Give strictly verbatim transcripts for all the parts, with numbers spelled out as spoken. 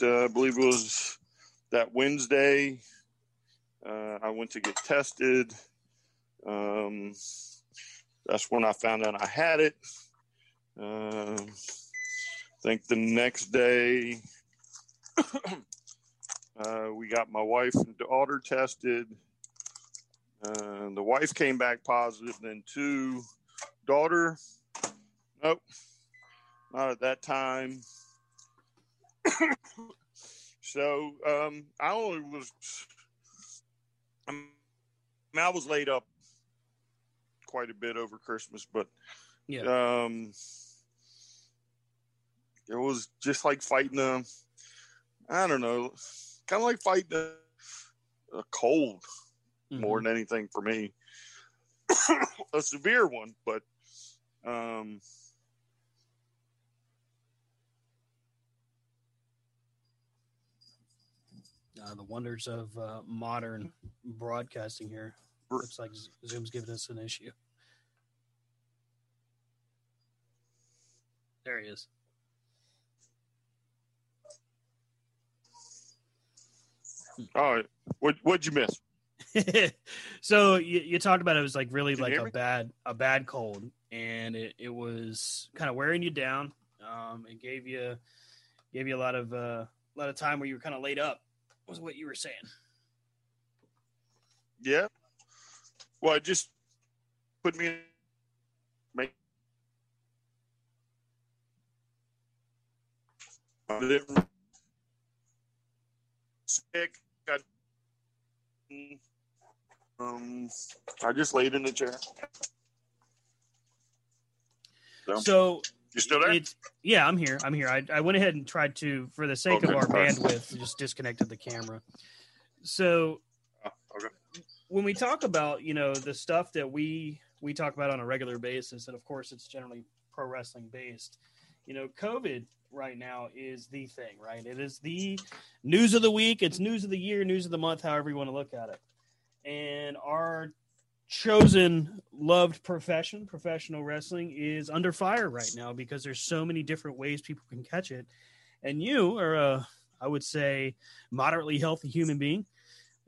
Uh, I believe it was that Wednesday. Uh, I went to get tested. Um, that's when I found out I had it. Uh, I think the next day uh, we got my wife and daughter tested. Uh, the wife came back positive. Then two, daughter, nope, not at that time. So um, I only was, I mean, I was laid up quite a bit over Christmas, but yeah. um, it was just like fighting a, I don't know, kind of like fighting a, a cold mm-hmm. more than anything for me, a severe one, but um Uh, the wonders of uh, modern broadcasting here. Looks like Zoom's giving us an issue. There he is. All right. What, what'd you miss? So you, you talked about it was like really Did like a me? bad a bad cold, and it, it was kind of wearing you down. Um, it gave you gave you a lot of uh, a lot of time where you were kind of laid up. Was what you were saying. Yeah. Well, it just put me in. I didn't sick. Um, I just laid in the chair. So. so You still there? It's, yeah, I'm here. I'm here. I, I went ahead and tried to, for the sake okay. of our bandwidth, just disconnected the camera. So oh, okay. when we talk about, you know, the stuff that we, we talk about on a regular basis, and of course it's generally pro wrestling based, you know, COVID right now is the thing, right? It is the news of the week. It's news of the year, news of the month, however you want to look at it. And our chosen loved profession, professional wrestling, is under fire right now because there's so many different ways people can catch it. And you are a, I would say, moderately healthy human being,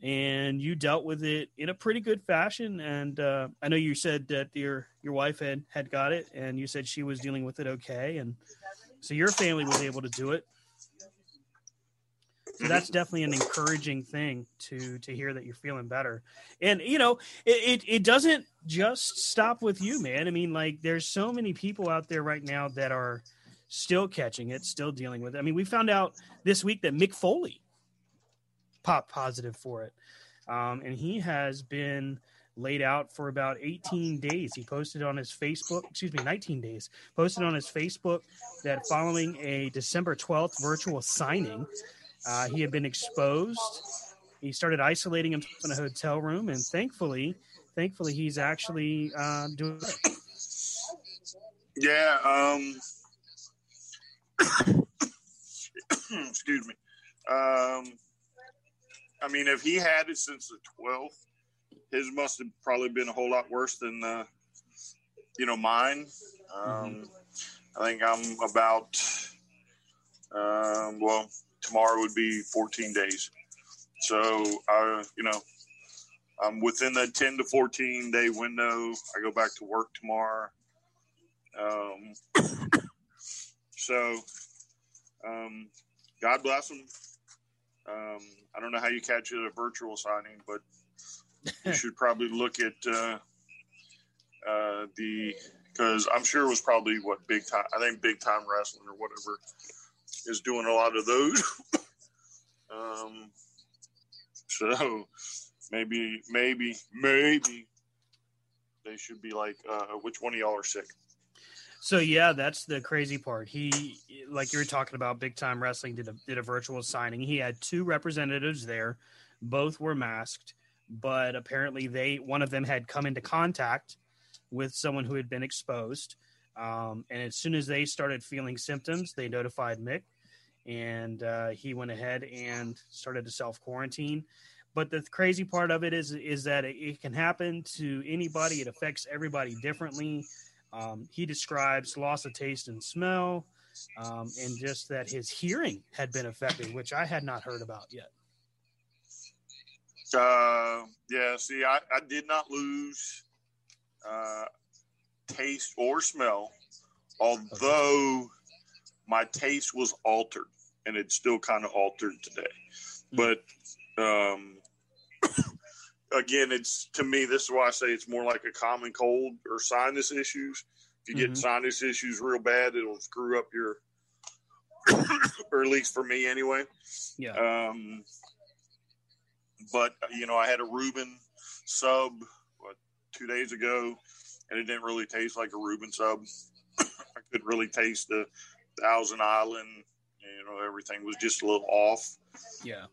and you dealt with it in a pretty good fashion. And uh, I know you said that your your wife had, had got it, and you said she was dealing with it okay. And so your family was able to do it. So that's definitely an encouraging thing to to hear that you're feeling better. And, you know, it, it, it doesn't just stop with you, man. I mean, like, there's so many people out there right now that are still catching it, still dealing with it. I mean, we found out this week that Mick Foley popped positive for it. Um, and he has been laid out for about eighteen days. He posted on his Facebook, excuse me, nineteen days, posted on his Facebook that following a December twelfth virtual signing, uh, he had been exposed. He started isolating himself in a hotel room, and thankfully, thankfully he's actually uh, doing it. Yeah. Um, excuse me. Um, I mean, if he had it since the twelfth, his must have probably been a whole lot worse than, uh, you know, mine. Um, mm-hmm. I think I'm about, um, well, tomorrow would be fourteen days. So, I, you know, I'm within the ten to fourteen day window. I go back to work tomorrow. Um, so, um, God bless them. Um, I don't know how you catch it at a virtual signing, but you should probably look at uh, uh, the – because I'm sure it was probably what Big Time – I think Big Time Wrestling or whatever is doing a lot of those. um, so maybe, maybe, maybe they should be like, uh, which one of y'all are sick? So, yeah, that's the crazy part. He, like you were talking about, Big Time Wrestling did a, did a virtual signing. He had two representatives there. Both were masked. But apparently they one of them had come into contact with someone who had been exposed. Um, and as soon as they started feeling symptoms, they notified Mick. And uh, he went ahead and started to self-quarantine. But the crazy part of it is, is that it, it can happen to anybody. It affects everybody differently. Um, he describes loss of taste and smell, um, and just that his hearing had been affected, which I had not heard about yet. Uh, yeah, see, I, I did not lose uh, taste or smell, although my taste was altered, and it's still kind of altered today. But, um, again, it's to me, this is why I say it's more like a common cold or sinus issues. If you mm-hmm. get sinus issues real bad, it'll screw up your – or at least for me anyway. Yeah. Um But, you know, I had a Reuben sub what, two days ago, and it didn't really taste like a Reuben sub. I couldn't really taste the Thousand Island. You know, everything was just a little off. Yeah.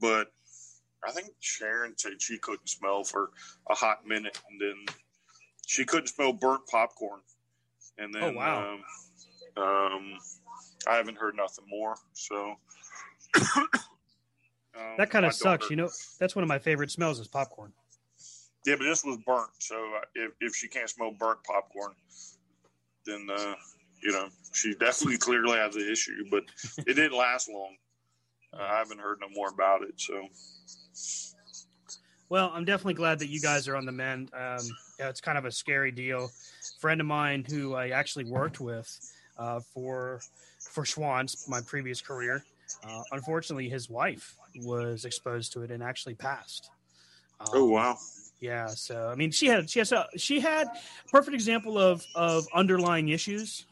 But I think Sharon said she couldn't smell for a hot minute, and then she couldn't smell burnt popcorn. And then oh, wow. um, um, I haven't heard nothing more, so... Um, that kind of sucks, you know. That's one of my favorite smells is popcorn. Yeah, but this was burnt, so if if she can't smell burnt popcorn, then uh, you know she definitely clearly has an issue. But it didn't last long. Uh, I haven't heard no more about it. So, well, I'm definitely glad that you guys are on the mend. Um, yeah, it's kind of a scary deal. A friend of mine who I actually worked with uh, for for Schwann's my previous career. Uh, unfortunately, his wife was exposed to it and actually passed. Um, oh wow! Yeah, so I mean, she had she had she had a perfect example of of underlying issues,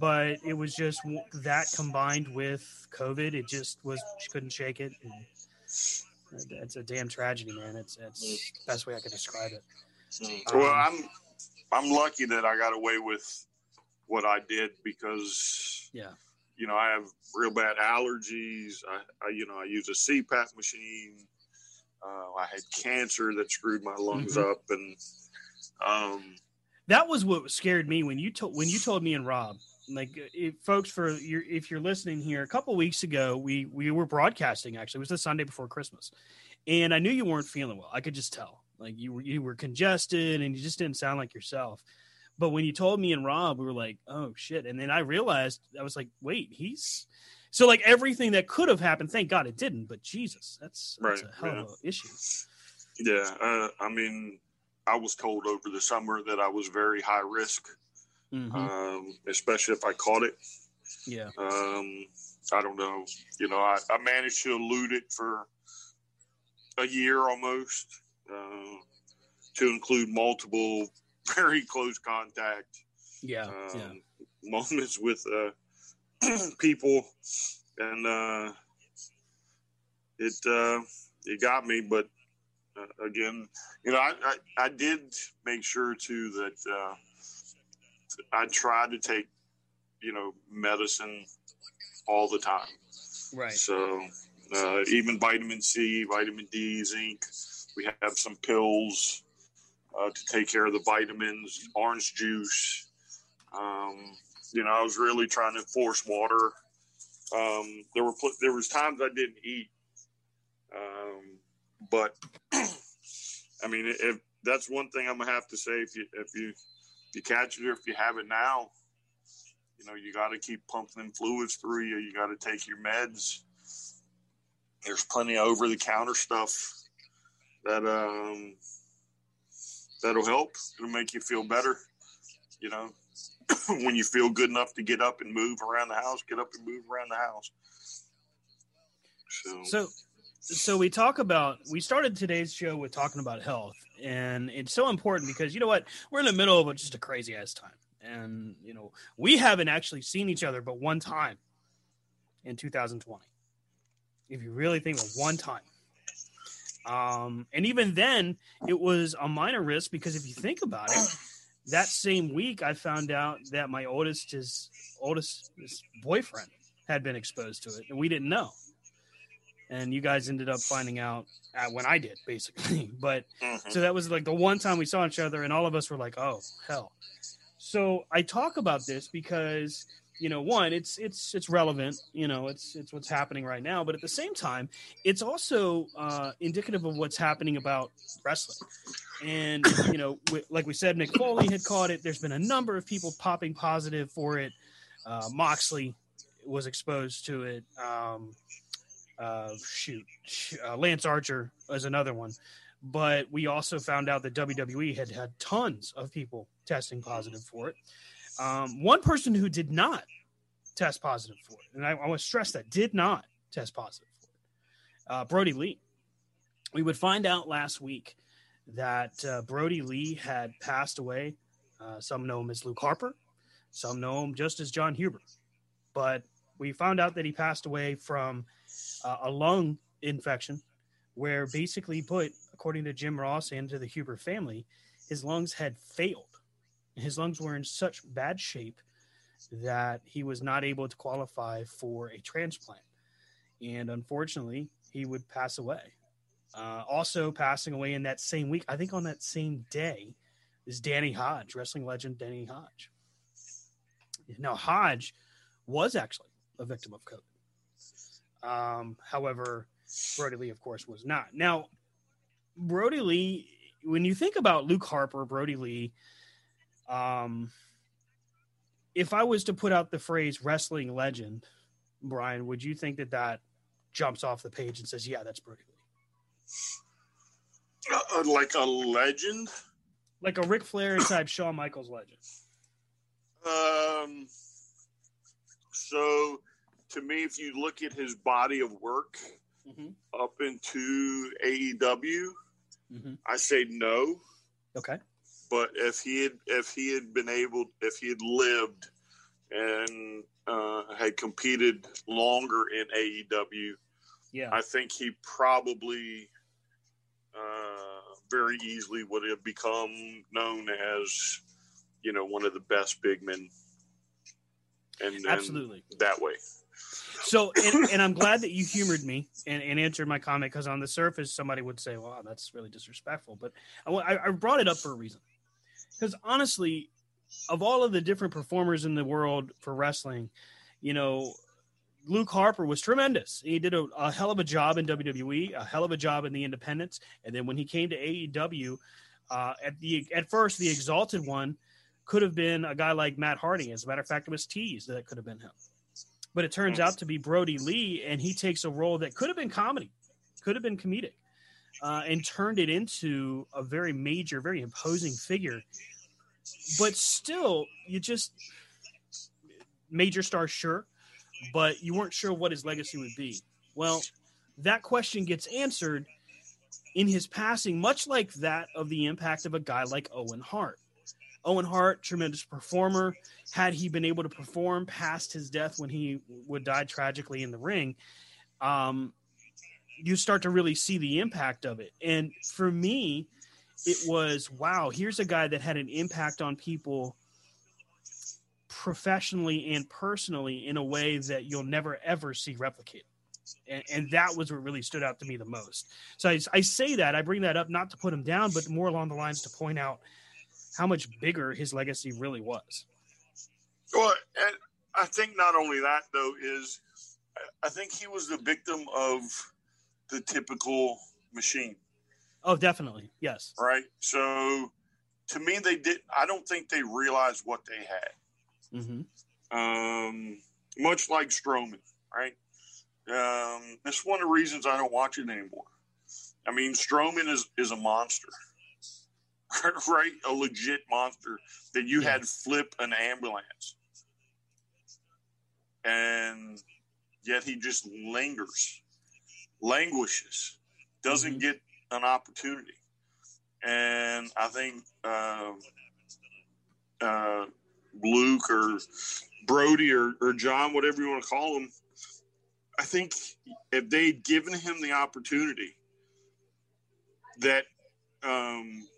but it was just that combined with COVID, it just was she couldn't shake it. And it's a damn tragedy, man. It's it's the best way I could describe it. Um, well, I'm I'm lucky that I got away with what I did because yeah. You know, I have real bad allergies. I, I you know, I use a C PAP machine. Uh, I had cancer that screwed my lungs mm-hmm. up, and um, that was what scared me when you told when you told me and Rob. Like, if, folks, for your, if you're listening here, a couple weeks ago, we we were broadcasting. Actually, it was the Sunday before Christmas, and I knew you weren't feeling well. I could just tell. Like you were you were congested, and you just didn't sound like yourself. But when you told me and Rob, we were like, oh, shit. And then I realized, I was like, wait, he's... So, like, everything that could have happened, thank God it didn't. But, Jesus, that's, that's right, a hell yeah. of an issue. Yeah. Uh, I mean, I was told over the summer that I was very high risk, mm-hmm. um, especially if I caught it. Yeah. Um, I don't know. You know, I, I managed to elude it for a year almost, uh, to include multiple very close contact yeah, um, yeah. moments with uh, people. And uh, it uh, it got me. But, uh, again, you know, I, I, I did make sure, too, that uh, I tried to take, you know, medicine all the time. Right. So uh, even vitamin C, vitamin D, zinc. We have some pills uh, to take care of the vitamins, orange juice. Um, you know, I was really trying to force water. Um, there were there was times I didn't eat. Um, but, I mean, if that's one thing I'm going to have to say. If you, if you, if you catch it or if you have it now, you know, you got to keep pumping fluids through you. You got to take your meds. There's plenty of over-the-counter stuff that um, that'll help. It'll make you feel better. You know, when you feel good enough to get up and move around the house, get up and move around the house. So, so, so we talk about, we started today's show with talking about health, and it's so important because, you know what, we're in the middle of just a crazy ass time. And, you know, we haven't actually seen each other but one time in two thousand twenty. If you really think of one time. Um, and even then, it was a minor risk because if you think about it, that same week I found out that my oldest, his oldest his boyfriend had been exposed to it, and we didn't know. And you guys ended up finding out when I did, basically. But mm-hmm. So that was like the one time we saw each other, and all of us were like, "Oh hell!" So I talk about this because, you know, one, it's it's it's relevant, you know, it's it's what's happening right now. But at the same time, it's also uh, indicative of what's happening about wrestling. And, you know, we, like we said, Mick Foley had caught it. There's been a number of people popping positive for it. Uh, Moxley was exposed to it. Um, uh, shoot. Uh, Lance Archer was another one. But we also found out that W W E had had tons of people testing positive for it. Um, one person who did not test positive for it, and I, I want to stress that, did not test positive for it, uh, Brodie Lee. We would find out last week that uh, Brodie Lee had passed away. Uh, some know him as Luke Harper. Some know him just as John Huber. But we found out that he passed away from uh, a lung infection where basically put, according to Jim Ross and to the Huber family, his lungs had failed. His lungs were in such bad shape that he was not able to qualify for a transplant. And unfortunately, he would pass away. Uh, also passing away in that same week, I think on that same day, is Danny Hodge, wrestling legend Danny Hodge. Now, Hodge was actually a victim of COVID. Um, however, Brodie Lee, of course, was not. Now, Brodie Lee, when you think about Luke Harper, Brodie Lee, Um, if I was to put out the phrase wrestling legend, Brian, would you think that that jumps off the page and says, yeah, that's Brodie Lee? Uh, like a legend? Like a Ric Flair type Shawn Michaels legend. Um, so to me, if you look at his body of work mm-hmm. up into A E W, mm-hmm. I say no. Okay. But if he had, if he had been able, if he had lived and uh, had competed longer in A E W, yeah, I think he probably uh, very easily would have become known as, you know, one of the best big men. And absolutely that way. So, and, and I'm glad that you humored me and, and answered my comment, because on the surface, somebody would say, wow, that's really disrespectful. But I, I brought it up for a reason. Because honestly, of all of the different performers in the world for wrestling, you know, Luke Harper was tremendous. He did a, a hell of a job in W W E, a hell of a job in the independents. And then when he came to A E W, uh, at the at first, the exalted one could have been a guy like Matt Hardy. As a matter of fact, it was Tease that could have been him. But it turns out to be Brodie Lee, and he takes a role that could have been comedy, could have been comedic, uh, and turned it into a very major, very imposing figure. But still, you just major star, sure, but you weren't sure what his legacy would be. Well, that question gets answered in his passing, much like that of the impact of a guy like Owen Hart. Owen Hart, tremendous performer. Had he been able to perform past his death when he would die tragically in the ring, um, you start to really see the impact of it. And for me, it was, wow, here's a guy that had an impact on people professionally and personally in a way that you'll never, ever see replicated. And, and that was what really stood out to me the most. So I, I say that, I bring that up not to put him down, but more along the lines to point out how much bigger his legacy really was. Well, and I think not only that, though, is I think he was the victim of the typical machine. Oh, definitely. Yes. Right. So to me, they did. I don't think they realized what they had. Mm-hmm. Um, much like Strowman. Right. Um, that's one of the reasons I don't watch it anymore. I mean, Strowman is, is a monster. Right? A legit monster that you yeah. had flip an ambulance. And yet he just lingers, languishes, doesn't mm-hmm. get an opportunity. And I think uh, uh, Luke or Brodie or, or John, whatever you want to call him, I think if they'd given him the opportunity that um,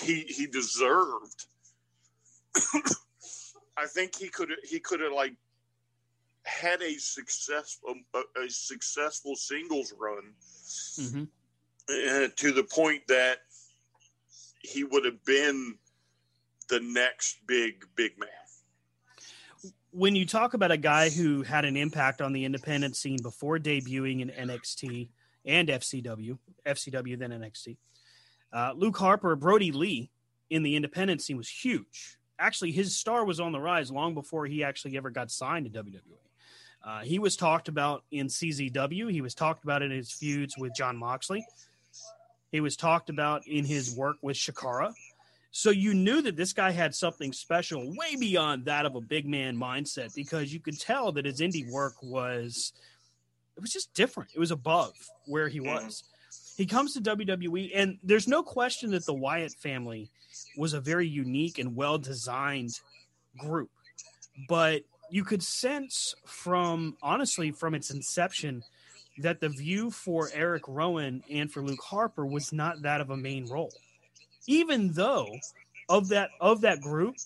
he he deserved, I think he could he could have like had a successful a successful singles run mm-hmm. uh, to the point that he would have been the next big big man. When you talk about a guy who had an impact on the independent scene before debuting in N X T and F C W, F C W then N X T, uh, Luke Harper, Brodie Lee in the independent scene was huge. Actually, his star was on the rise long before he actually ever got signed to W W E. Uh, he was talked about in C Z W. He was talked about in his feuds with Jon Moxley. He was talked about in his work with Shakara. So you knew that this guy had something special way beyond that of a big man mindset, because you could tell that his indie work was, it was just different. It was above where he was. He comes to W W E, and there's no question that the Wyatt family was a very unique and well-designed group. But you could sense from, honestly, from its inception that the view for Eric Rowan and for Luke Harper was not that of a main role. Even though of that of that group,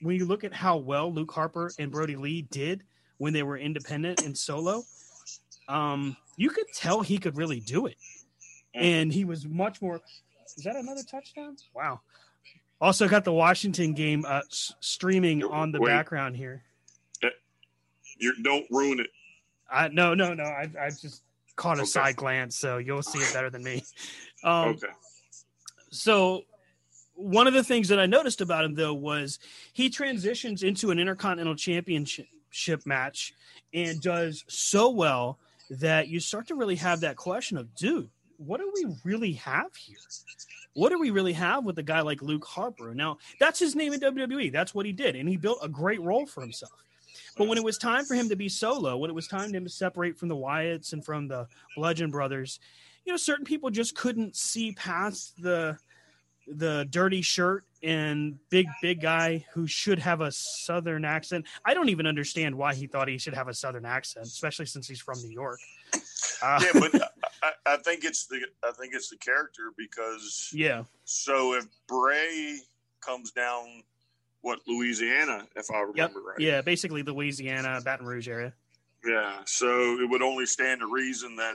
when you look at how well Luke Harper and Brodie Lee did when they were independent and solo, um, you could tell he could really do it. And he was much more – is that another touchdown? Wow. Also got the Washington game uh, s- streaming on the Wait. background here. You don't ruin it. I, no, no, no. I, I just caught a okay. side glance, so you'll see it better than me. Um, okay. So one of the things that I noticed about him, though, was he transitions into an Intercontinental Championship match and does so well that you start to really have that question of, dude, what do we really have here? What do we really have with a guy like Luke Harper? Now, that's his name in W W E. That's what he did, and he built a great role for himself. But when it was time for him to be solo, when it was time for him to separate from the Wyatts and from the Bludgeon Brothers, you know, certain people just couldn't see past the the dirty shirt and big, big guy who should have a Southern accent. I don't even understand why he thought he should have a Southern accent, especially since he's from New York. Uh, yeah, but I, I think it's the I think it's the character, because yeah. So if Bray comes down, what, Louisiana, if I remember yep. right? Yeah, basically Louisiana, Baton Rouge area. Yeah, so it would only stand to reason that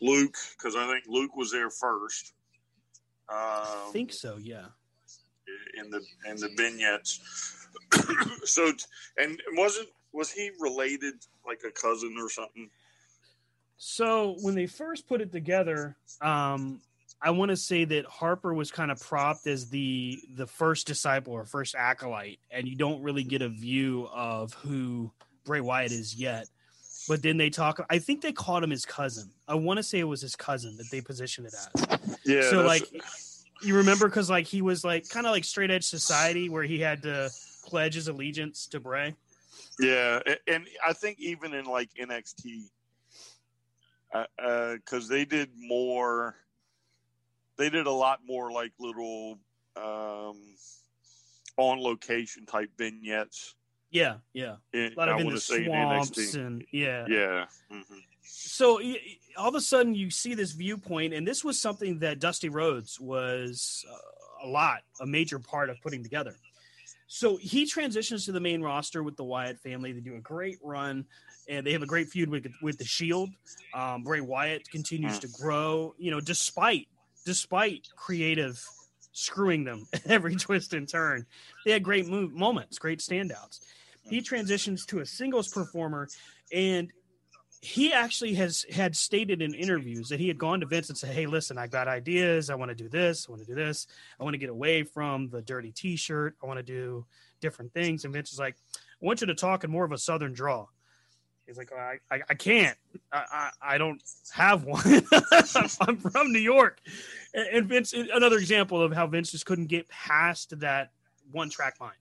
Luke, because I think Luke was there first. Um, I think so, yeah. In the in the vignettes, so and wasn't was he related, like a cousin or something? So when they first put it together, um, I want to say that Harper was kind of propped as the the first disciple or first acolyte, and you don't really get a view of who Bray Wyatt is yet. But then they talk, I think they called him his cousin. I want to say it was his cousin that they positioned it as. Yeah. So like, you remember, cause like he was like kind of like straight edge society where he had to pledge his allegiance to Bray. Yeah, and I think even in like N X T, because uh, uh, they did more, they did a lot more like little um, on location type vignettes. Yeah, yeah, in, a lot of I in the swamps in and yeah, yeah. Mm-hmm. So all of a sudden you see this viewpoint, and this was something that Dusty Rhodes was uh, a lot, a major part of putting together. So he transitions to the main roster with the Wyatt family. They do a great run, and they have a great feud with, with the Shield. Um, Bray Wyatt continues to grow, you know, despite despite creative screwing them every twist and turn. They had great move, moments, great standouts. He transitions to a singles performer, and he actually has had stated in interviews that he had gone to Vince and said, hey, listen, I got ideas. I want to do this. I want to do this. I want to get away from the dirty t-shirt. I want to do different things. And Vince is like, I want you to talk in more of a Southern drawl. He's like, I, I, I can't, I, I, I don't have one. I'm from New York. And, and Vince, another example of how Vince just couldn't get past that one track mind.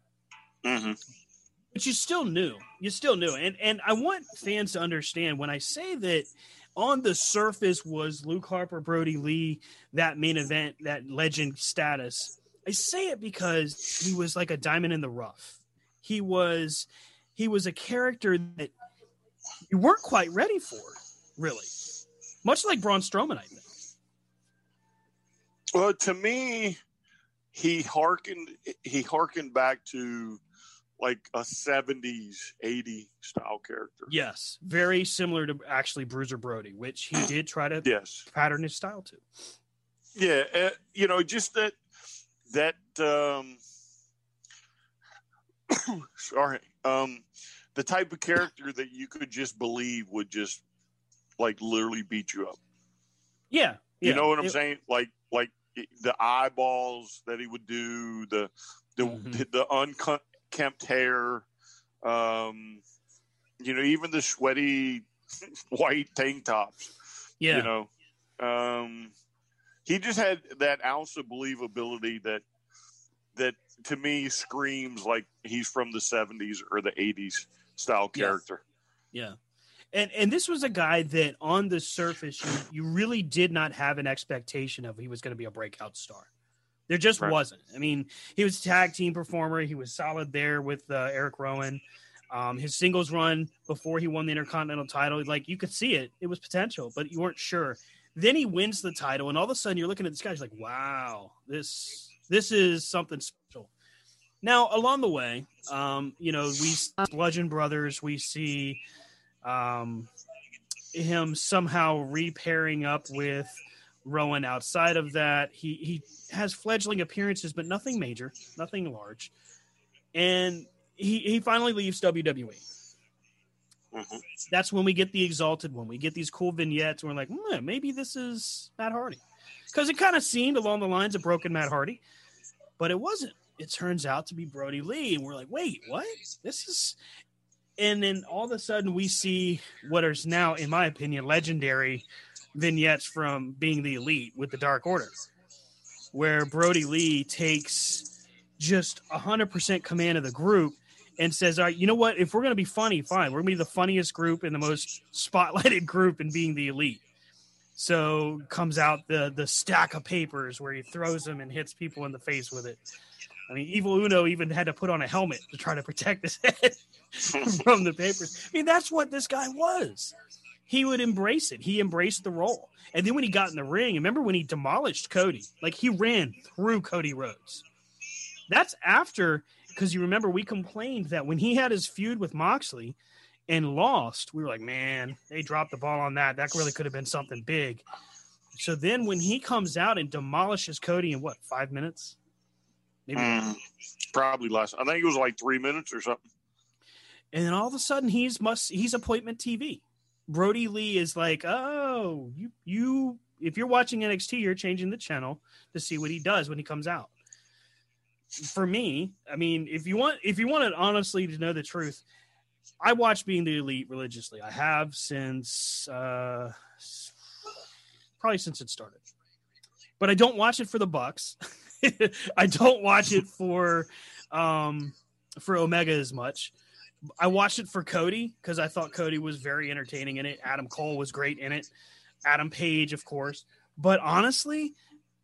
Mm-hmm. But you still knew. You still knew. And and I want fans to understand when I say that on the surface was Luke Harper, Brodie Lee, that main event, that legend status. I say it because he was like a diamond in the rough. He was he was a character that you weren't quite ready for, really. Much like Braun Strowman, I think. Well, to me, he hearkened he hearkened back to like a seventies, eighties style character. Yes. Very similar to actually Bruiser Brody, which he did try to yes. pattern his style to. Yeah. Uh, you know, just that, that, um, sorry. Um, the type of character that you could just believe would just like literally beat you up. Yeah. yeah. You know what I'm it, saying? Like, like the eyeballs that he would do, the, the, mm-hmm. the, the uncut, kempt hair, um, you know, even the sweaty white tank tops. Yeah, you know, um, he just had that ounce of believability that that to me screams like he's from the seventies or the eighties style character. Yeah, yeah. and and this was a guy that on the surface you, you really did not have an expectation of he was going to be a breakout star. There just right. wasn't. I mean, he was a tag team performer. He was solid there with uh, Eric Rowan. Um, his singles run before he won the Intercontinental title, like you could see it. It was potential, but you weren't sure. Then he wins the title, and all of a sudden you're looking at this guy. You're like, wow, this this is something special. Now, along the way, um, you know, we see Bludgeon Brothers. We see um, him somehow re-pairing up with Rowan. Outside of that, he he has fledgling appearances, but nothing major, nothing large. And he, he finally leaves W W E. Mm-hmm. That's when we get the Exalted one. We get these cool vignettes. And we're like, mm, maybe this is Matt Hardy. Because it kind of seemed along the lines of broken Matt Hardy, but it wasn't. It turns out to be Brodie Lee. And we're like, wait, what? This is... And then all of a sudden we see what is now, in my opinion, legendary vignettes from Being the Elite with the Dark Order, where Brodie Lee takes just one hundred percent command of the group and says, all right, you know what? If we're going to be funny, fine. We're going to be the funniest group and the most spotlighted group in Being the Elite. So comes out the, the stack of papers where he throws them and hits people in the face with it. I mean, Evil Uno even had to put on a helmet to try to protect his head from the papers. I mean, that's what this guy was. He would embrace it. He embraced the role. And then when he got in the ring, remember when he demolished Cody? Like, he ran through Cody Rhodes. That's after, because you remember we complained that when he had his feud with Moxley and lost, we were like, man, they dropped the ball on that. That really could have been something big. So then when he comes out and demolishes Cody in, what, five minutes? Maybe mm, probably less. I think it was like three minutes or something. And then all of a sudden, he's must he's appointment T V. Brodie Lee is like, oh, you, you, if you're watching N X T, you're changing the channel to see what he does when he comes out. For me, I mean, if you want, if you wanted honestly to know the truth, I watch Being the Elite religiously. I have since, uh, probably since it started, but I don't watch it for the Bucks. I don't watch it for, um, for Omega as much. I watched it for Cody because I thought Cody was very entertaining in it. Adam Cole was great in it. Adam Page, of course. But honestly,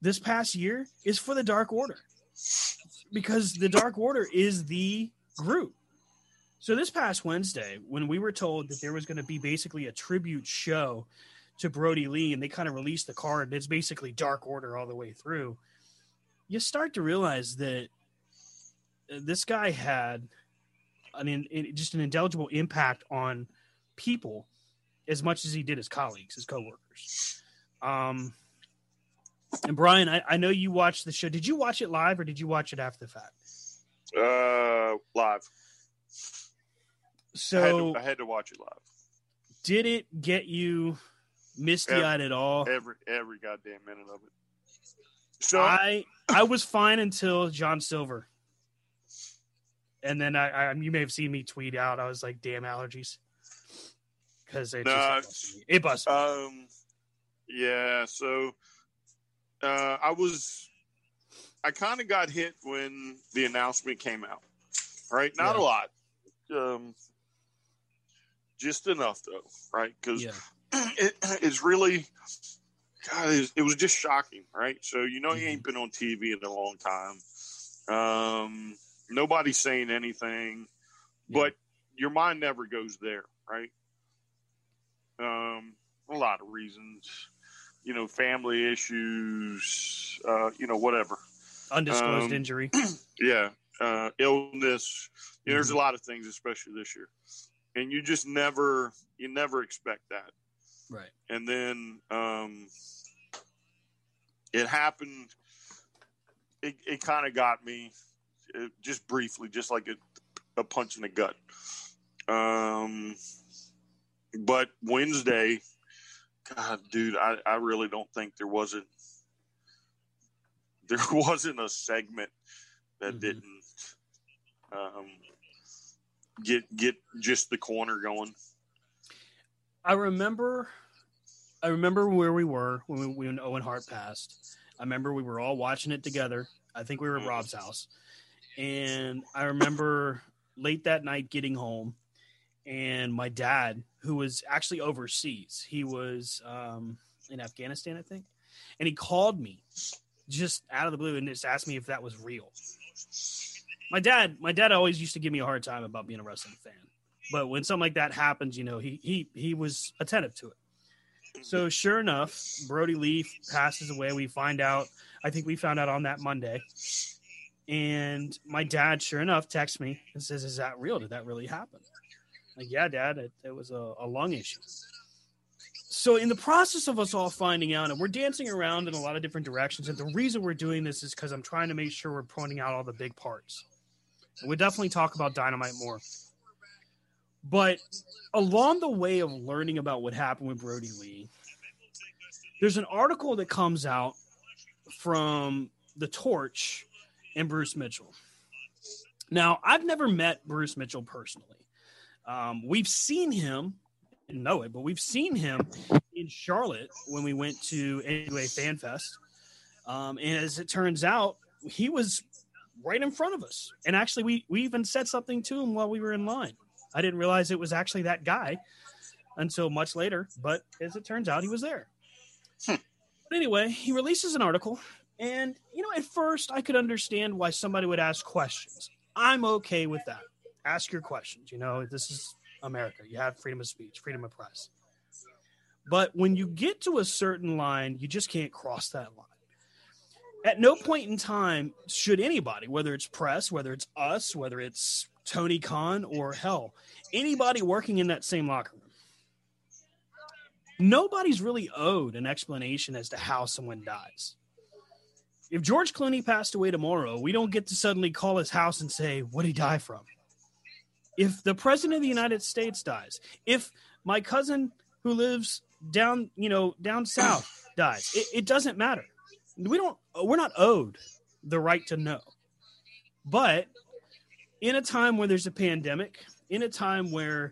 this past year is for the Dark Order because the Dark Order is the group. So this past Wednesday, when we were told that there was going to be basically a tribute show to Brodie Lee and they kind of released the card, and it's basically Dark Order all the way through, you start to realize that this guy had an in, just an indelible impact on people as much as he did his colleagues, his coworkers. Um, and Brian, I, I know you watched the show. Did you watch it live or did you watch it after the fact? Uh, live. So I had to, I had to watch it live. Did it get you misty-eyed every, at all? Every every goddamn minute of it. So I I was fine until John Silver. And then I, I, you may have seen me tweet out. I was like, "Damn allergies," because it nah, just it busts me. Um, yeah. So uh, I was, I kind of got hit when the announcement came out. Right, not yeah. a lot, um, just enough though. Right, because yeah. it, it's really, God, it was, it was just shocking. Right, so you know mm-hmm. he ain't been on T V in a long time. Um. Nobody's saying anything, but your mind never goes there, right? Um, a lot of reasons, you know, family issues, uh, you know, whatever. Undisclosed um, injury. Yeah. Uh, illness. You know, there's a lot of things, especially this year. And you just never, you never expect that. Right. And then um, it happened. It, it kind of got me. It just briefly, just like a, a punch in the gut. Um, but Wednesday, God, dude, I, I really don't think there wasn't there wasn't a segment that mm-hmm. didn't um, get get just the corner going. I remember, I remember where we were when we, when Owen Hart passed. I remember we were all watching it together. I think we were at Rob's house. And I remember late that night getting home, and my dad, who was actually overseas, he was um, in Afghanistan, I think, and he called me just out of the blue and just asked me if that was real. My dad, my dad always used to give me a hard time about being a wrestling fan, but when something like that happens, you know, he he he was attentive to it. So sure enough, Brodie Lee passes away. We find out, I think we found out on that Monday. And my dad, sure enough, texts me and says, "Is that real? Did that really happen?" Like, yeah, Dad, it, it was a, a lung issue. So in the process of us all finding out, and we're dancing around in a lot of different directions, and the reason we're doing this is because I'm trying to make sure we're pointing out all the big parts. And we'll definitely talk about Dynamite more. But along the way of learning about what happened with Brodie Lee, there's an article that comes out from The Torch and Bruce Mitchell. Now, I've never met Bruce Mitchell personally. Um, we've seen him, didn't know it, but we've seen him in Charlotte when we went to N W A Fan Fest. Um, and as it turns out, he was right in front of us. And actually, we, we even said something to him while we were in line. I didn't realize it was actually that guy until much later, but as it turns out, he was there. Hmm. But anyway, he releases an article. And, you know, at first I could understand why somebody would ask questions. I'm okay with that. Ask your questions. You know, this is America. You have freedom of speech, freedom of press. But when you get to a certain line, you just can't cross that line. At no point in time should anybody, whether it's press, whether it's us, whether it's Tony Khan or hell, anybody working in that same locker room, nobody's really owed an explanation as to how someone dies. If George Clooney passed away tomorrow, we don't get to suddenly call his house and say, "What did he die from?" If the president of the United States dies, if my cousin who lives down, you know, down south dies, it, it doesn't matter. We don't, we're not owed the right to know. But in a time where there's a pandemic, in a time where,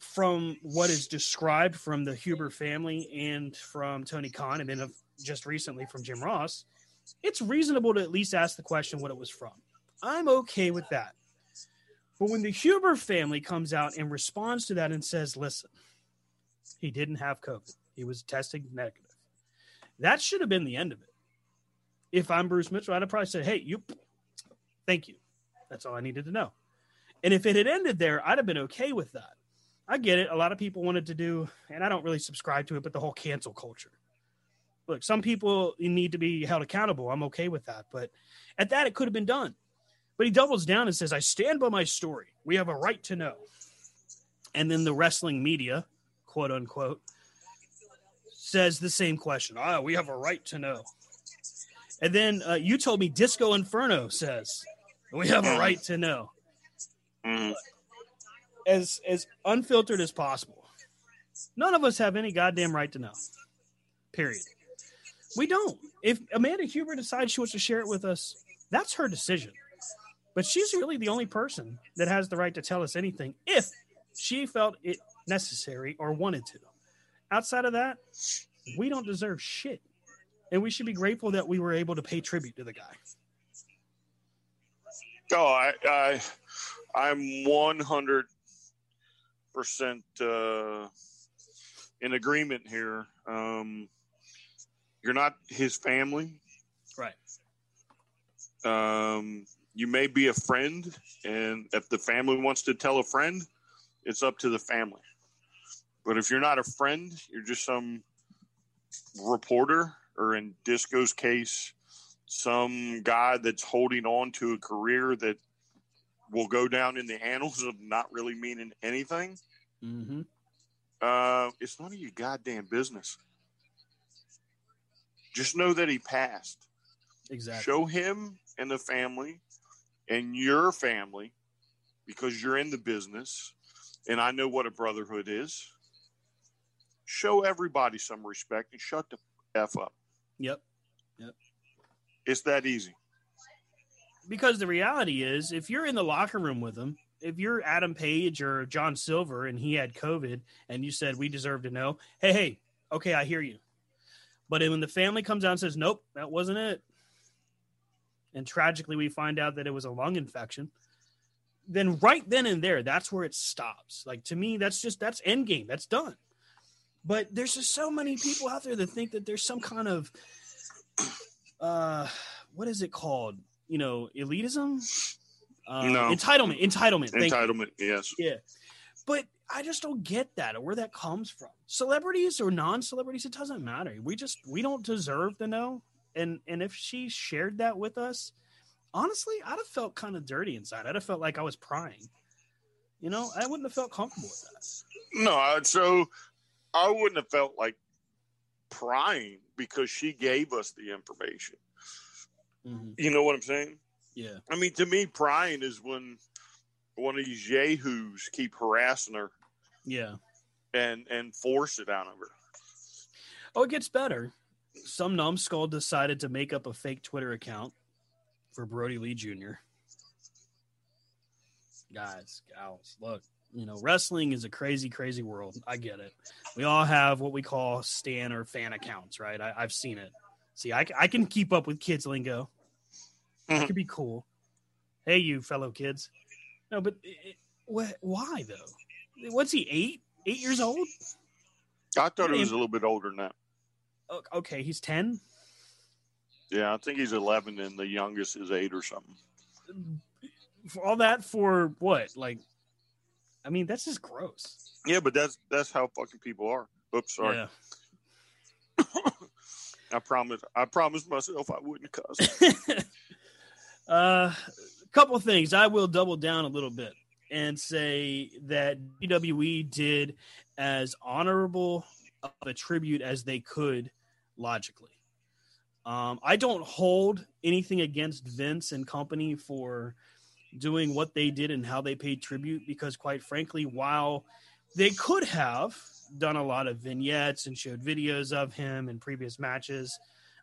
from what is described from the Huber family and from Tony Khan, and then of just recently from Jim Ross, it's reasonable to at least ask the question what it was from. I'm okay with that. But when the Huber family comes out and responds to that and says, listen, he didn't have COVID. He was testing negative. That should have been the end of it. If I'm Bruce Mitchell, I'd have probably said, hey, you, thank you. That's all I needed to know. And if it had ended there, I'd have been okay with that. I get it. A lot of people wanted to do, and I don't really subscribe to it, but the whole cancel culture. Look, some people need to be held accountable. I'm okay with that. But at that, it could have been done. But he doubles down and says, I stand by my story. We have a right to know. And then the wrestling media, quote unquote, says the same question. Ah, we have a right to know. And then uh, you told me Disco Inferno says, we have a right to know. Mm. As as unfiltered as possible. None of us have any goddamn right to know. Period. We don't. If Amanda Huber decides she wants to share it with us, that's her decision. But she's really the only person that has the right to tell us anything if she felt it necessary or wanted to. Outside of that, we don't deserve shit. And we should be grateful that we were able to pay tribute to the guy. Oh, I, I, I'm one hundred percent uh, in agreement here. Um, you're not his family. Right. Um, you may be a friend, and if the family wants to tell a friend, it's up to the family. But if you're not a friend, you're just some reporter, or in Disco's case, some guy that's holding on to a career that will go down in the annals of not really meaning anything. Mm-hmm. Uh, it's none of your goddamn business. Just know that he passed. Exactly. Show him and the family and your family, because you're in the business, and I know what a brotherhood is. Show everybody some respect and shut the F up. Yep. Yep. It's that easy. Because the reality is, if you're in the locker room with him, if you're Adam Page or John Silver and he had COVID and you said, we deserve to know, hey, hey, okay, I hear you. But when the family comes out and says, nope, that wasn't it, and tragically we find out that it was a lung infection, then right then and there, that's where it stops. Like, to me, that's just, that's end game. That's done. But there's just so many people out there that think that there's some kind of, uh, what is it called? You know, elitism, uh, no. entitlement, entitlement, entitlement. Yes. Yeah. But I just don't get that or where that comes from. Celebrities or non-celebrities, it doesn't matter. We just, we don't deserve to know. And, and if she shared that with us, honestly, I'd have felt kind of dirty inside. I'd have felt like I was prying, you know, I wouldn't have felt comfortable with that. No. So I wouldn't have felt like prying because she gave us the information. Mm-hmm. You know what I'm saying? Yeah. I mean, to me, prying is when one of these yahoos keep harassing her. Yeah. And and force it out of her. Oh, it gets better. Some numbskull decided to make up a fake Twitter account for Brodie Lee Junior Guys, gals, look, you know, wrestling is a crazy, crazy world. I get it. We all have what we call stan or fan accounts, right? I, I've seen it. See, I, I can keep up with kids lingo. That could be cool. Hey, you fellow kids. No, but it, it, why, though? What's he, eight? Eight years old? I thought he was a little bit older than that. Okay, he's ten? Yeah, I think he's eleven, and the youngest is eight or something. For all that for what? Like, I mean, that's just gross. Yeah, but that's that's how fucking people are. Oops, sorry. Yeah. I promise. I promised myself I wouldn't cuss. uh, a couple of things. I will double down a little bit and say that W W E did as honorable of a tribute as they could logically. Um, I don't hold anything against Vince and company for doing what they did and how they paid tribute because, quite frankly, while they could have done a lot of vignettes and showed videos of him in previous matches.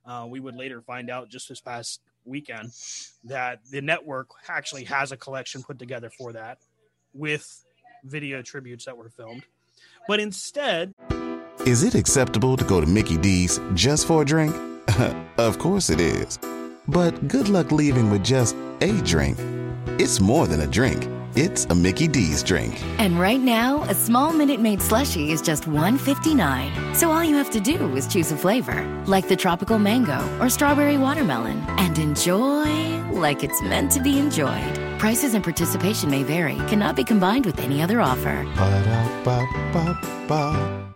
Uh, we would later find out just this past weekend that the network actually has a collection put together for that with video tributes that were filmed. But instead... Is it acceptable to go to Mickey D's just for a drink? Of course it is. But good luck leaving with just a drink. It's more than a drink. It's a Mickey D's drink. And right now, a small Minute Maid slushie is just one dollar and fifty-nine cents. So all you have to do is choose a flavor, like the tropical mango or strawberry watermelon, and enjoy like it's meant to be enjoyed. Prices and participation may vary. Cannot be combined with any other offer. Ba-da-ba-ba-ba.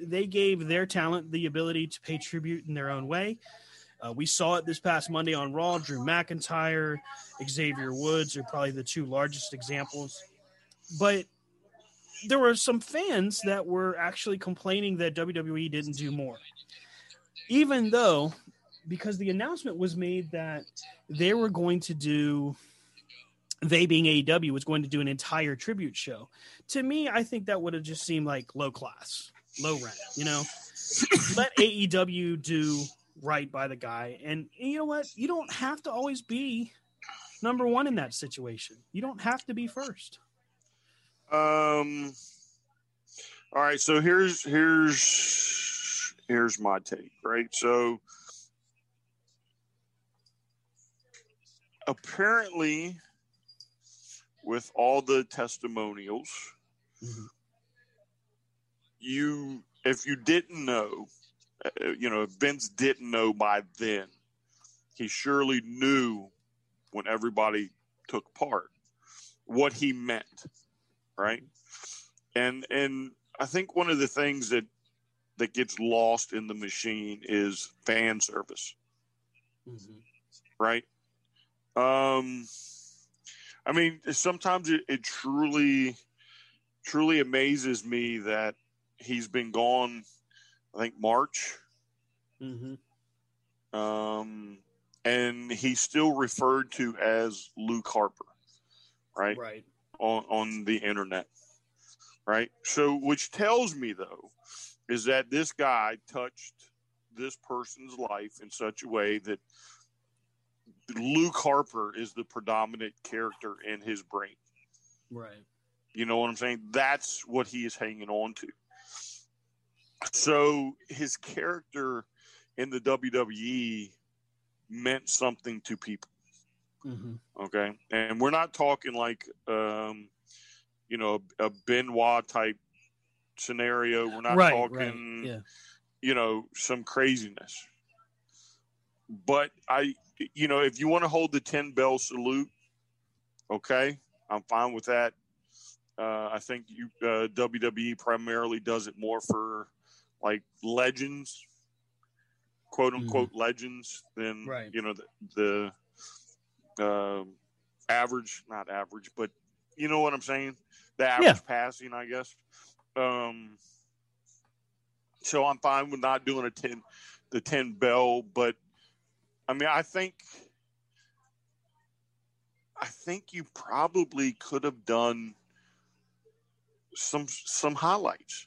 They gave their talent the ability to pay tribute in their own way. Uh, we saw it this past Monday on Raw. Drew McIntyre, Xavier Woods are probably the two largest examples. But there were some fans that were actually complaining that W W E didn't do more. Even though, because the announcement was made that they were going to do, they being A E W, was going to do an entire tribute show. To me, I think that would have just seemed like low class. Low rent, you know. Let A E W do right by the guy. And, and you know what? You don't have to always be number one in that situation. You don't have to be first. Um. All right. So here's here's here's my take. Right. So apparently, with all the testimonials. Mm-hmm. You, if you didn't know, you know, if Vince didn't know by then, he surely knew when everybody took part what he meant, right? And and I think one of the things that that gets lost in the machine is fan service, mm-hmm. right? Um, I mean, sometimes it, it truly, truly amazes me that. He's been gone, I think, March. Mm-hmm. Um, and he's still referred to as Luke Harper, right? Right. On, on the internet, right? So, which tells me, though, is that this guy touched this person's life in such a way that Luke Harper is the predominant character in his brain. Right. You know what I'm saying? That's what he is hanging on to. So his character in the W W E meant something to people. Mm-hmm. Okay. And we're not talking like, um, you know, a, a Benoit type scenario. We're not right, talking, right. Yeah. you know, some craziness, but I, you know, if you want to hold the ten bell salute, okay, I'm fine with that. Uh, I think you, uh, W W E primarily does it more for, like, legends, quote unquote mm. legends, than right. you know the, the uh, average, not average, but you know what I'm saying, the average yeah. passing, I guess. Um, so I'm fine with not doing a ten, the ten bell, but I mean, I think, I think you probably could have done some some highlights.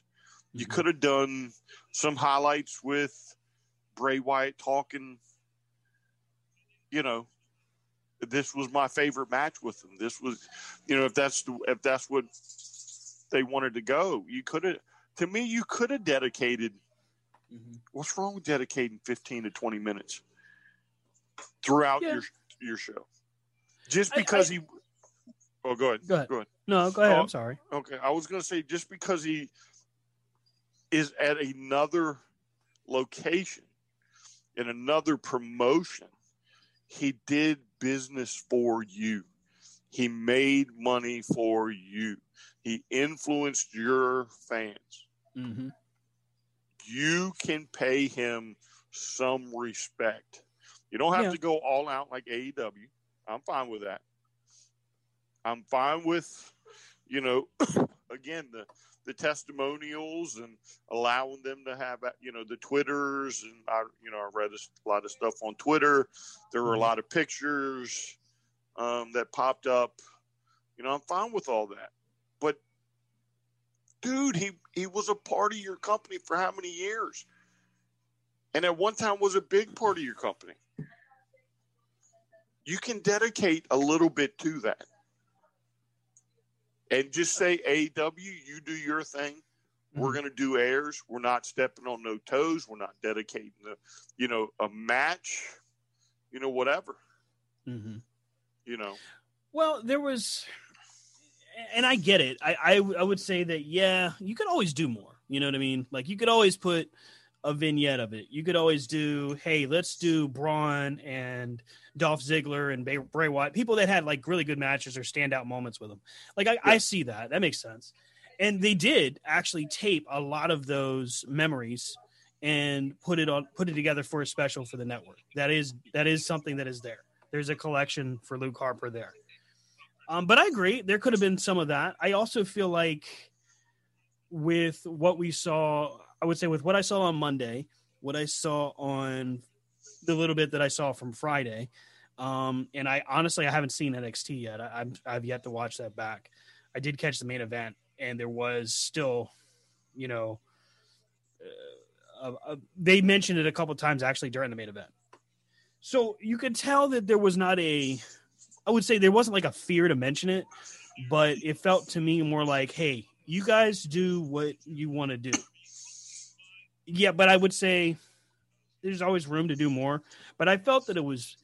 You could have done some highlights with Bray Wyatt talking, you know, this was my favorite match with him. This was, you know, if that's the, if that's what they wanted to go, you could have, to me, you could have dedicated, mm-hmm. what's wrong with dedicating fifteen to twenty minutes throughout yeah. your your show? Just because I, I, he, oh, go ahead. Go ahead. Go ahead. No, go ahead. Oh, I'm sorry. Okay. I was going to say, just because he is at another location in another promotion, he did business for you. He made money for you. He influenced your fans. Mm-hmm. You can pay him some respect. You don't have yeah. to go all out like A E W. I'm fine with that. I'm fine with, you know, again, the the testimonials and allowing them to have, you know, the Twitters and I, you know, I read a lot of stuff on Twitter. There were a lot of pictures um, that popped up, You know, I'm fine with all that. But, dude, he, he was a part of your company for how many years? And at one time was a big part of your company. You can dedicate a little bit to that. And just say, A E W, you do your thing. We're going to do airs. We're not stepping on no toes. We're not dedicating, the, you know, a match, you know, whatever. Mm-hmm. You know. Well, there was, and I get it. I, I I would say that, yeah, you could always do more. You know what I mean? Like, you could always put a vignette of it. You could always do, hey, let's do Braun and Dolph Ziggler and Bray Wyatt, people that had like really good matches or standout moments with them. Like, I, yeah. I see that. That makes sense. And they did actually tape a lot of those memories and put it on, put it together for a special for the network. That is, that is something that is there. There's a collection for Luke Harper there. Um, but I agree. There could have been some of that. I also feel like with what we saw, I would say with what I saw on Monday, what I saw on the little bit that I saw from Friday. Um, and I honestly, I haven't seen N X T yet. I, I've, I've yet to watch that back. I did catch the main event. And there was still, you know, uh, uh, they mentioned it a couple of times actually during the main event. So you could tell that there was not a, I would say there wasn't like a fear to mention it, but it felt to me more like, hey, you guys do what you want to do. Yeah, but I would say there's always room to do more. But I felt that it was,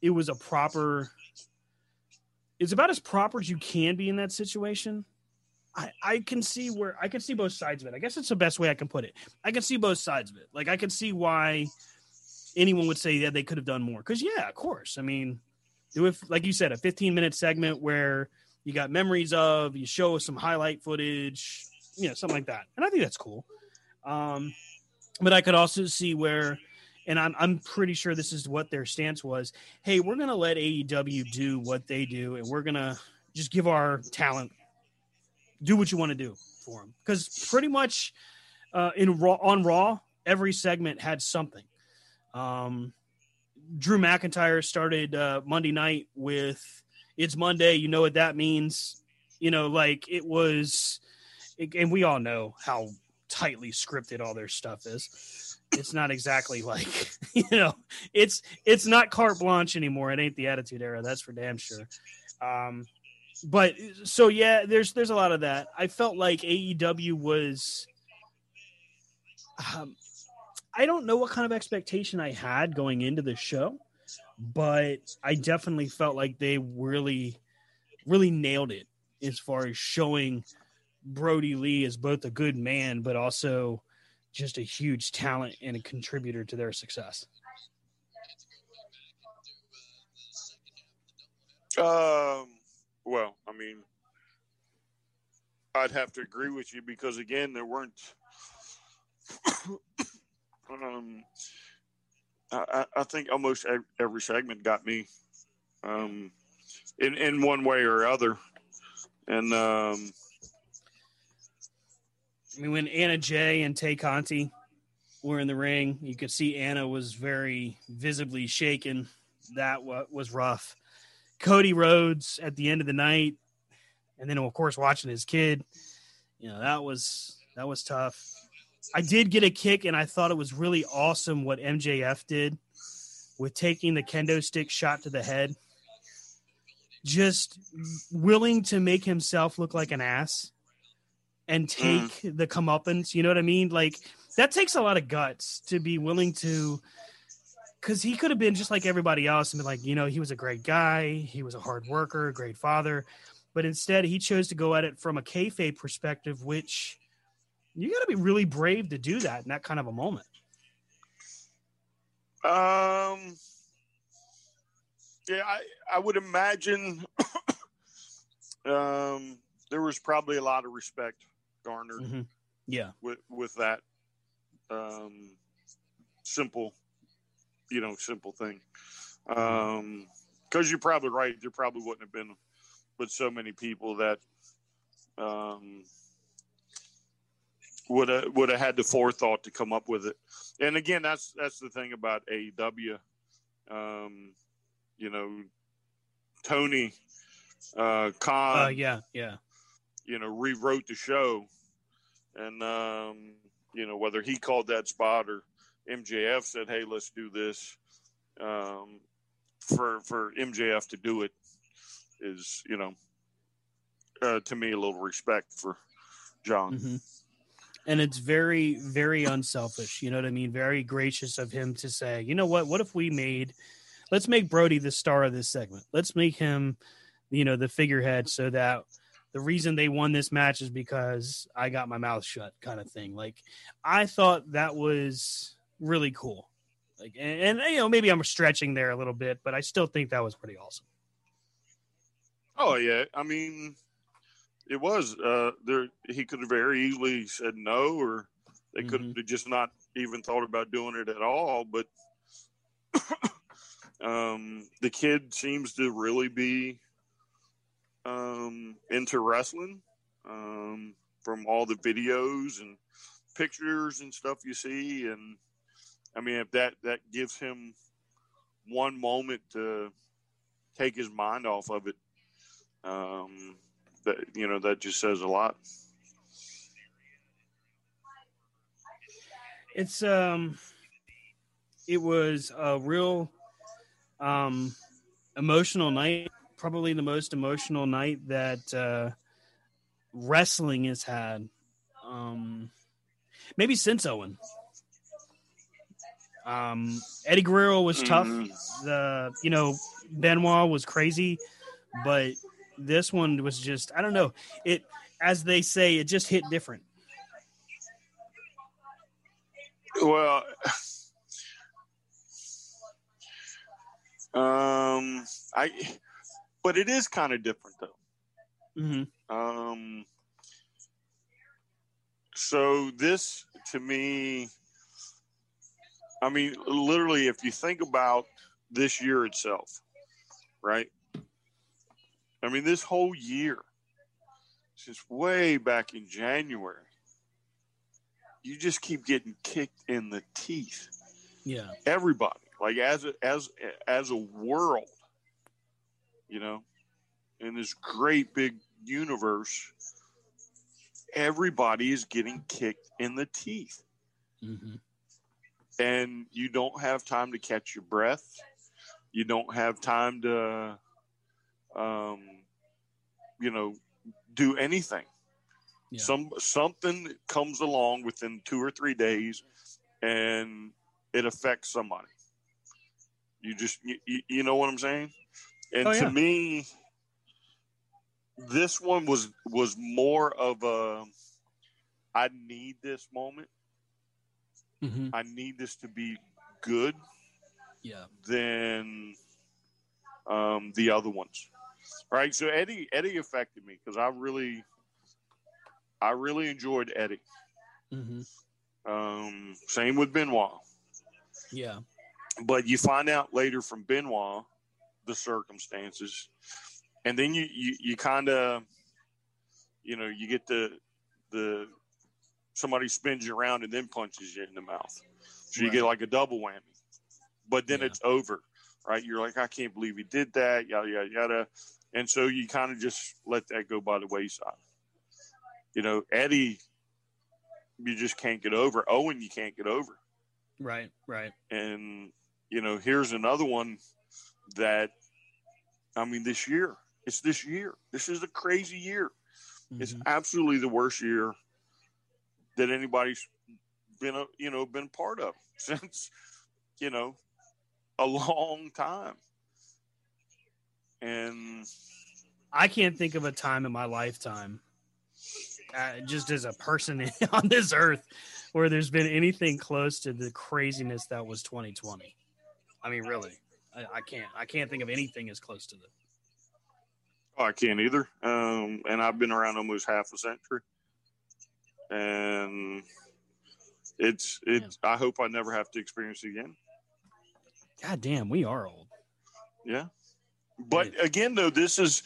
it was a proper, it's about as proper as you can be in that situation. I, I can see where I can see both sides of it. I guess it's the best way I can put it. I can see both sides of it. Like, I can see why anyone would say that yeah, they could have done more. Cause yeah, of course. I mean, if, like you said, a fifteen minute segment where you got memories of, you show some highlight footage, you know, something like that. And I think that's cool. Um, but I could also see where, and I'm, I'm pretty sure this is what their stance was. Hey, we're going to let A E W do what they do. And we're going to just give our talent, do what you want to do for them. Because pretty much uh, in Raw, on Raw, every segment had something. Um, Drew McIntyre started uh, Monday night with, it's Monday, you know what that means. You know, like it was, it, and we all know how tightly scripted all their stuff is. It's not exactly like, you know, it's it's not carte blanche anymore. It ain't the Attitude Era, that's for damn sure. Um But so, yeah, there's there's a lot of that. I felt like A E W was um, – I don't know what kind of expectation I had going into the show, but I definitely felt like they really, really nailed it as far as showing Brodie Lee as both a good man but also just a huge talent and a contributor to their success. Um. Well, I mean, I'd have to agree with you because, again, there weren't um, – I, I think almost every segment got me um, in, in one way or other. And um, – I mean, when Anna Jay and Tay Conti were in the ring, you could see Anna was very visibly shaken. That was rough. Cody Rhodes at the end of the night, and then of course watching his kid, you know, that was that was tough. I did get a kick, and I thought it was really awesome what M J F did with taking the kendo stick shot to the head, just willing to make himself look like an ass and take mm. the comeuppance. You know what I mean? Like, that takes a lot of guts to be willing to. Because he could have been just like everybody else and been like, you know, he was a great guy. He was a hard worker, a great father. But instead, he chose to go at it from a kayfabe perspective, which you got to be really brave to do that in that kind of a moment. Um, yeah, I, I would imagine um, there was probably a lot of respect garnered. Mm-hmm. Yeah. With, with that um, simple you know, simple thing. Um, cause you're probably right. There probably wouldn't have been with so many people that, um, would have, would have had the forethought to come up with it. And again, that's, that's the thing about A E W. Um, you know, Tony uh, Khan, uh, yeah, yeah, you know, rewrote the show, and um, you know, whether he called that spot or M J F said, "Hey, let's do this," um, for for M J F to do it is, you know, uh, to me, a little respect for John. Mm-hmm. And it's very, very unselfish. You know what I mean? Very gracious of him to say, you know what? What if we made, let's make Brodie the star of this segment. Let's make him, you know, the figurehead, so that the reason they won this match is because I got my mouth shut, kind of thing. Like, I thought that was really cool. Like, and, and you know, maybe I'm stretching there a little bit, but I still think that was pretty awesome. Oh, yeah. I mean, it was uh, there. He could have very easily said no, or they mm-hmm. could have just not even thought about doing it at all. But um, the kid seems to really be um, into wrestling, um, from all the videos and pictures and stuff you see. And I mean, if that, that gives him one moment to take his mind off of it, um, that, you know, that just says a lot. It's um, it was a real um emotional night. Probably the most emotional night that uh, wrestling has had, um, maybe since Owen. Um, Eddie Guerrero was tough. Mm-hmm. The you know Benoit was crazy, but this one was just, I don't know. It, as they say, it just hit different. Well, um, I, but it is kind of different though. Mm-hmm. Um, so this to me, I mean, literally, if you think about this year itself, right? I mean, this whole year, since way back in January, you just keep getting kicked in the teeth. Yeah, everybody, like as a, as as a world, you know, in this great big universe, everybody is getting kicked in the teeth, mm-hmm. and you don't have time to catch your breath. You don't have time to. Um, you know, do anything. Yeah. Some something comes along within two or three days, and it affects somebody. You just, you, you know what I'm saying? And oh, yeah. to me, this one was was more of a, I need this moment. Mm-hmm. I need this to be good. Yeah. Than um, the other ones. All right, so Eddie Eddie affected me because I really, I really enjoyed Eddie. Mm-hmm. Um, same with Benoit. Yeah, but you find out later from Benoit the circumstances, and then you you, you kind of, you know, you get the the somebody spins you around and then punches you in the mouth, so right. you get like a double whammy. But then yeah. it's over. Right, you're like, I can't believe he did that, yada, yada, yada. And so you kind of just let that go by the wayside. You know, Eddie, you just can't get over. Owen, you can't get over. Right, right. And, you know, here's another one that, I mean, this year. It's this year. This is a crazy year. Mm-hmm. It's absolutely the worst year that anybody's been, a, you know, been part of since, you know, a long time. And I can't think of a time in my lifetime, uh, just as a person on this earth, where there's been anything close to the craziness that was twenty twenty. I mean, really, I, I can't, I can't think of anything as close to that. Oh, I can't either. Um, and I've been around almost half a century, and it's, it's, yeah. I hope I never have to experience it again. God damn, we are old. Yeah. But again, though, this is,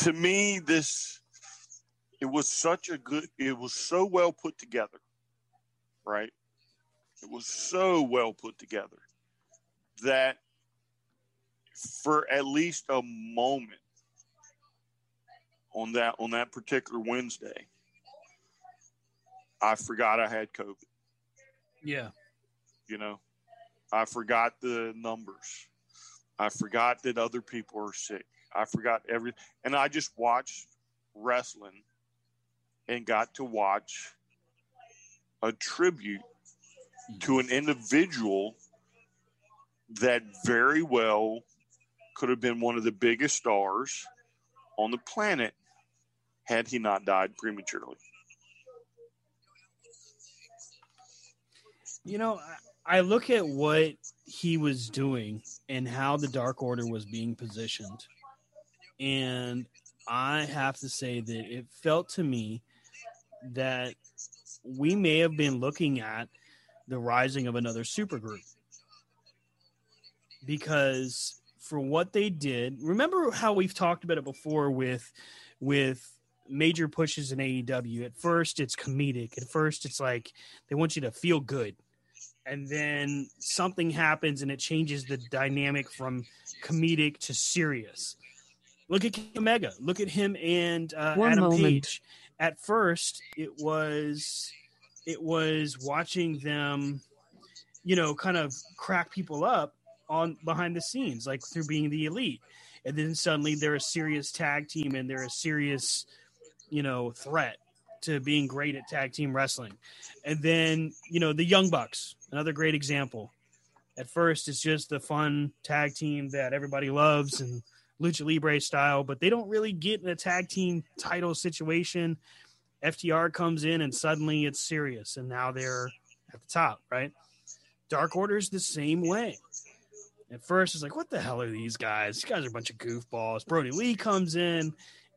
to me, this, it was such a good, it was so well put together, right? It was so well put together that for at least a moment on that on that particular Wednesday, I forgot I had COVID. Yeah. You know, I forgot the numbers. I forgot that other people are sick. I forgot everything. And I just watched wrestling and got to watch a tribute to an individual that very well could have been one of the biggest stars on the planet had he not died prematurely. You know, I look at what he was doing and how the Dark Order was being positioned, and I have to say that it felt to me that we may have been looking at the rising of another supergroup. Because for what they did, remember how we've talked about it before with with major pushes in A E W. At first, it's comedic. At first, it's like they want you to feel good. And then something happens and it changes the dynamic from comedic to serious. Look at Kenny Omega. Look at him and uh, Adam moment. Page. At first, it was it was watching them, you know, kind of crack people up on behind the scenes, like through Being the Elite. And then suddenly they're a serious tag team and they're a serious, you know, threat to being great at tag team wrestling. And then, you know, the Young Bucks, another great example. At first, it's just the fun tag team that everybody loves and Lucha Libre style, but they don't really get in a tag team title situation. F T R comes in and suddenly it's serious, and now they're at the top, right? Dark Order is the same way. At first, it's like, what the hell are these guys? These guys are a bunch of goofballs. Brodie Lee comes in,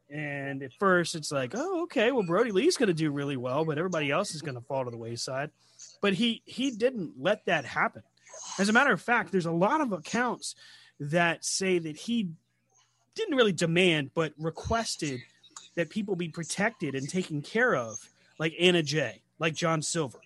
and at first it's like, oh, okay, well, Brodie Lee's going to do really well, but everybody else is going to fall to the wayside. But he he didn't let that happen. As a matter of fact, there's a lot of accounts that say that he didn't really demand, but requested that people be protected and taken care of, like Anna Jay, like John Silver.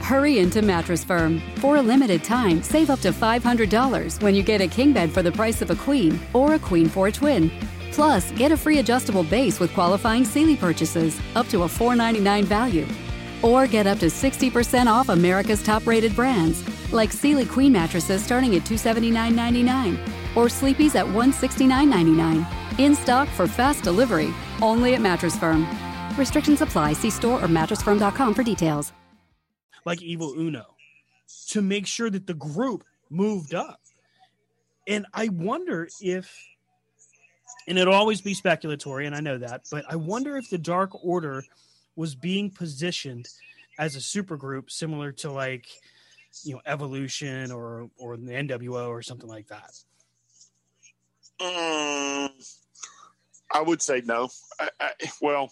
Hurry into Mattress Firm. For a limited time, save up to five hundred dollars when you get a king bed for the price of a queen or a queen for a twin. Plus, get a free adjustable base with qualifying Sealy purchases up to a four ninety-nine value. Or get up to sixty percent off America's top-rated brands, like Sealy Queen mattresses starting at two seventy-nine ninety-nine or Sleepy's at one sixty-nine ninety-nine. In stock for fast delivery, only at Mattress Firm. Restrictions apply. See store or mattress firm dot com for details. Like Evil Uno, to make sure that the group moved up. And I wonder if, and it'll always be speculatory, and I know that, but I wonder if the Dark Order was being positioned as a supergroup similar to, like, you know, Evolution or or the N W O or something like that. Um, I would say no. I, I, well,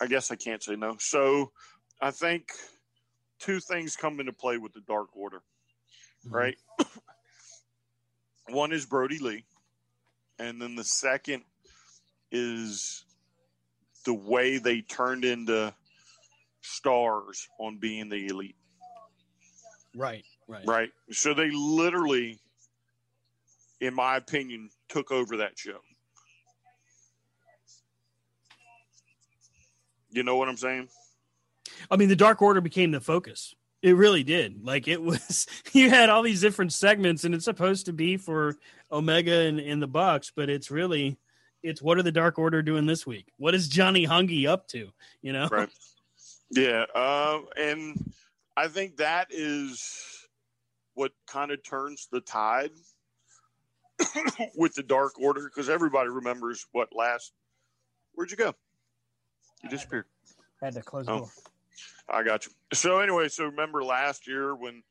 I guess I can't say no. So I think two things come into play with the Dark Order, right? Mm-hmm. One is Brodie Lee, and then the second is the way they turned into stars on Being the Elite. Right, right. Right. So they literally, in my opinion, took over that show. You know what I'm saying? I mean, the Dark Order became the focus. It really did. Like, it was, you had all these different segments, and it's supposed to be for Omega and, and the Bucks, but it's really, it's what are the Dark Order doing this week? What is Johnny Hungy up to? You know? Right. Yeah. Uh, and I think that is what kind of turns the tide with the Dark Order, because everybody remembers what last, where'd you go? You disappeared. I had to close the oh. door. I got you. So anyway, so remember last year when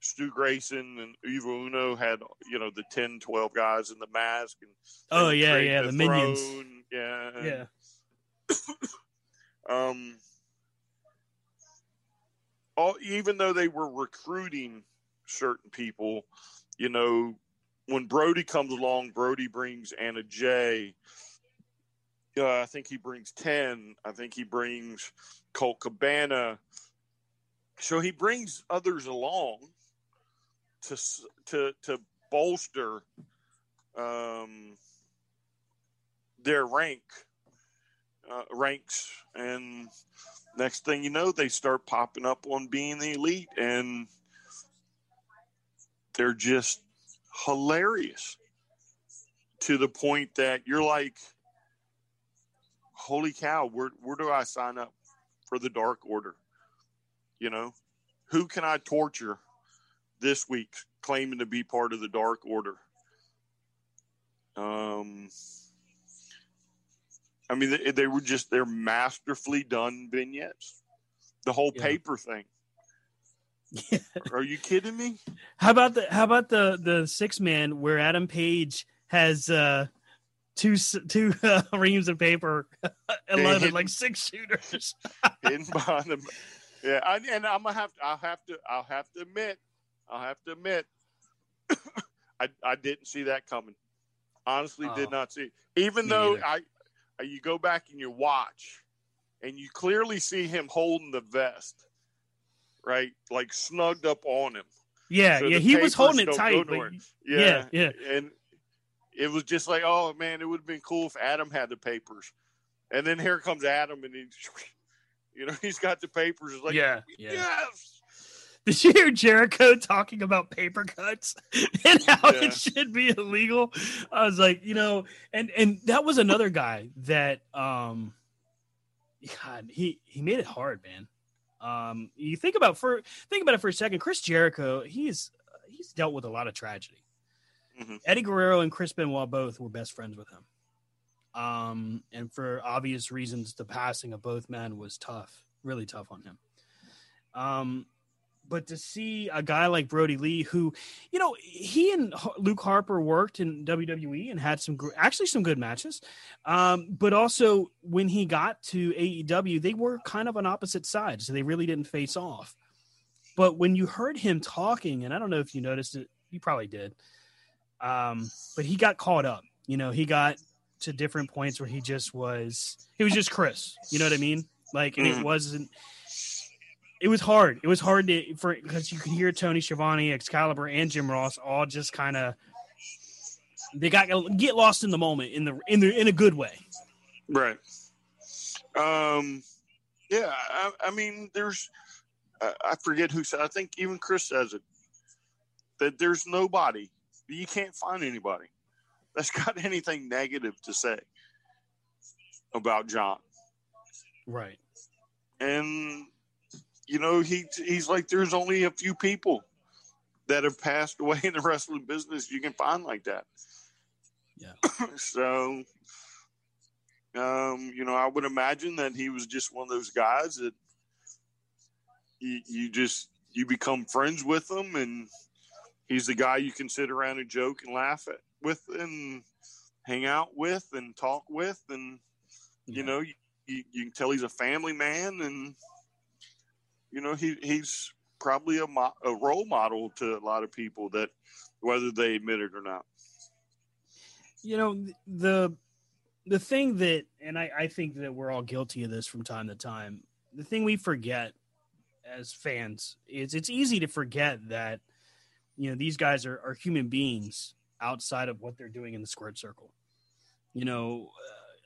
Stu Grayson and Evil Uno had, you know, the ten, twelve guys in the mask. And oh, yeah, yeah, the, the minions. Yeah. Yeah. um, all, even though they were recruiting certain people, you know, when Brodie comes along, Brodie brings Anna Jay. Uh, I think he brings ten. I think he brings Colt Cabana. So he brings others along to to to bolster um, their rank uh, ranks, and next thing you know, they start popping up on Being the Elite, and they're just hilarious to the point that you're like, holy cow, where where do I sign up for the Dark Order? You know, who can I torture this week claiming to be part of the Dark Order? Um, I mean, they, they were just, they're masterfully done vignettes. The whole yeah. paper thing. Yeah. Are you kidding me? How about the how about the the six man where Adam Page has uh, two two uh, reams of paper, eleven hidden, like six shooters hidden behind them. Yeah, I, and I'm gonna have to. I'll have to. I'll have to admit. I'll have to admit. I I didn't see that coming. Honestly, oh, did not see it. Even though either. I, I, you go back and you watch, and you clearly see him holding the vest, right? Like snugged up on him. Yeah, so yeah, he was holding it tight. But, yeah, yeah, yeah, and it was just like, oh man, it would have been cool if Adam had the papers, and then here comes Adam, and he. You know, he's got the papers. It's like, yeah, yeah. Yes. Did you hear Jericho talking about paper cuts and how yeah. it should be illegal? I was like, you know, and, and that was another guy that, um, God, he, he made it hard, man. Um, you think about for think about it for a second. Chris Jericho, he's he's dealt with a lot of tragedy. Mm-hmm. Eddie Guerrero and Chris Benoit both were best friends with him. Um, and for obvious reasons, the passing of both men was tough, really tough on him. Um, but to see a guy like Brodie Lee, who, you know, he and Luke Harper worked in W W E and had some, actually some good matches. Um, but also when he got to A E W, they were kind of on opposite sides. So they really didn't face off. But when you heard him talking, and I don't know if you noticed it, you probably did. Um, but he got caught up, you know, he got, to different points where he just was, he was just Chris, you know what I mean? Like, and it wasn't, it was hard. It was hard to, for, because you could hear Tony Schiavone, Excalibur, and Jim Ross all just kind of, they got, get lost in the moment in the, in the, in a good way. Right. Um, yeah. I, I mean, there's, uh, I forget who said, I think even Chris says it, that there's nobody, you can't find anybody that's got anything negative to say about John. Right. And, you know, he he's like, there's only a few people that have passed away in the wrestling business you can find like that. Yeah. So, um, you know, I would imagine that he was just one of those guys that you, you just, you become friends with him, and he's the guy you can sit around and joke and laugh at. With and hang out with and talk with, and you yeah. know you, you, you can tell he's a family man, and you know he he's probably a, mo- a role model to a lot of people, that whether they admit it or not. You know, the the thing that, and I, I think that we're all guilty of this from time to time. The thing we forget as fans is it's easy to forget that, you know, these guys are, are human beings outside of what they're doing in the squared circle. You know,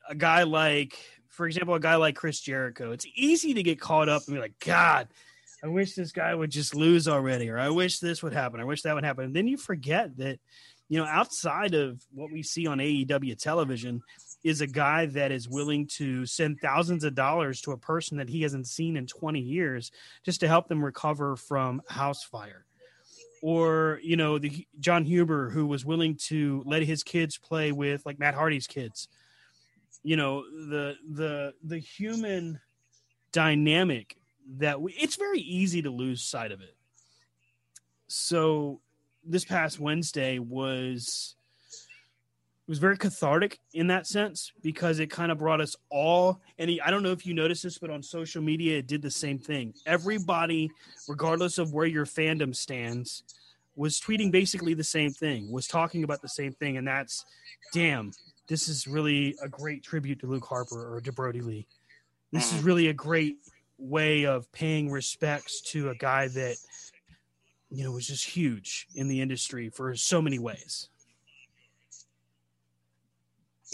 uh, a guy like, for example, a guy like Chris Jericho, it's easy to get caught up and be like, God, I wish this guy would just lose already, or I wish this would happen, I wish that would happen. And then you forget that, you know, outside of what we see on A E W television is a guy that is willing to send thousands of dollars to a person that he hasn't seen in twenty years just to help them recover from house fire. Or, you know, the John Huber, who was willing to let his kids play with, like, Matt Hardy's kids. You know, the the the human dynamic that we, it's very easy to lose sight of it. So this past Wednesday was was very cathartic in that sense, because it kind of brought us all, and I don't know if you noticed this, but on social media, it did the same thing. Everybody, regardless of where your fandom stands, was tweeting basically the same thing, was talking about the same thing. And that's, damn, this is really a great tribute to Luke Harper or to Brodie Lee. This is really a great way of paying respects to a guy that, you know, was just huge in the industry for so many ways.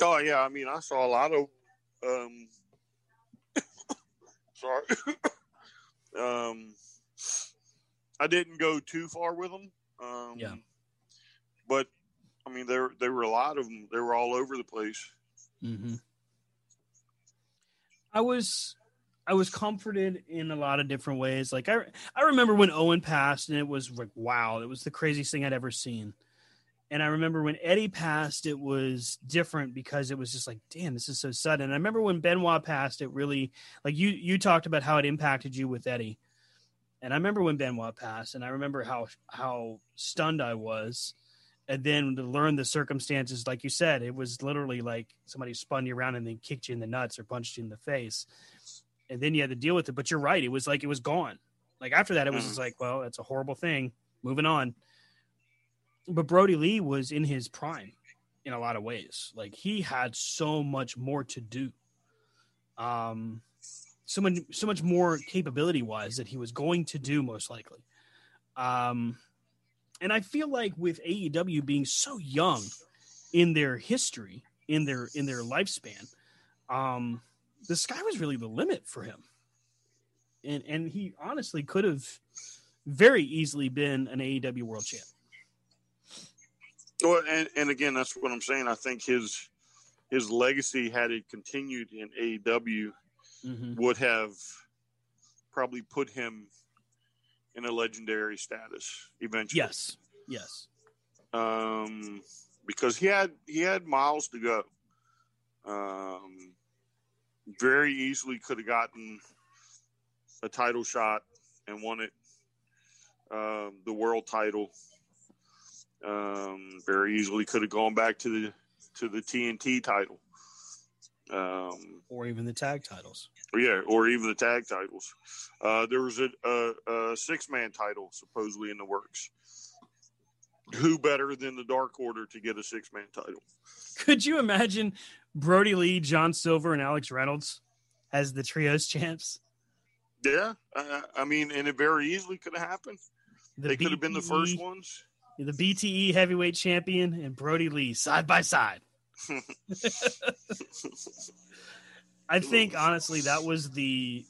Oh, yeah. I mean, I saw a lot of, um, sorry. um, I didn't go too far with them. Um, yeah. But, I mean, there, there were a lot of them. They were all over the place. Mm-hmm. I was, I was comforted in a lot of different ways. Like, I, I remember when Owen passed, and it was like, wow, it was the craziest thing I'd ever seen. And I remember when Eddie passed, it was different because it was just like, damn, this is so sudden. And I remember when Benoit passed, it really, like you, you talked about how it impacted you with Eddie. And I remember when Benoit passed, and I remember how, how stunned I was. And then to learn the circumstances, like you said, it was literally like somebody spun you around and then kicked you in the nuts or punched you in the face. And then you had to deal with it. But you're right. It was like, it was gone. Like after that, it was just like, well, that's a horrible thing. Moving on. But Brodie Lee was in his prime in a lot of ways. Like he had so much more to do. Um, so much, so much more capability wise that he was going to do most likely. Um, and I feel like with A E W being so young in their history, in their, in their lifespan, um, the sky was really the limit for him. And, and he honestly could have very easily been an A E W world champ. Well, and, and again, that's what I'm saying. I think his his legacy, had it continued in A E W, mm-hmm. would have probably put him in a legendary status eventually. Yes, yes. Um, because he had he had miles to go. Um, very easily could have gotten a title shot and won it, um, the world title. Um, very easily could have gone back to the to the T N T title, um, or even the tag titles. Yeah, or even the tag titles. Uh, there was a, a, a six man title supposedly in the works. Who better than the Dark Order to get a six man title? Could you imagine Brodie Lee, John Silver, and Alex Reynolds as the trios champs? Yeah, I, I mean, and it very easily could have happened. The they B- could have been the first ones. The B T E heavyweight champion and Brodie Lee side by side. I think honestly that was the,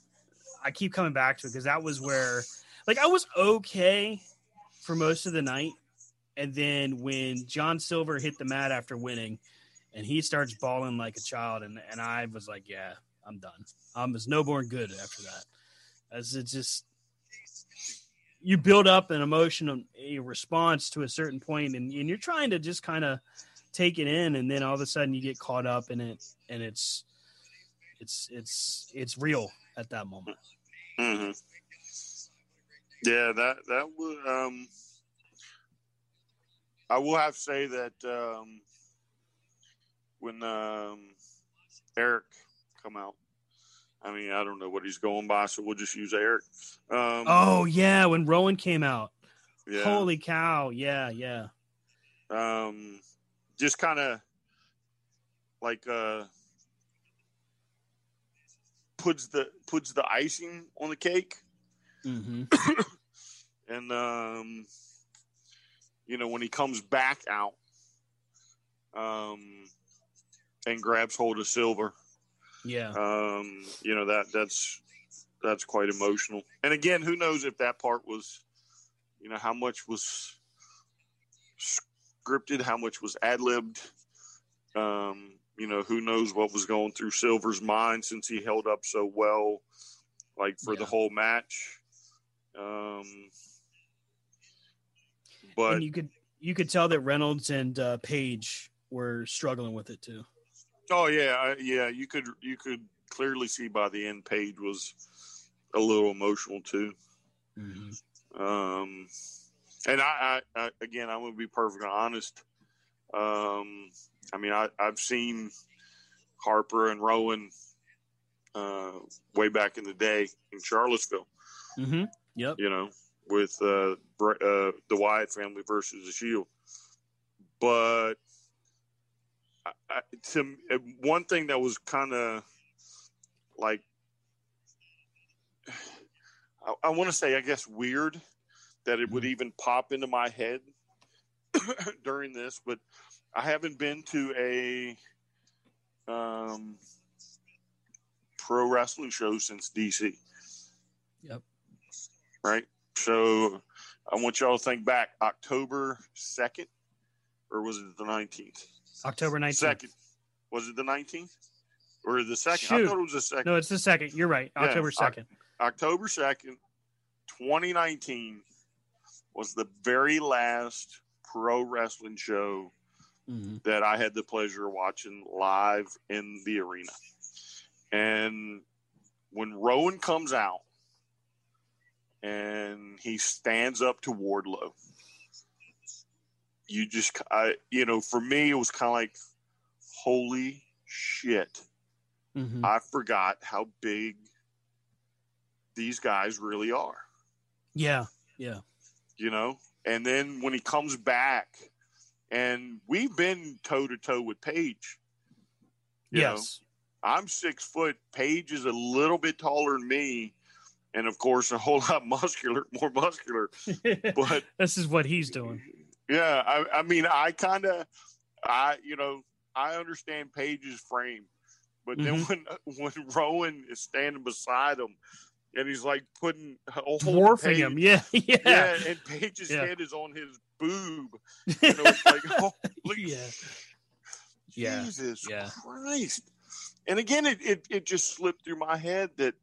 I keep coming back to it because that was where, like, I was okay for most of the night. And then when John Silver hit the mat after winning and he starts bawling like a child, and, and I was like, yeah, I'm done. I was no more good after that. As it just, you build up an emotional a response to a certain point, and, and you're trying to just kind of take it in, and then all of a sudden you get caught up in it, and it's it's it's it's real at that moment. Mm-hmm. Yeah, that that would. Um, I will have to say that um, when um, Eric come out. I mean, I don't know what he's going by, so we'll just use Eric. Um, oh, yeah, when Rowan came out. Yeah. Holy cow, yeah, yeah. Um, just kind of like uh, puts the puts the icing on the cake. Mm-hmm. And, um, you know, when he comes back out um, and grabs hold of Silver. Yeah. Um, you know, that that's that's quite emotional. And again, who knows if that part was, you know, how much was scripted, how much was ad-libbed. Um, you know, who knows what was going through Silver's mind since he held up so well, like for yeah. the whole match. Um, but and you could you could tell that Reynolds and uh, Page were struggling with it too. Oh yeah, yeah. You could you could clearly see by the end, Page was a little emotional too. Mm-hmm. Um, and I, I, I again, I'm gonna be perfectly honest. Um, I mean, I, I've seen Harper and Rowan uh, way back in the day in Charlottesville. Mm-hmm. Yep. You know, with uh, uh, the Wyatt family versus the Shield, but. I, to, one thing that was kind of like, I, I want to say, I guess, weird that it would even pop into my head during this, but I haven't been to a um, pro wrestling shows since D C. Yep. Right? So I want y'all to think back. October second, or was it the nineteenth? October nineteenth. second. Was it the nineteenth? Or the second? Shoot. I thought it was the second. No, it's the second. You're right. October yeah, second. O- October second, twenty nineteen was the very last pro wrestling show mm-hmm. that I had the pleasure of watching live in the arena. And when Rowan comes out and he stands up to Wardlow, you just, I, you know, for me, it was kind of like, holy shit. Mm-hmm. I forgot how big these guys really are. Yeah. Yeah. You know, and then when he comes back, and we've been toe to toe with Paige. You yes. know, I'm six foot. Paige is a little bit taller than me. And of course, a whole lot muscular, more muscular, but this is what he's doing. Yeah. I, I mean, I kind of, I, you know, I understand Paige's frame, but mm-hmm. then when, when Rowan is standing beside him, and he's like putting a dwarfing him, yeah, yeah, yeah. And Paige's yeah. head is on his boob. You know, it's like, holy yeah. Jesus yeah. Christ! And again, it, it it just slipped through my head that,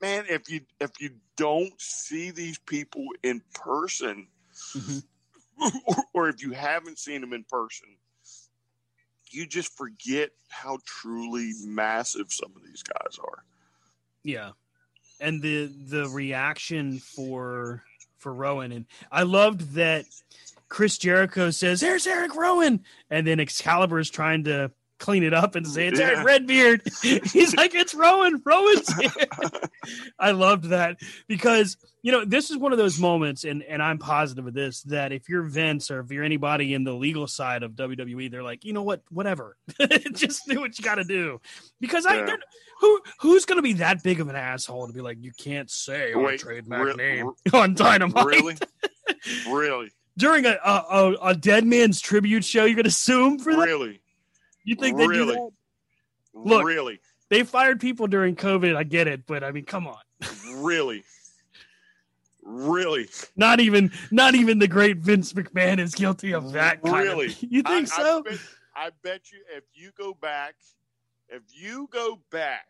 man, if you if you don't see these people in person, mm-hmm. or, or if you haven't seen them in person, you just forget how truly massive some of these guys are. Yeah. And the the reaction for for Rowan, and I loved that Chris Jericho says, "Here's Eric Rowan," and then Excalibur is trying to clean it up and say, "It's yeah. Eric Redbeard." He's like, "It's Rowan. Rowan's here." I loved that because you know this is one of those moments, and and I'm positive of this that if you're Vince or if you're anybody in the legal side of W W E, they're like, you know what, whatever, just do what you got to do because yeah. I. Who who's going to be that big of an asshole to be like, you can't say our trademark re- name re- on Dynamite? Really? Really? During a, a a dead man's tribute show, you're going to assume for that? Really? You think really? They do that? Look, really? They fired people during COVID. I get it, but I mean, come on. Really? Really? Not even not even the great Vince McMahon is guilty of that. Kind really? Of, you think I, so? I bet, I bet you if you go back. If you go back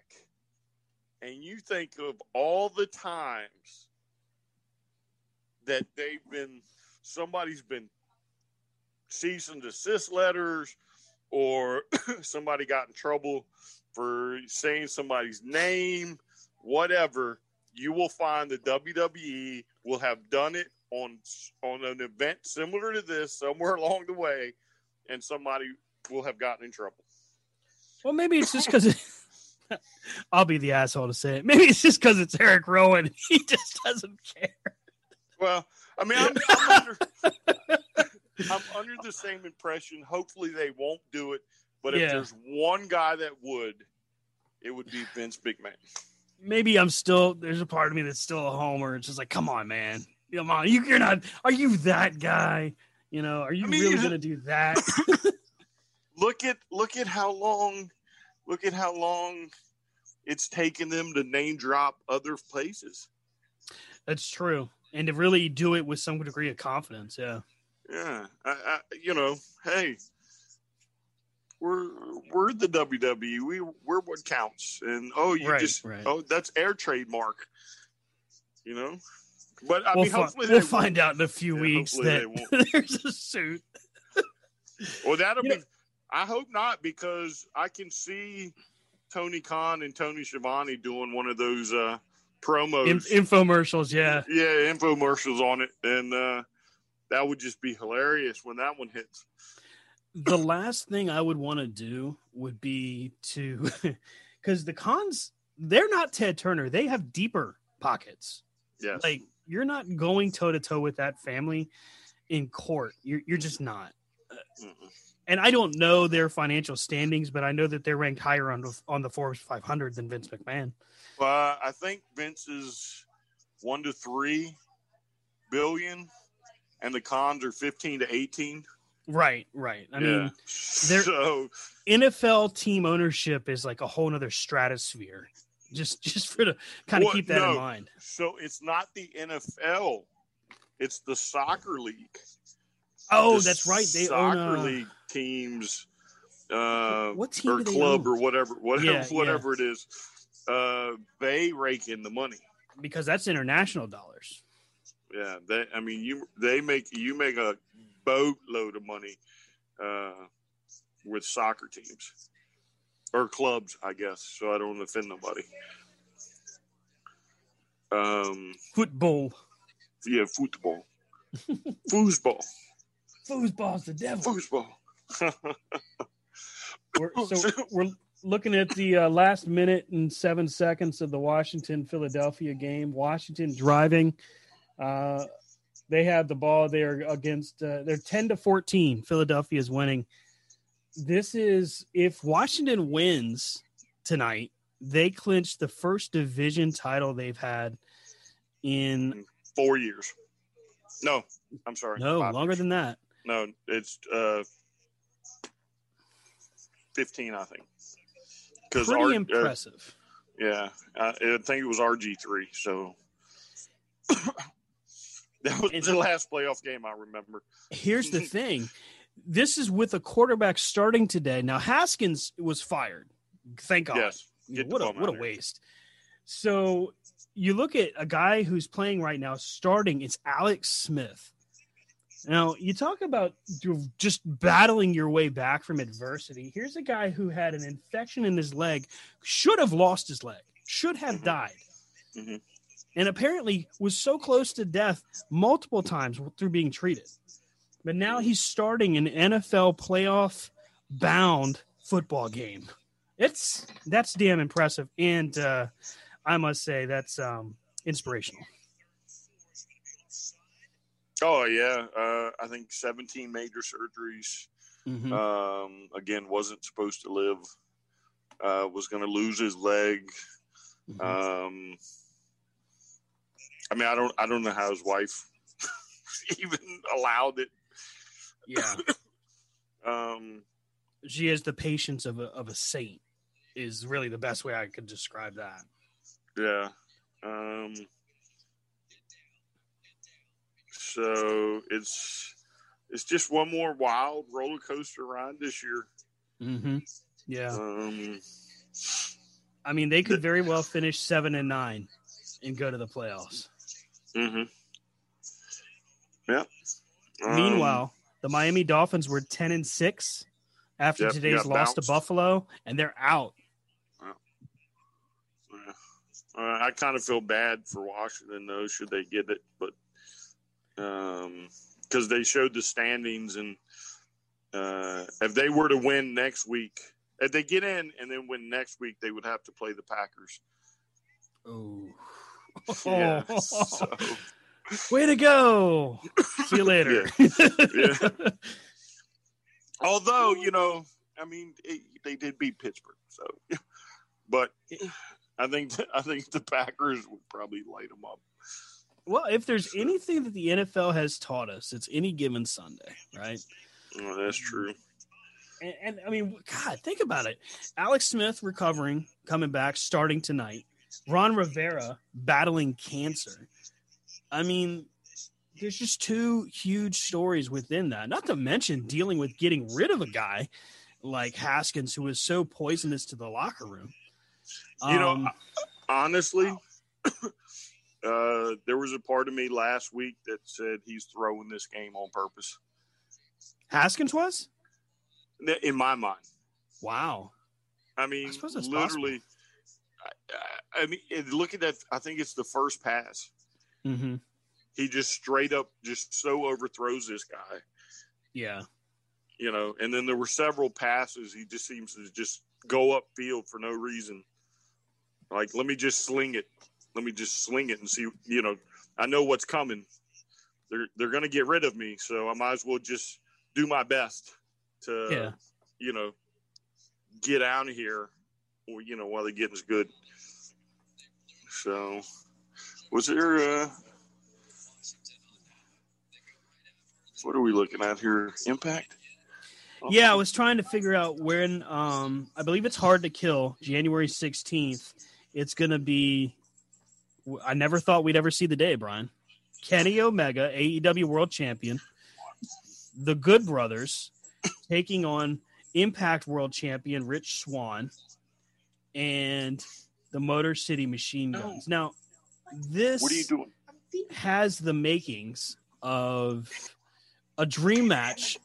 and you think of all the times that they've been, somebody's been cease and desist letters or somebody got in trouble for saying somebody's name, whatever, you will find the W W E will have done it on, on an event similar to this somewhere along the way, and somebody will have gotten in trouble. Well, maybe it's just because it, I'll be the asshole to say it. Maybe it's just because it's Eric Rowan. He just doesn't care. Well, I mean, I'm, I'm, under, I'm under the same impression. Hopefully they won't do it. But if yeah. there's one guy that would, it would be Vince McMahon. Maybe I'm still – there's a part of me that's still a homer. It's just like, come on, man. Come on. You, you're not – are you that guy? You know, are you I mean, really going to do that? Look at look at how long, look at how long it's taken them to name drop other places. That's true, and to really do it with some degree of confidence, yeah. Yeah, I, I, you know, hey, we're we're the W W E. We we're what counts, and oh, you right, just right. oh, that's air trademark, you know. But I we'll mean, fi- hopefully we'll they find won't. Out in a few yeah, weeks that there's a suit. Well, that'll you be. Know, I hope not, because I can see Tony Khan and Tony Schiavone doing one of those uh, promos. In- infomercials, yeah. Yeah, infomercials on it. And uh, that would just be hilarious when that one hits. The last thing I would want to do would be to – because the Khans, they're not Ted Turner. They have deeper pockets. Yes. Like, you're not going toe-to-toe with that family in court. You're, you're just not. Mm-mm. And I don't know their financial standings, but I know that they're ranked higher on the, on the Forbes five hundred than Vince McMahon. Uh, I think Vince is one to three billion, and the Khans are fifteen to eighteen. Right, right. I yeah. mean, so N F L team ownership is like a whole nother stratosphere. Just just for to kind of well, keep that no. in mind. So it's not the N F L, it's the soccer league. Oh, the that's right. They soccer own, uh, league teams, uh, what team or club own? Or whatever, whatever, yeah, whatever yeah. it is. Uh, they rake in the money because that's international dollars. Yeah, they, I mean, you they make you make a boatload of money uh, with soccer teams or clubs, I guess. So I don't offend nobody. Um, football. Yeah, football. Foosball. Foosball's the devil. Foosball. we're, so we're looking at the uh, last minute and seven seconds of the Washington-Philadelphia game. Washington driving. Uh, they have the ball. They are against uh, – they're ten to fourteen. Philadelphia is winning. This is – if Washington wins tonight, they clinch the first division title they've had in – Four years. No, I'm sorry. No, Five longer years. than that. No, it's uh, fifteen, I think. Pretty R- impressive. Uh, yeah, I, I think it was R G three, so that was and the last playoff game I remember. Here's the thing. This is with a quarterback starting today. Now, Haskins was fired. Thank God. Yes. What, a, what a waste. So you look at a guy who's playing right now, starting, it's Alex Smith. Now, you talk about just battling your way back from adversity. Here's a guy who had an infection in his leg, should have lost his leg, should have mm-hmm. died, mm-hmm. and apparently was so close to death multiple times through being treated. But now he's starting an N F L playoff-bound football game. It's that's damn impressive, and uh, I must say that's um, inspirational. Oh, yeah. Uh, I think seventeen major surgeries. Mm-hmm. Um, again, wasn't supposed to live. Uh, was going to lose his leg. Mm-hmm. Um, I mean, I don't I don't know how his wife even allowed it. Yeah. um, she has the patience of a, of a saint is really the best way I could describe that. Yeah. Um So it's it's just one more wild roller coaster ride this year. Mm-hmm. Yeah. Um, I mean, they could very well finish seven and nine and go to the playoffs. Mm-hmm. Yeah. Meanwhile, um, the Miami Dolphins were ten and six after yep, today's loss bounced. to Buffalo, and they're out. Wow. Yeah. Uh, I kind of feel bad for Washington, though, should they get it, but. Um, because they showed the standings, and uh, if they were to win next week, if they get in and then win next week, they would have to play the Packers. Oh, yeah, so. Way to go! See you later. Yeah. Yeah. Although, you know, I mean, it, they did beat Pittsburgh, so but I think I think the Packers would probably light them up. Well, if there's anything that the N F L has taught us, it's any given Sunday, right? Oh, that's true. And, and, I mean, God, think about it. Alex Smith recovering, coming back, starting tonight. Ron Rivera battling cancer. I mean, there's just two huge stories within that, not to mention dealing with getting rid of a guy like Haskins, who is so poisonous to the locker room. Um, you know, honestly – Uh, there was a part of me last week that said he's throwing this game on purpose. Haskins was? In my mind. Wow. I mean, I literally, I, I mean, look at that. I think it's the first pass. Mm-hmm. He just straight up just so overthrows this guy. Yeah. You know, and then there were several passes. He just seems to just go upfield for no reason. Like, let me just sling it. Let me just sling it and see, you know, I know what's coming. They're they're going to get rid of me, so I might as well just do my best to, yeah. you know, get out of here, or, you know, while the getting's good. So, was there a – what are we looking at here? Impact? Yeah, I was trying to figure out when. Um, I believe it's Hard to Kill, January sixteenth. It's going to be – I never thought we'd ever see the day, Brian. Kenny Omega, A E W World Champion. The Good Brothers taking on Impact World Champion Rich Swann and the Motor City Machine Guns. Now, this what are you doing? has the makings of a dream match,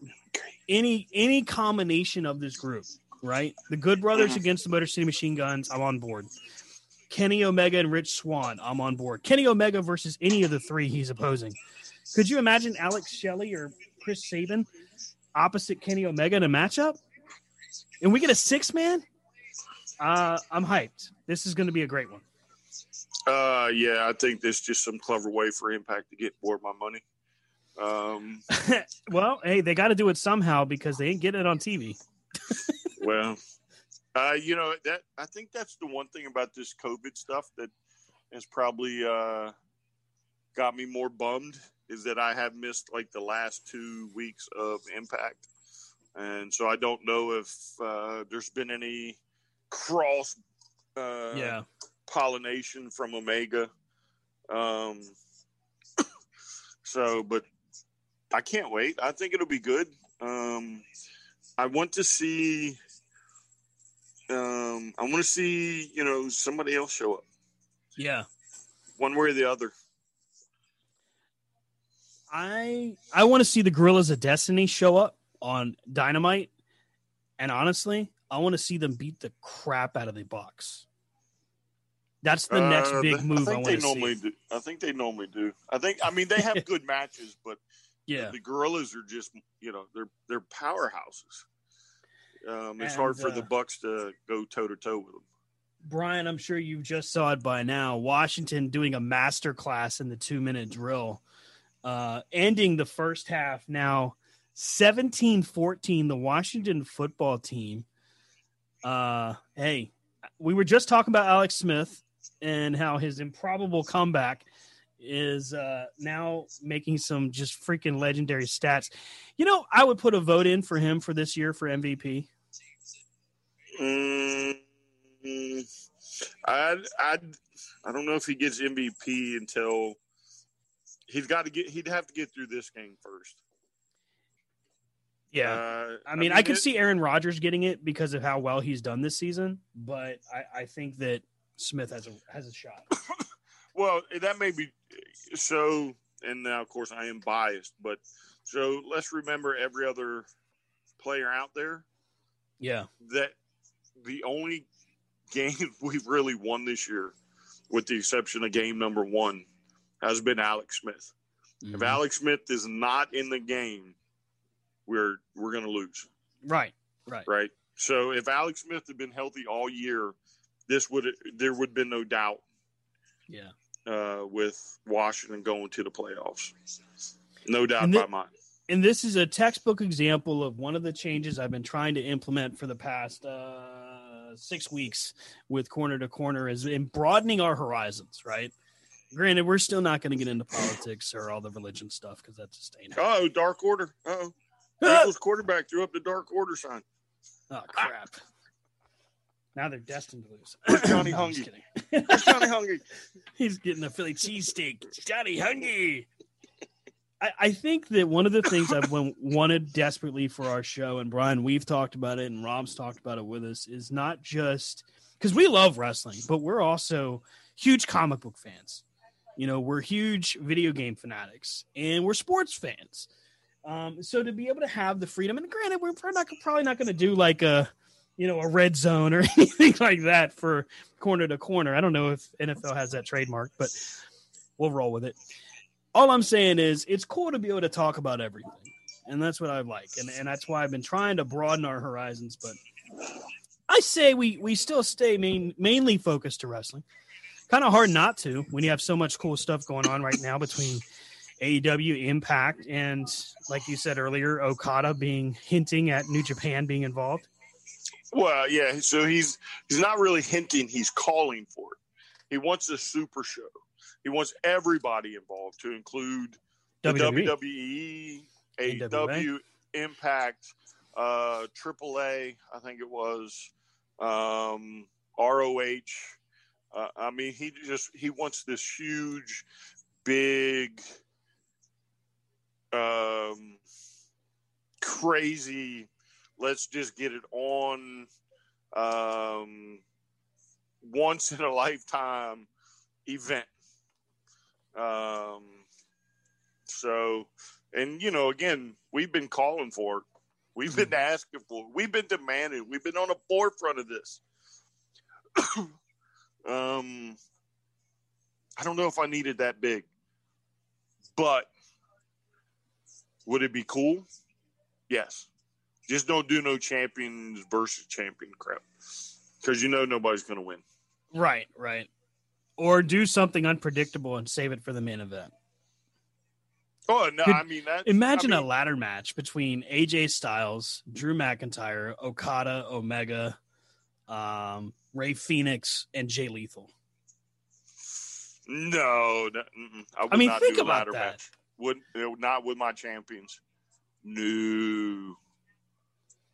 any any combination of this group, right? The Good Brothers against the Motor City Machine Guns, I'm on board. Kenny Omega and Rich Swann, I'm on board. Kenny Omega versus any of the three he's opposing. Could you imagine Alex Shelley or Chris Sabin opposite Kenny Omega in a matchup? And we get a six-man? Uh, I'm hyped. This is going to be a great one. Uh, yeah, I think there's just some clever way for Impact to get more of my money. Um, well, hey, they got to do it somehow because they ain't getting it on T V. Well, uh, you know, that I think that's the one thing about this COVID stuff that has probably uh, got me more bummed is that I have missed like the last two weeks of Impact. And so I don't know if uh, there's been any cross uh, yeah. pollination from Omega. Um, so, but I can't wait. I think it'll be good. Um, I want to see, um, I want to see, you know, somebody else show up. Yeah. One way or the other. I I want to see the Gorillas of Destiny show up on Dynamite, and honestly, I want to see them beat the crap out of the Bucks. That's the uh, next big they, move I, I want to see. Do. I think they normally do. I think I mean they have good matches, but yeah, the Gorillas are just you know they're they're powerhouses. Um, it's and, hard for uh, the Bucks to go toe to toe with them. Brian, I'm sure you just saw it by now. Washington doing a master class in the two minute drill. Uh, ending the first half now seventeen fourteen, the Washington football team. Uh, hey, we were just talking about Alex Smith and how his improbable comeback is uh, now making some just freaking legendary stats. You know, I would put a vote in for him for this year for M V P. Mm-hmm. I, I, I don't know if he gets M V P until – He's got to get. He'd have to get through this game first. Yeah, uh, I mean, I, mean, I could it, see Aaron Rodgers getting it because of how well he's done this season, but I, I think that Smith has a has a shot. Well, that may be so. And now, of course, I am biased, but so let's remember every other player out there. Yeah, that the only game we've really won this year, with the exception of game number one, has been Alex Smith. Mm-hmm. If Alex Smith is not in the game, we're we're going to lose. Right, right, right. So if Alex Smith had been healthy all year, this would there would have been no doubt. Yeah, uh, with Washington going to the playoffs, no doubt th- by mine. And this is a textbook example of one of the changes I've been trying to implement for the past uh, six weeks with Corner to Corner is in broadening our horizons. Right. Granted, we're still not going to get into politics or all the religion stuff because that's just ain't happening. Oh, Dark Order. Uh-oh. Eagles quarterback threw up the Dark Order sign. Oh, crap. Ah. Now they're destined to lose. Where's Johnny no, Hungy? Where's Johnny Hungy? He's getting a Philly cheesesteak. Johnny Hungy. I, I think that one of the things I've wanted desperately for our show, and Brian, we've talked about it, and Rob's talked about it with us, is not just – because we love wrestling, but we're also huge comic book fans. You know, we're huge video game fanatics, and we're sports fans. Um, so to be able to have the freedom, and granted, we're probably not, probably not going to do like a, you know, a red zone or anything like that for Corner to Corner. I don't know if N F L has that trademark, but we'll roll with it. All I'm saying is it's cool to be able to talk about everything, and that's what I like, and, and that's why I've been trying to broaden our horizons. But I say we, we still stay main, mainly focused to wrestling. Kind of hard not to when you have so much cool stuff going on right now between A E W, Impact, and like you said earlier, Okada being hinting at New Japan being involved. Well, yeah, so he's he's not really hinting, he's calling for it. He wants a super show. He wants everybody involved to include W W E, the W W E, A E W, Impact, uh, triple A, I think it was, um, R O H. Uh, I mean, he just, he wants this huge, big, um, crazy, let's just get it on, um, once in a lifetime event. Um, so, and you know, again, we've been calling for it. We've been asking for it. We've been demanding. We've been on the forefront of this. um, I don't know if I need it that big, but would it be cool? Yes. Just don't do no champions versus champion crap, because you know nobody's going to win. Right, right. Or do something unpredictable and save it for the main event. Oh, no, Could, I mean... That's, imagine I mean, a ladder match between A J Styles, Drew McIntyre, Okada, Omega, um, Rey Fenix, and Jay Lethal. No, no I would I mean, not think do a ladder that. match. Would, not with my champions. No.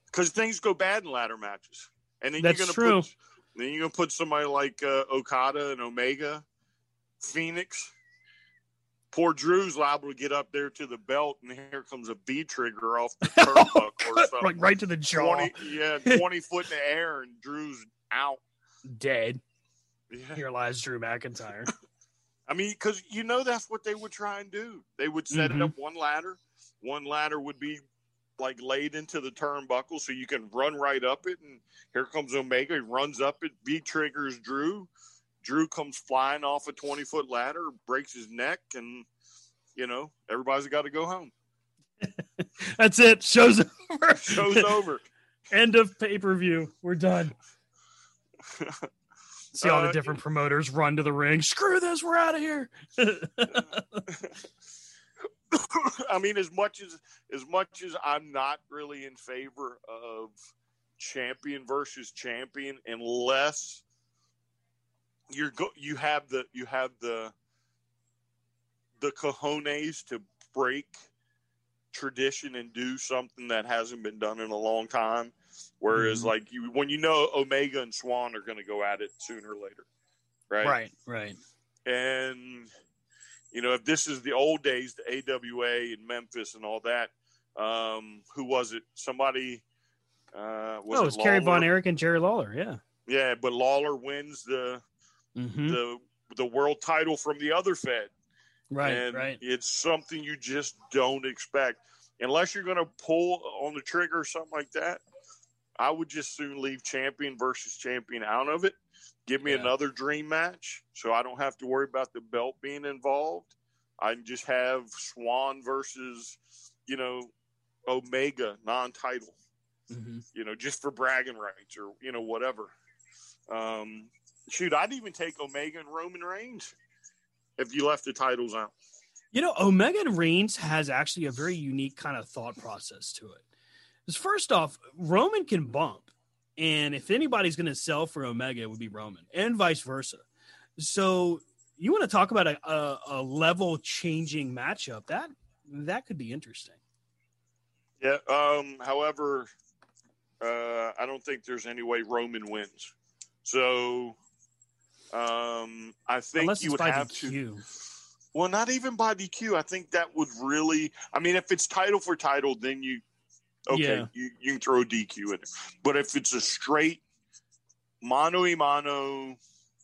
Because things go bad in ladder matches. And then that's you're gonna true. Put, then you're going to put somebody like uh, Okada and Omega, Phoenix. Poor Drew's liable to get up there to the belt, and here comes a V-trigger off the turnbuckle oh, or something. Right, right to the jaw. twenty, yeah, twenty foot in the air, and Drew's out. Dead. Yeah. Here lies Drew McIntyre. I mean, because you know that's what they would try and do. They would set mm-hmm. it up one ladder. One ladder would be like laid into the turnbuckle so you can run right up it, and here comes Omega. He runs up it, V-triggers Drew. Drew comes flying off a twenty-foot ladder, breaks his neck, and, you know, everybody's got to go home. That's it. Show's over. Show's over. End of pay-per-view. We're done. See all uh, the different promoters run to the ring. Screw this. We're out of here. I mean, as much as as much as I'm not really in favor of champion versus champion, unless you're go, you have the you have the the cojones to break tradition and do something that hasn't been done in a long time. Whereas, mm-hmm. like you, when you know Omega and Swan are going to go at it sooner or later, right? Right, right, and. You know, if this is the old days, the A W A and Memphis and all that, um, who was it? Somebody uh, was oh, it was Kerry Von Erich and Jerry Lawler, yeah, yeah. But Lawler wins the mm-hmm. the the world title from the other Fed, right? And right. It's something you just don't expect unless you're going to pull on the trigger or something like that. I would just soon leave champion versus champion out of it. Give me yeah. another dream match so I don't have to worry about the belt being involved. I can just have Swan versus, you know, Omega non-title, mm-hmm. you know, just for bragging rights or, you know, whatever. Um, shoot, I'd even take Omega and Roman Reigns if you left the titles out. You know, Omega and Reigns has actually a very unique kind of thought process to it. Because first off, Roman can bump. And if anybody's going to sell for Omega, it would be Roman, and vice versa. So you want to talk about a, a, a level-changing matchup. That that could be interesting. Yeah. Um, however, uh, I don't think there's any way Roman wins. So um, I think Unless you would have D Q. To – well, not even by D Q. I think that would really – I mean, if it's title for title, then you – Okay, yeah. you, you can throw D Q in there. But if it's a straight mano-a-mano,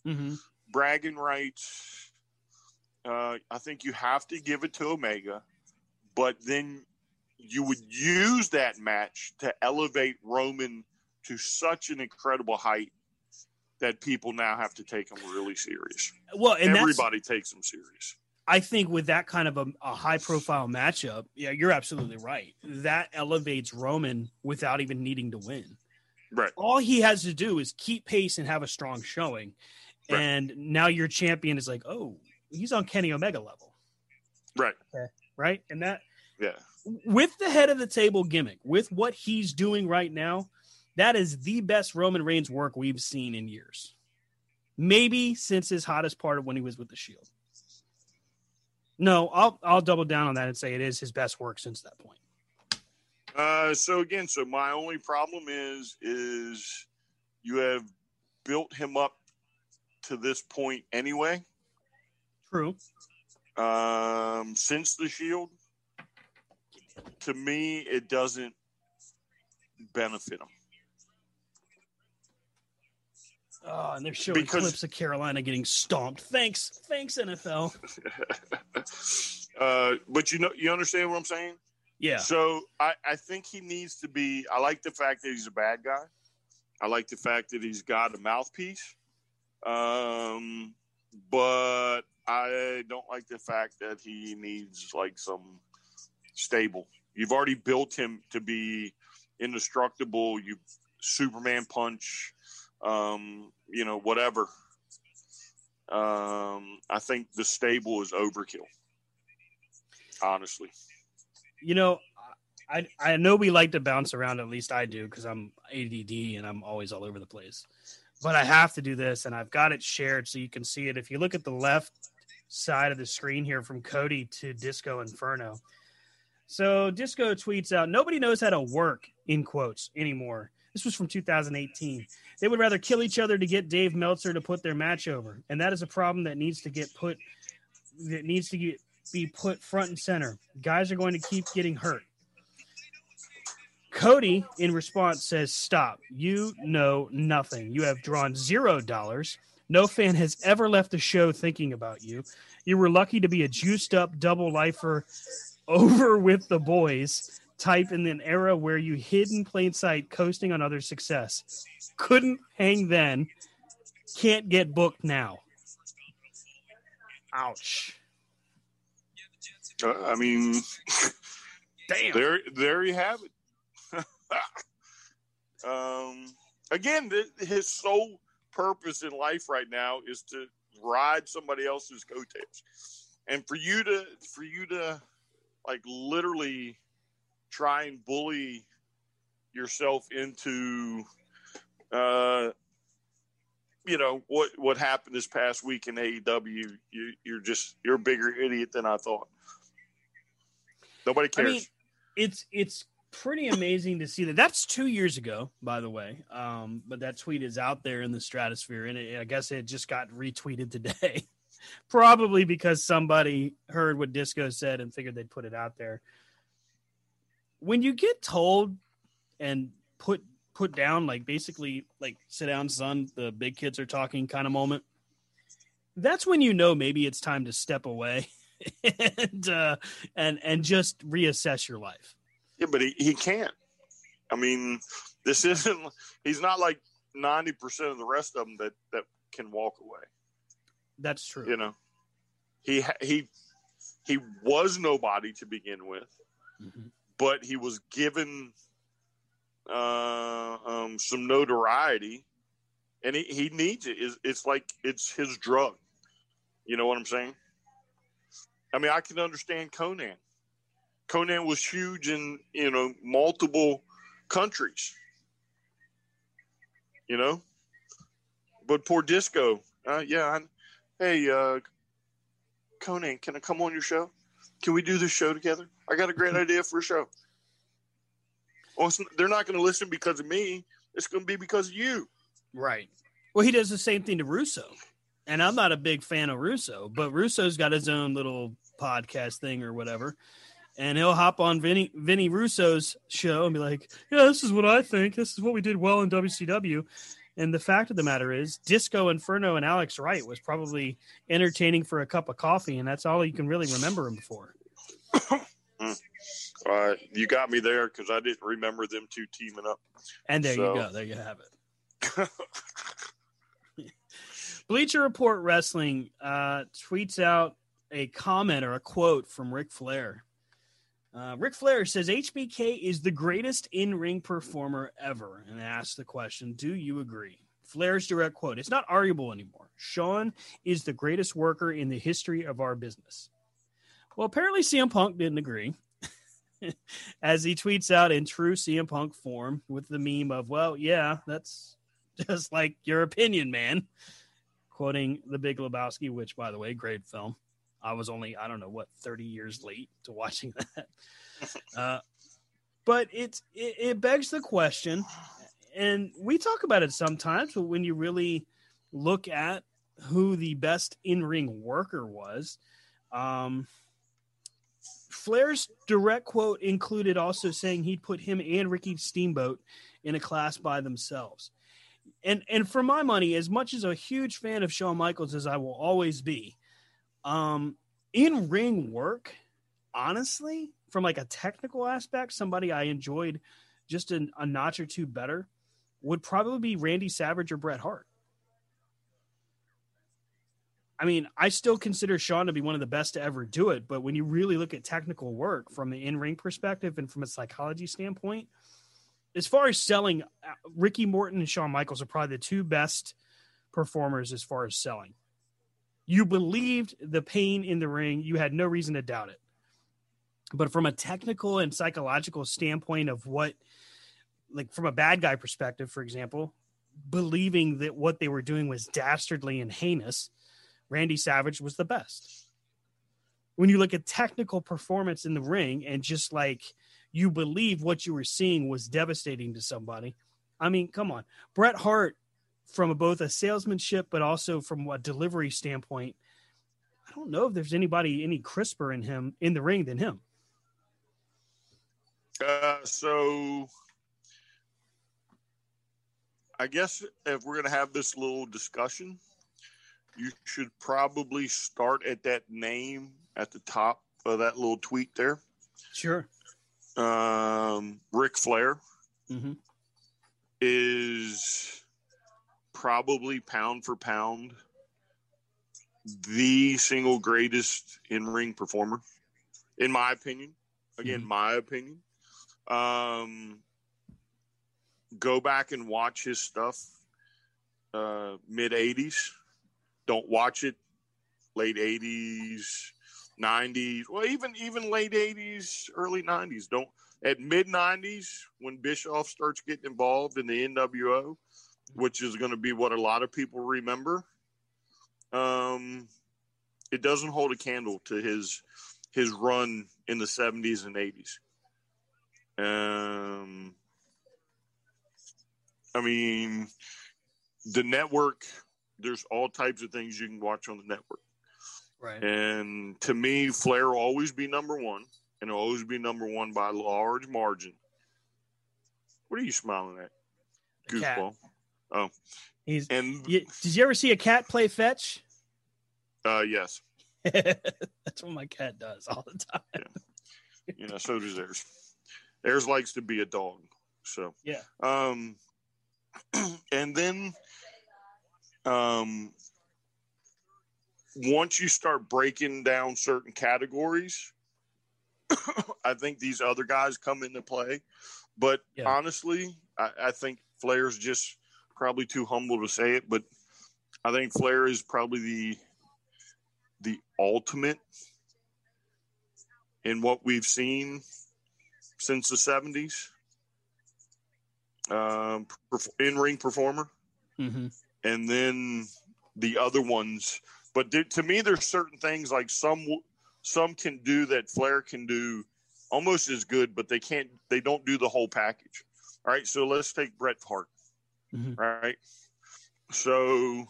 mm-hmm. bragging rights, uh, I think you have to give it to Omega. But then you would use that match to elevate Roman to such an incredible height that people now have to take him really serious. Well, and everybody takes him serious. I think with that kind of a, a high-profile matchup, yeah, you're absolutely right. That elevates Roman without even needing to win. Right. All he has to do is keep pace and have a strong showing. Right. And now your champion is like, oh, he's on Kenny Omega level. Right. Okay. Right? And that – yeah. With the head-of-the-table gimmick, with what he's doing right now, that is the best Roman Reigns work we've seen in years. Maybe since his hottest part of when he was with the Shield. No, I'll I'll double down on that and say it is his best work since that point. Uh, so again, so my only problem is, is you have built him up to this point anyway. True. Um, since the Shield, to me, it doesn't benefit him. Oh, and they're showing because, clips of Carolina getting stomped. Thanks, thanks, N F L. uh, but you know, you understand what I'm saying? Yeah. So I, I think he needs to be. I like the fact that he's a bad guy. I like the fact that he's got a mouthpiece. Um, but I don't like the fact that he needs like some stable. You've already built him to be indestructible. You Superman punch. Um, you know, whatever. Um, I think the stable is overkill, honestly. You know, I I know we like to bounce around, at least I do, because I'm A D D and I'm always all over the place. But I have to do this, and I've got it shared so you can see it. If you look at the left side of the screen here from Cody to Disco Inferno. So Disco tweets out, nobody knows how to work, in quotes, anymore. This was from two thousand eighteen. They would rather kill each other to get Dave Meltzer to put their match over. And that is a problem that needs to get put, that needs to get, be put front and center. Guys are going to keep getting hurt. Cody, in response, says, stop. You know nothing. You have drawn zero dollars. No fan has ever left the show thinking about you. You were lucky to be a juiced-up double-lifer over with the boys type in an era where you hid in plain sight, coasting on other success. Couldn't hang then. Can't get booked now. Ouch. Uh, I mean, damn. There, there you have it. um, again, th- his sole purpose in life right now is to ride somebody else's coattails, and for you to, for you to, like literally. Try and bully yourself into, uh, you know, what, what happened this past week in A E W. You, you're just, you're a bigger idiot than I thought. Nobody cares. I mean, it's, it's pretty amazing to see that. That's two years ago, by the way. Um, but that tweet is out there in the stratosphere, and it, I guess it just got retweeted today, probably because somebody heard what Disco said and figured they'd put it out there. When you get told and put put down, like basically like sit down, son, the big kids are talking kind of moment, that's when you know maybe it's time to step away and uh, and and just reassess your life. Yeah, but he, he can't. I mean, this isn't – he's not like ninety percent of the rest of them that, that can walk away. That's true. You know, he he he was nobody to begin with. Mm-hmm. But he was given uh, um, some notoriety, and he, he needs it. It's, it's like it's his drug. You know what I'm saying? I mean, I can understand Conan. Conan was huge in, you know, multiple countries. You know? But poor Disco. Uh, yeah. I, hey, uh, Conan, can I come on your show? Can we do this show together? I got a great idea for a show. Well, they're not going to listen because of me. It's going to be because of you. Right. Well, he does the same thing to Russo. And I'm not a big fan of Russo, but Russo's got his own little podcast thing or whatever. And he'll hop on Vinny, Vinny Russo's show and be like, yeah, this is what I think. This is what we did well in W C W. And the fact of the matter is, Disco Inferno and Alex Wright was probably entertaining for a cup of coffee, and that's all you can really remember him for. Uh, you got me there because I didn't remember them two teaming up. And there so. you go. There you have it. Bleacher Report Wrestling uh, tweets out a comment or a quote from Ric Flair. Uh, Ric Flair says, H B K is the greatest in-ring performer ever, and asks the question, do you agree? Flair's direct quote, it's not arguable anymore. Shawn is the greatest worker in the history of our business. Well, apparently C M Punk didn't agree, as he tweets out in true C M Punk form with the meme of, well, yeah, that's just like your opinion, man, quoting The Big Lebowski, which, by the way, great film. I was only, I don't know, what, thirty years late to watching that. Uh, But it's, it, it begs the question, and we talk about it sometimes, but when you really look at who the best in-ring worker was, um, Flair's direct quote included also saying he'd put him and Ricky Steamboat in a class by themselves. And and for my money, as much as a huge fan of Shawn Michaels as I will always be, um, in-ring work, honestly, from like a technical aspect, somebody I enjoyed just an, a notch or two better would probably be Randy Savage or Bret Hart. I mean, I still consider Shawn to be one of the best to ever do it, but when you really look at technical work from the in-ring perspective and from a psychology standpoint, as far as selling, Ricky Morton and Shawn Michaels are probably the two best performers as far as selling. You believed the pain in the ring. You had no reason to doubt it. But from a technical and psychological standpoint of what, like from a bad guy perspective, for example, believing that what they were doing was dastardly and heinous, Randy Savage was the best. When you look at technical performance in the ring and just like you believe what you were seeing was devastating to somebody. I mean, come on. Bret Hart, from both a salesmanship, but also from a delivery standpoint, I don't know if there's anybody any crisper in him in the ring than him. Uh, so I guess if we're going to have this little discussion, you should probably start at that name at the top of that little tweet there. Sure. Um, Ric Flair mm-hmm. is probably pound for pound the single greatest in-ring performer, in my opinion. Again, mm-hmm. my opinion. Um, go back and watch his stuff, uh, mid-eighties. Don't watch it, late eighties, nineties. Well, even, even late eighties, early nineties. Don't at mid-nineties, when Bischoff starts getting involved in the N W O, which is going to be what a lot of people remember, Um, it doesn't hold a candle to his his run in the seventies and eighties. Um, I mean, the network, there's all types of things you can watch on the network. Right. And to me, Flair will always be number one, and he'll always be number one by a large margin. What are you smiling at? Goofball. Oh. He's, and you, did you ever see a cat play fetch? Uh, yes. That's what my cat does all the time. Yeah, you know, so does theirs. Theirs likes to be a dog. So yeah. Um, and then, um, once you start breaking down certain categories, I think these other guys come into play. But yeah. honestly, I, I think Flair's just probably too humble to say it, but I think Flair is probably the the ultimate in what we've seen since the seventies. Um, in-ring performer. Mm-hmm. And then the other ones. But there, to me, there's certain things like some some can do that Flair can do almost as good, but they can't. They don't do the whole package. All right, so let's take Bret Hart. Mm-hmm. Right. So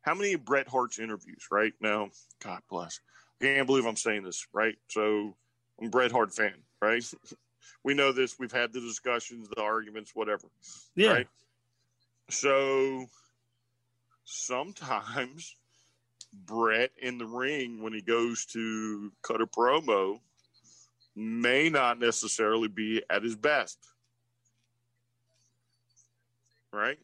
how many of Bret Hart's interviews right now? God bless. I can't believe I'm saying this. Right. So I'm a Bret Hart fan. Right. We know this. We've had the discussions, the arguments, whatever. Yeah. Right. So sometimes Bret in the ring, when he goes to cut a promo, may not necessarily be at his best. Right.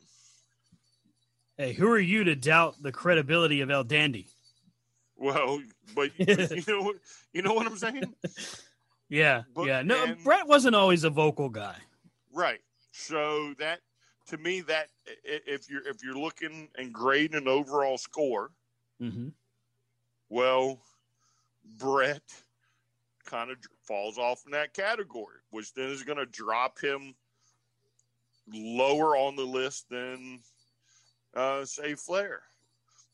Hey, who are you to doubt the credibility of El Dandy? Well, but you know, you know what I'm saying? Yeah, but, yeah. No, and Bret wasn't always a vocal guy, right? So that, to me, that if you're if you're looking and grading an overall score, mm-hmm. well, Bret kind of falls off in that category, which then is going to drop him lower on the list than, uh, say, Flair.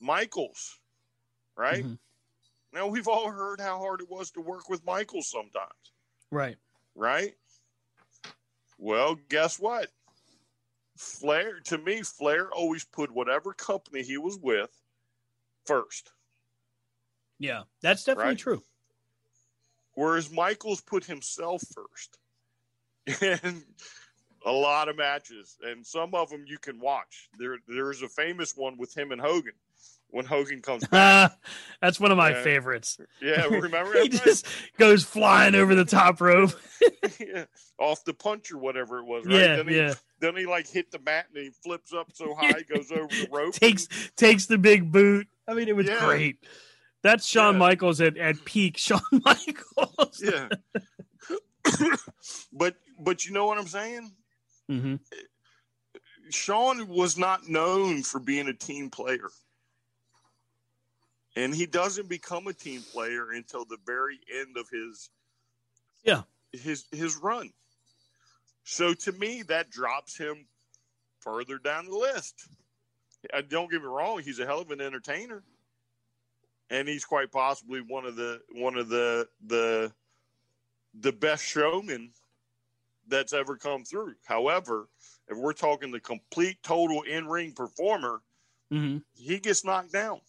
Michaels, right? Mm-hmm. Now, we've all heard how hard it was to work with Michaels sometimes. Right. Right? Well, guess what? Flair, to me, Flair always put whatever company he was with first. Yeah, that's definitely right? True. Whereas Michaels put himself first in a lot of matches, and some of them you can watch. There, there's a famous one with him and Hogan. When Hogan comes back. That's one of my yeah. favorites. Yeah, remember? he just goes flying over the top rope. yeah. Off the punch or whatever it was, right? Yeah, then, he, yeah. then he, like, hit the mat and he flips up so high, goes over the rope. Takes and... takes the big boot. I mean, it was yeah. great. That's Shawn yeah. Michaels at, at peak Shawn Michaels. yeah. but, but you know what I'm saying? Mm-hmm. Shawn was not known for being a team player. And he doesn't become a team player until the very end of his yeah. his his run. So to me, that drops him further down the list. I don't get me wrong, he's a hell of an entertainer. And he's quite possibly one of the one of the the the best showmen that's ever come through. However, if we're talking the complete total in-ring performer, mm-hmm. he gets knocked down.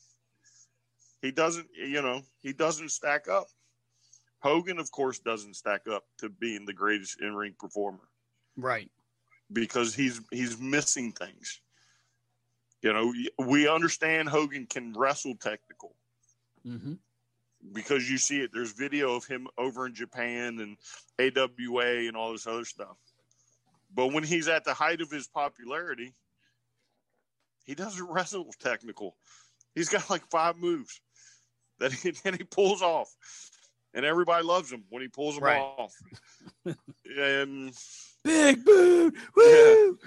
He doesn't, you know, he doesn't stack up. Hogan, of course, doesn't stack up to being the greatest in-ring performer. Right. Because he's he's missing things. You know, we understand Hogan can wrestle technical. Mm-hmm. Because you see it. There's video of him over in Japan and A W A and all this other stuff. But when he's at the height of his popularity, he doesn't wrestle technical. He's got like five moves that he, and he pulls off, and everybody loves him when he pulls them right. off. And big boot, woo!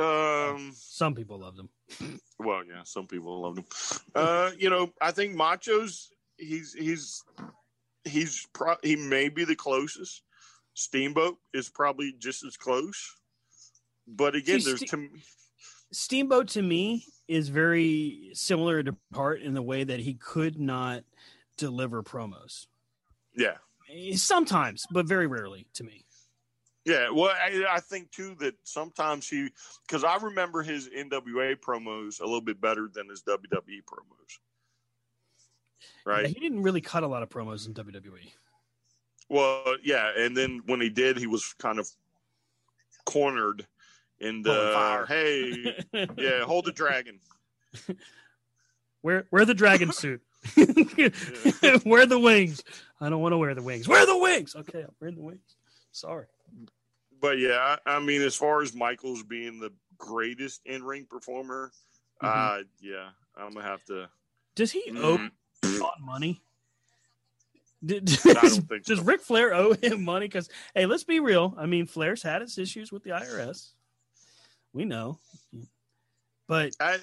Yeah. Um, some people love them. Well, yeah, some people love them. Uh, you know, I think Macho's he's he's he's pro- he may be the closest. Steamboat is probably just as close, but again, See, there's Ste- to- Steamboat to me. Is very similar to Hart in the way that he could not deliver promos. Yeah. Sometimes, but very rarely to me. Yeah. Well, I, I think too, that sometimes he, cause I remember his N W A promos a little bit better than his W W E promos. Right. Yeah, he didn't really cut a lot of promos in W W E. Well, yeah. And then when he did, he was kind of cornered. And uh, hey, yeah, hold the dragon. Wear wear the dragon suit. Wear the wings. I don't want to wear the wings. Wear the wings. Okay, I'm wearing the wings. Sorry. But yeah, I, I mean, as far as Michaels being the greatest in-ring performer, mm-hmm. uh, yeah, I'm gonna have to. Does he mm-hmm. owe him on money? Did, does, I don't think so. Does Ric Flair owe him money? Because hey, let's be real. I mean, Flair's had his issues with the I R S. We know, but I,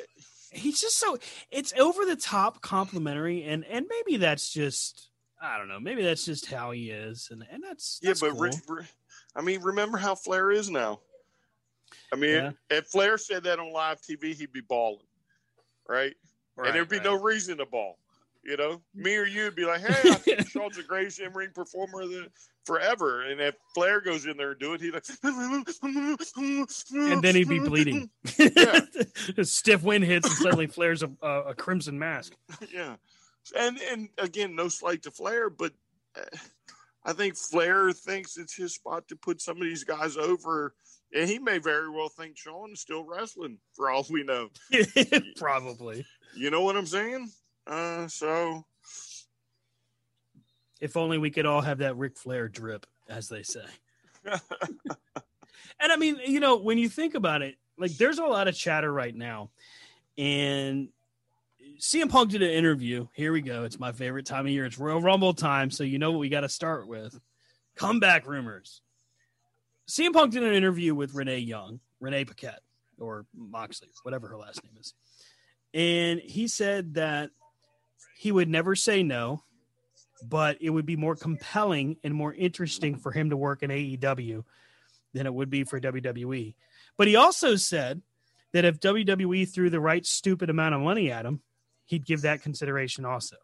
he's just so it's over the top complimentary. And, and maybe that's just, I don't know. Maybe that's just how he is. And, and that's, that's yeah, but cool. re, I mean, remember how Flair is now. I mean, yeah. if Flair said that on live T V, he'd be balling. Right. right and there'd be right. no reason to ball, you know, me or you'd be like, hey, I think Shawn's the greatest in-ring performer of the, forever. And if Flair goes in there and do it, he's like, and then he'd be bleeding. Yeah. A stiff wind hits and suddenly Flair's a, a, a crimson mask. Yeah. And, and again, no slight to Flair, but I think Flair thinks it's his spot to put some of these guys over. And he may very well think Shawn's still wrestling for all we know. Probably. You know what I'm saying? Uh, so... If only we could all have that Ric Flair drip, as they say. And I mean, you know, when you think about it, like there's a lot of chatter right now. And C M Punk did an interview. Here we go. It's my favorite time of year. It's Royal Rumble time. So you know what we got to start with. Comeback rumors. C M Punk did an interview with Renee Young, Renee Paquette, or Moxley, whatever her last name is. And he said that he would never say no. But it would be more compelling and more interesting for him to work in A E W than it would be for W W E. But he also said that if W W E threw the right stupid amount of money at him, he'd give that consideration also.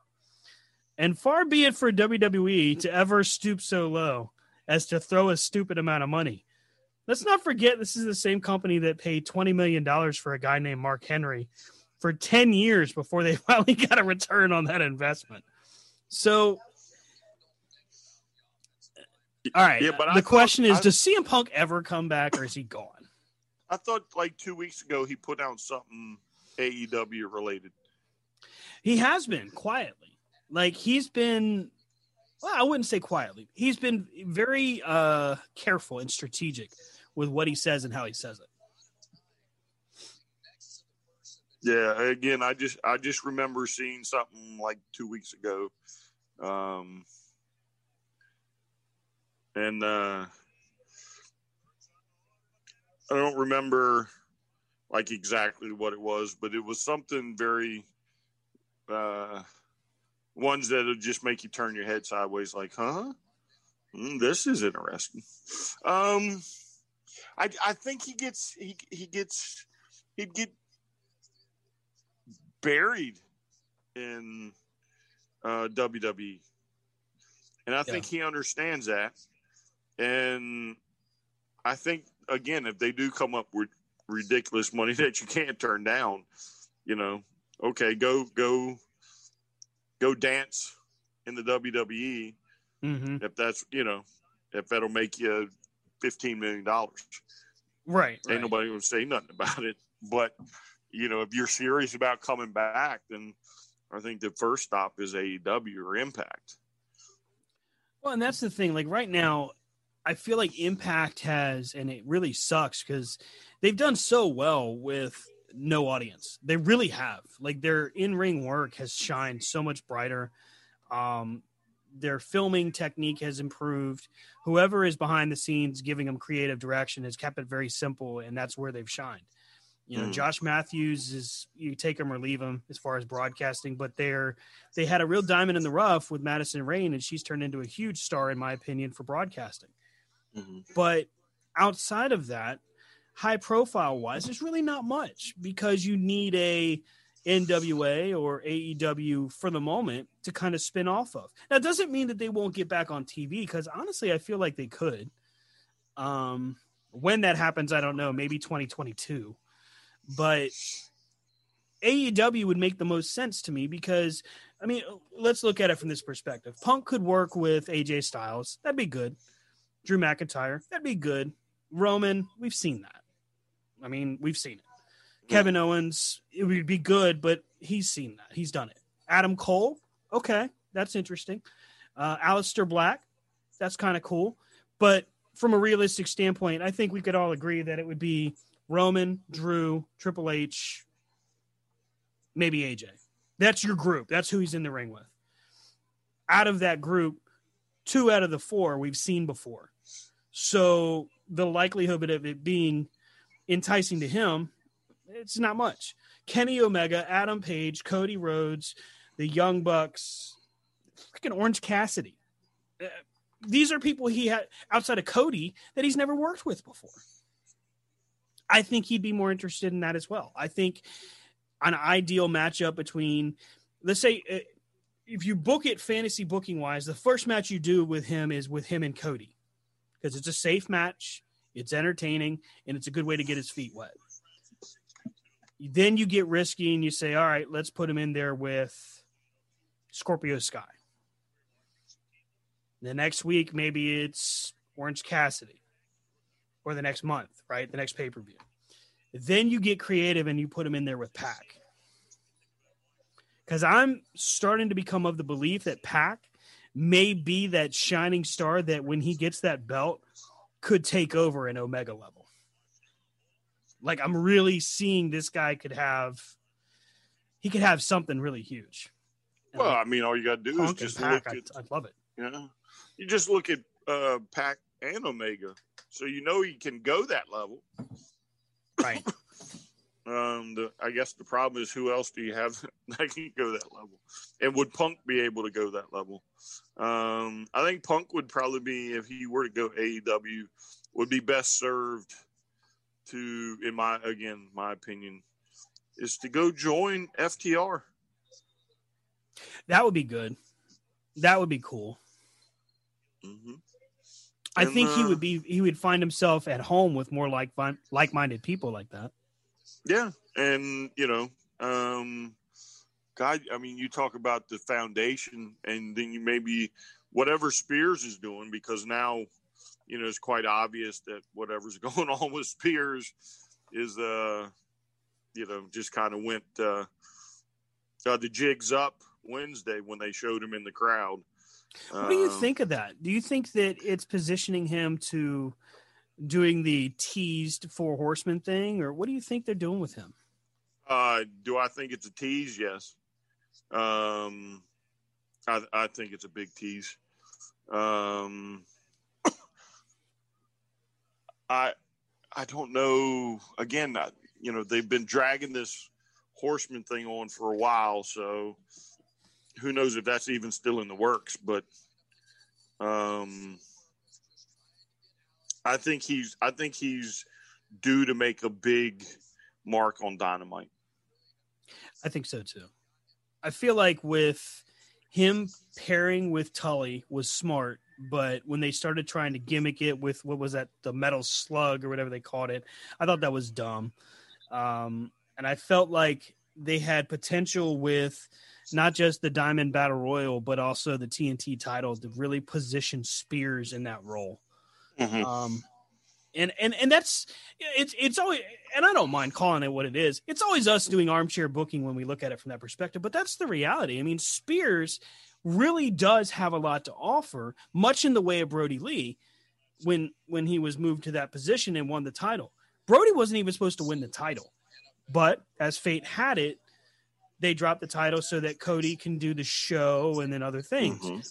And far be it for W W E to ever stoop so low as to throw a stupid amount of money Let's not forget this is the same company that paid twenty million dollars for a guy named Mark Henry for ten years before they finally got a return on that investment. So, all right. Yeah, but the I question thought, is, I, does C M Punk ever come back, or is he gone? I thought like two weeks ago he put out something A E W related. He has been quietly. Like he's been, well, I wouldn't say quietly. He's been very uh, careful and strategic with what he says and how he says it. Yeah. Again, I just, I just remember seeing something like two weeks ago. Um, and uh, I don't remember like exactly what it was, but it was something very, uh, ones that'll just make you turn your head sideways. Like, huh, mm, this is interesting. Um, I, I think he gets, he, he gets, he'd get buried in uh, W W E. And I yeah. think he understands that. And I think, again, if they do come up with ridiculous money that you can't turn down, you know, okay, go, go, go dance in the W W E. Mm-hmm. If that's, you know, if that'll make you fifteen million dollars. Right. Ain't right. nobody gonna say nothing about it. But, you know, if you're serious about coming back, then I think the first stop is A E W or Impact. Well, and that's the thing. Like right now, I feel like Impact has, and it really sucks because they've done so well with no audience. They really have. Like their in-ring work has shined so much brighter. Um, their filming technique has improved. Whoever is behind the scenes giving them creative direction has kept it very simple, and that's where they've shined. You know, mm. Josh Matthews is, you take him or leave him as far as broadcasting, but they're, they had a real diamond in the rough with Madison Rayne, and she's turned into a huge star, in my opinion, for broadcasting. Mm-hmm. But outside of that, high profile wise, there's really not much because you need a N W A or A E W for the moment to kind of spin off of. Now, it doesn't mean that they won't get back on T V because honestly, I feel like they could. Um, when that happens, I don't know, maybe twenty twenty-two. But A E W would make the most sense to me because, I mean, let's look at it from this perspective. Punk could work with A J Styles. That'd be good. Drew McIntyre. That'd be good. Roman. We've seen that. I mean, we've seen it. Yeah. Kevin Owens. It would be good, but he's seen that. He's done it. Adam Cole. Okay. That's interesting. Uh, Aleister Black. That's kind of cool. But from a realistic standpoint, I think we could all agree that it would be Roman, Drew, Triple H, maybe A J. That's your group. That's who he's in the ring with. Out of that group, two out of the four we've seen before. So the likelihood of it being enticing to him, it's not much. Kenny Omega, Adam Page, Cody Rhodes, the Young Bucks, freaking Orange Cassidy. Uh, these are people he had outside of Cody that he's never worked with before. I think he'd be more interested in that as well. I think an ideal matchup between, let's say, if you book it fantasy booking wise, the first match you do with him is with him and Cody because it's a safe match, it's entertaining, and it's a good way to get his feet wet. Then you get risky and you say, all right, let's put him in there with Scorpio Sky. The next week, maybe it's Orange Cassidy. Or the next month, right? The next pay-per-view. Then you get creative and you put them in there with Pac. Because I'm starting to become of the belief that Pac may be that shining star that when he gets that belt could take over an Omega level. Like I'm really seeing this guy could have, he could have something really huge. Well, I mean, all you got to do is just look at, I love it. Yeah. You just look at uh, Pac and Omega. So you know he can go that level, right? um, the, I guess the problem is who else do you have that can go that level, and would Punk be able to go that level? Um, I think Punk would probably be, if he were to go A E W, would be best served to, in my again my opinion, is to go join F T R. That would be good. That would be cool. Mm-hmm. I and, think uh, he would be he would find himself at home with more like like-minded people like that. Yeah, and you know, um, God, I mean, you talk about the foundation, and then you maybe whatever Spears is doing, because now you know it's quite obvious that whatever's going on with Spears is uh, you know, just kind of went uh, uh, the jig's up Wednesday when they showed him in the crowd. What do you think of that? Do you think that it's positioning him to doing the teased Four Horsemen thing, or what do you think they're doing with him? Uh, do I think it's a tease? Yes. Um, I, I think it's a big tease. Um, I, I don't know. Again, I, you know, they've been dragging this Horseman thing on for a while, so who knows if that's even still in the works, but um, I think he's, I think he's due to make a big mark on Dynamite. I think so too. I feel like with him pairing with Tully was smart, but when they started trying to gimmick it with, what was that? The metal slug or whatever they called it. I thought that was dumb. Um, and I felt like they had potential with not just the Diamond Battle Royal, but also the T N T title to really position Spears in that role. Mm-hmm. Um, and, and, and that's, it's, it's always, and I don't mind calling it what it is. It's always us doing armchair booking when we look at it from that perspective, but that's the reality. I mean, Spears really does have a lot to offer, much in the way of Brodie Lee when, when he was moved to that position and won the title. Brodie wasn't even supposed to win the title, but as fate had it, they dropped the title so that Cody can do the show and then other things. Mm-hmm.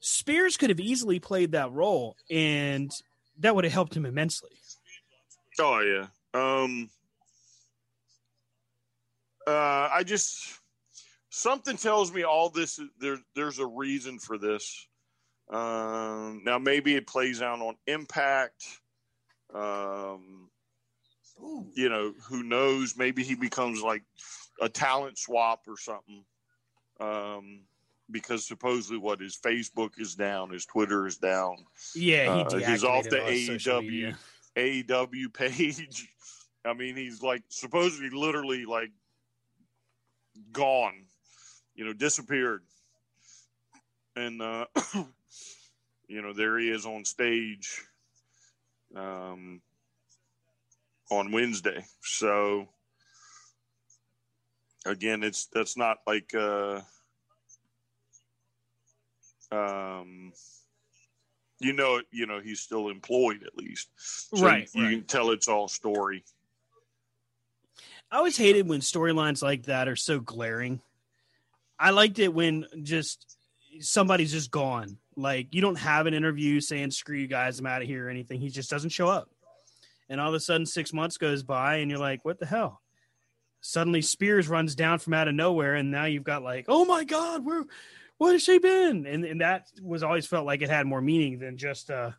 Spears could have easily played that role, and that would have helped him immensely. Oh yeah. Um, uh, I just, something tells me all this, there, there's a reason for this. Um, now maybe it plays out on Impact. Um, Ooh. You know, who knows? Maybe he becomes like a talent swap or something, um, because supposedly what his Facebook is down, his Twitter is down. Yeah, he uh, he's off the A E W A E W page. I mean, he's like supposedly literally like gone, you know, disappeared, and uh, you know, there he is on stage um, on Wednesday. So. Again, it's that's not like uh, um, you know, you know he's still employed at least, so right? You, you right. can tell it's all story. I always hated when storylines like that are so glaring. I liked it when just somebody's just gone. Like you don't have an interview saying "screw you guys, I'm out of here" or anything. He just doesn't show up, and all of a sudden six months goes by, and you're like, "What the hell?" Suddenly Spears runs down from out of nowhere, and now you've got like, oh my God, where, where has she been? And and that was always felt like it had more meaning than just, uh,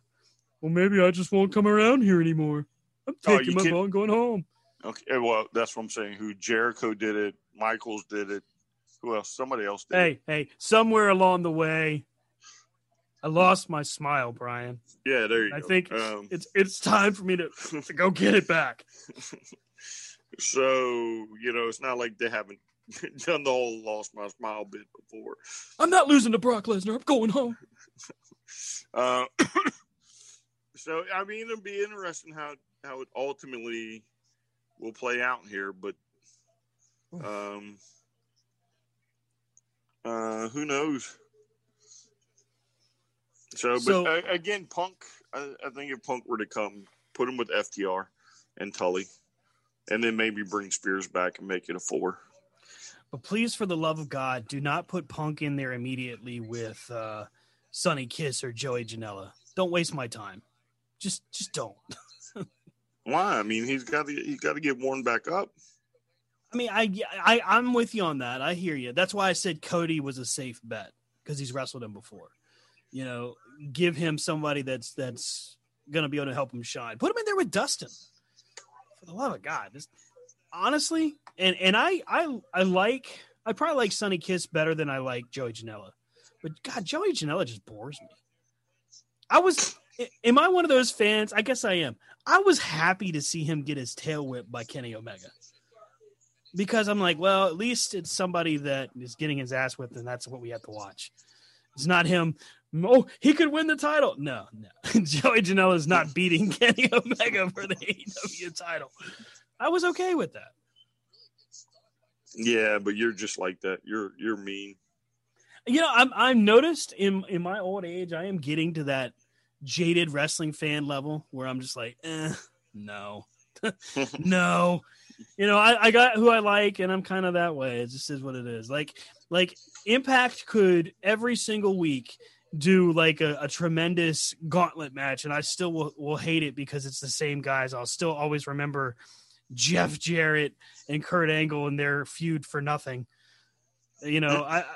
well, maybe I just won't come around here anymore. I'm taking oh, my ball and going home. Okay, well, that's what I'm saying. Who Jericho did it, Michaels did it, who else? Somebody else did hey, it. Hey, hey, somewhere along the way, I lost my smile, Brian. Yeah, there you I go. I think um, it's it's time for me to, to go get it back. So, you know, it's not like they haven't done the whole lost my smile bit before. I'm not losing to Brock Lesnar. I'm going home. uh, so, I mean, it'll be interesting how, how it ultimately will play out here. But um, uh, who knows? So, but so, uh, again, Punk, I, I think if Punk were to come, put him with F T R and Tully. And then maybe bring Spears back and make it a four. But please, for the love of God, do not put Punk in there immediately with uh, Sonny Kiss or Joey Janela. Don't waste my time. Just, just don't. Why? I mean, he's got to, he's got to get worn back up. I mean, I, I, I'm with you on that. I hear you. That's why I said Cody was a safe bet because he's wrestled him before. You know, give him somebody that's that's gonna be able to help him shine. Put him in there with Dustin. For the love of God, this, honestly, and and I I I like I probably like Sonny Kiss better than I like Joey Janela, but God, Joey Janela just bores me. I was am I one of those fans? I guess I am. I was happy to see him get his tail whipped by Kenny Omega, because I'm like, well, at least it's somebody that is getting his ass whipped, and that's what we have to watch. It's not him. Oh, he could win the title. No, no. Joey Janela is not beating Kenny Omega for the A E W title. I was okay with that. Yeah, but you're just like that. You're you're mean. You know, I'm I'm noticed in in my old age, I am getting to that jaded wrestling fan level where I'm just like, eh, no, no. You know, I, I got who I like, and I'm kind of that way. It just is what it is. Like, like Impact could every single week do like a, a tremendous gauntlet match, and I still will, will hate it because it's the same guys. I'll still always remember Jeff Jarrett and Kurt Angle and their feud for nothing. You know, I,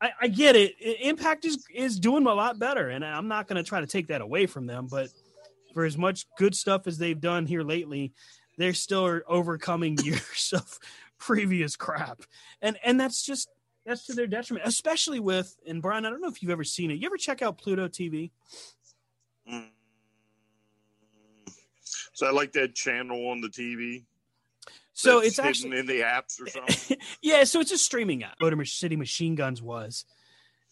I, I get it. Impact is, is doing a lot better, and I'm not going to try to take that away from them, but for as much good stuff as they've done here lately, they're still overcoming years of previous crap. And, and that's just, that's to their detriment, especially with, and Brian, I don't know if you've ever seen it. You ever check out Pluto T V? So I like that channel on the T V. So it's actually in the apps or something. Yeah. So it's a streaming app. Motor City Machine Guns was,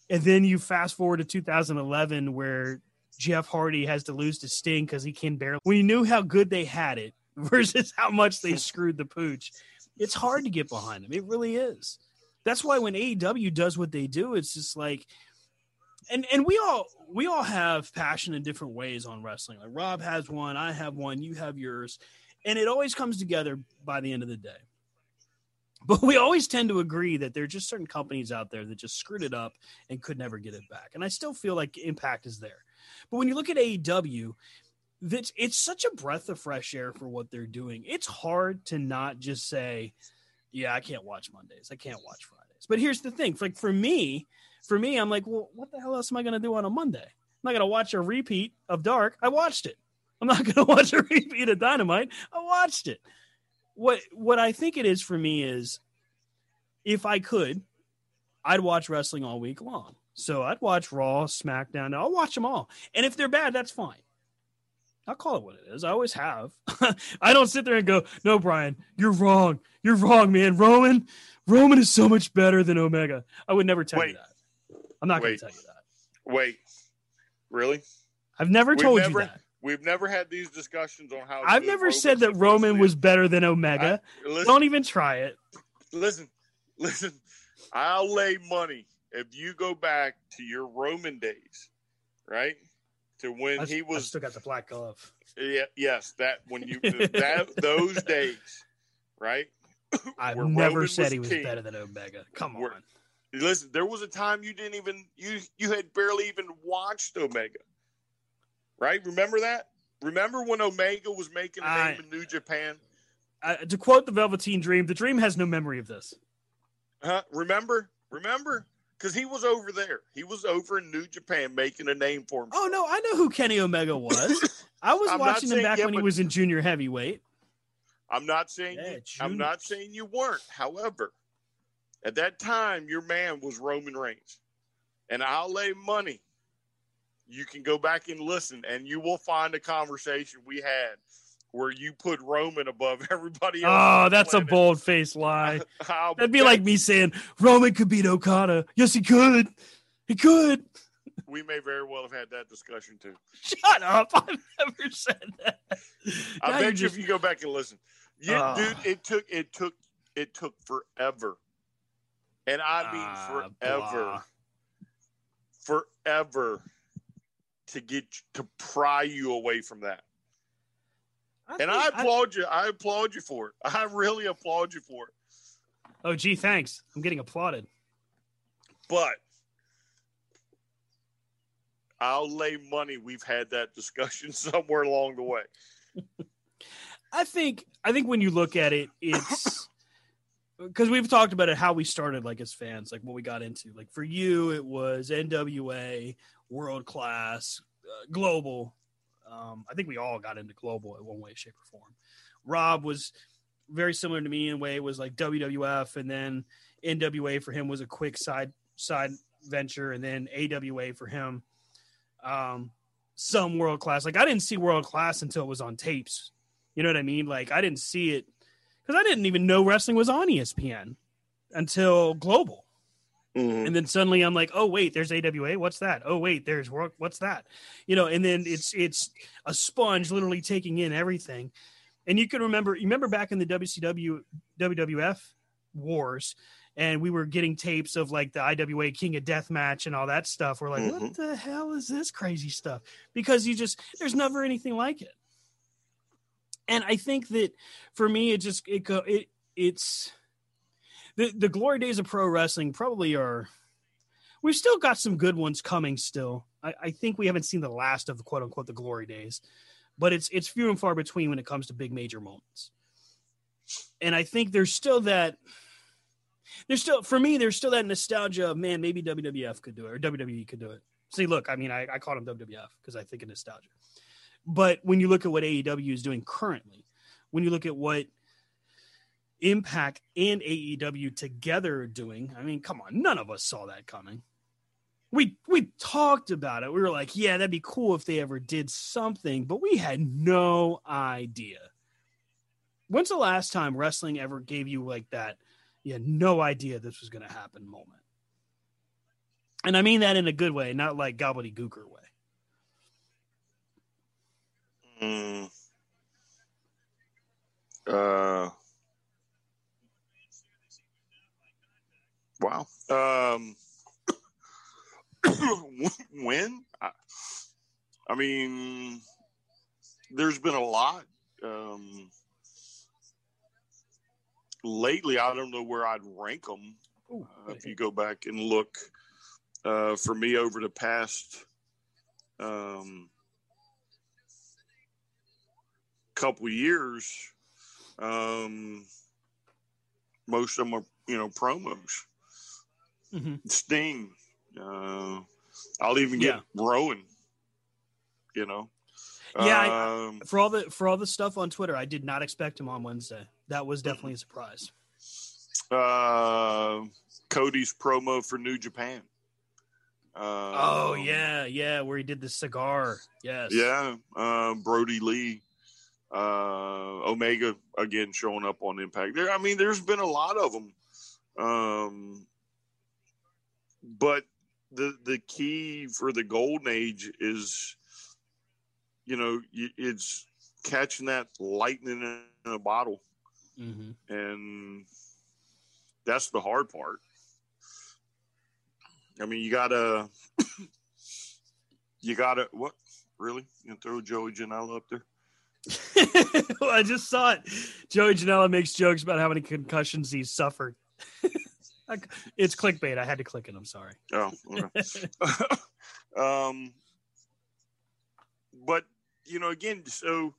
and then you fast forward to two thousand eleven where Jeff Hardy has to lose to Sting cause he can barely, we knew how good they had it versus how much they screwed the pooch. It's hard to get behind them. It really is. That's why when A E W does what they do, it's just like, and, and we all, we all have passion in different ways on wrestling. Like Rob has one, I have one, you have yours. And it always comes together by the end of the day. But we always tend to agree that there are just certain companies out there that just screwed it up and could never get it back. And I still feel like Impact is there. But when you look at A E W, that's, it's such a breath of fresh air for what they're doing. It's hard to not just say, yeah, I can't watch Mondays. I can't watch Fridays. But here's the thing. Like for me, for me, I'm like, well, what the hell else am I going to do on a Monday? I'm not going to watch a repeat of Dark. I watched it. I'm not going to watch a repeat of Dynamite. I watched it. What what I think it is for me is if I could, I'd watch wrestling all week long. So I'd watch Raw, SmackDown. I'll watch them all. And if they're bad, that's fine. I'll call it what it is. I always have. I don't sit there and go, no, Brian, you're wrong. You're wrong, man. Roman, Roman is so much better than Omega. I would never tell Wait. you that. I'm not going to tell you that. Wait. Really? I've never We've told never- you that. We've never had these discussions on how. I've never Roman said that Roman was better than Omega. I, listen, Don't even try it. Listen, listen. I'll lay money if you go back to your Roman days, right? To when I, he was I still got the black glove. Yeah, yes, that when you that those days, right? I've never Roman said was he was king. better than Omega. Come We're, on. Listen, there was a time you didn't even you you had barely even watched Omega. Right? Remember that? Remember when Omega was making a name I, in New Japan? I, to quote the Velveteen Dream, the Dream has no memory of this. Huh? Remember? Remember? Because he was over there. He was over in New Japan making a name for himself. Oh, no. I know who Kenny Omega was. I was watching him back yeah, when he was in junior heavyweight. I'm not saying yeah, you, I'm not saying you weren't. However, at that time, your man was Roman Reigns. And I'll lay money. You can go back and listen, and you will find a conversation we had where you put Roman above everybody else. Oh, that's a bold-faced lie. That'd be like me saying, Roman could beat Okada. Yes, he could. He could. We may very well have had that discussion, too. Shut up. I've never said that. I now bet you just... if you go back and listen. Yeah, oh. Dude, it took it took, it took took forever. And I mean forever. Blah. Forever. to get to pry you away from that. I and I applaud I, you. I applaud you for it. I really applaud you for it. Oh, gee, thanks. I'm getting applauded. But I'll lay money we've had that discussion somewhere along the way. I think I think when you look at it, it's because we've talked about it, how we started like as fans, like what we got into. Like for you, it was N W A, World Class, uh, Global. Um, I think we all got into Global in one way, shape, or form. Rob was very similar to me in a way. It was like W W F, and then N W A for him was a quick side side venture, and then A W A for him. Um, some World Class. Like, I didn't see World Class until it was on tapes. You know what I mean? Like, I didn't see it because I didn't even know wrestling was on E S P N until Global. Mm-hmm. And then suddenly I'm like, oh, wait, there's A W A. What's that? Oh, wait, there's work. What's that? You know, and then it's it's a sponge literally taking in everything. And you can remember, you remember back in the W C W, W W F wars, and we were getting tapes of like the I W A King of Death match and all that stuff. We're like, mm-hmm. what the hell is this crazy stuff? Because you just, there's never anything like it. And I think that for me, it just, it, it it's, The, the glory days of pro wrestling probably are, we've still got some good ones coming still. I, I think we haven't seen the last of the quote unquote, the glory days, but it's, it's few and far between when it comes to big major moments. And I think there's still that, there's still, for me, there's still that nostalgia of, man, maybe W W F could do it or W W E could do it. See, look, I mean, I, I called them W W F because I think of nostalgia, but when you look at what A E W is doing currently, when you look at what Impact and A E W together doing, I mean, come on, none of us saw that coming. We we talked about it. We were like, yeah, that'd be cool if they ever did something, but we had no idea. When's the last time wrestling ever gave you like that, you had no idea this was going to happen moment? And I mean that in a good way, not like gobbledygooker way. Mm. Uh... Wow. Um, when? I, I mean, there's been a lot. Um, lately, I don't know where I'd rank them. Ooh, uh, if you go back and look, uh, for me, over the past um, couple years, um, most of them are, you know, promos. Mm-hmm. Sting. Uh, I'll even get yeah. Rowan. You know. Yeah. Um, I, for all the for all the stuff on Twitter, I did not expect him on Wednesday. That was definitely a surprise. Uh, Cody's promo for New Japan. Uh, oh yeah, yeah, where he did the cigar. Yes. Yeah. Uh, Brodie Lee. Uh, Omega again showing up on Impact. There. I mean, there's been a lot of them. Um. But the the key for the golden age is, you know, it's catching that lightning in a bottle. Mm-hmm. And that's the hard part. I mean, you got to, you got to, what? Really? You gonna throw Joey Janela up there? Well, I just saw it. Joey Janela makes jokes about how many concussions he's suffered. It's clickbait. I had to click it. I'm sorry. Oh, okay. um, but you know, again, so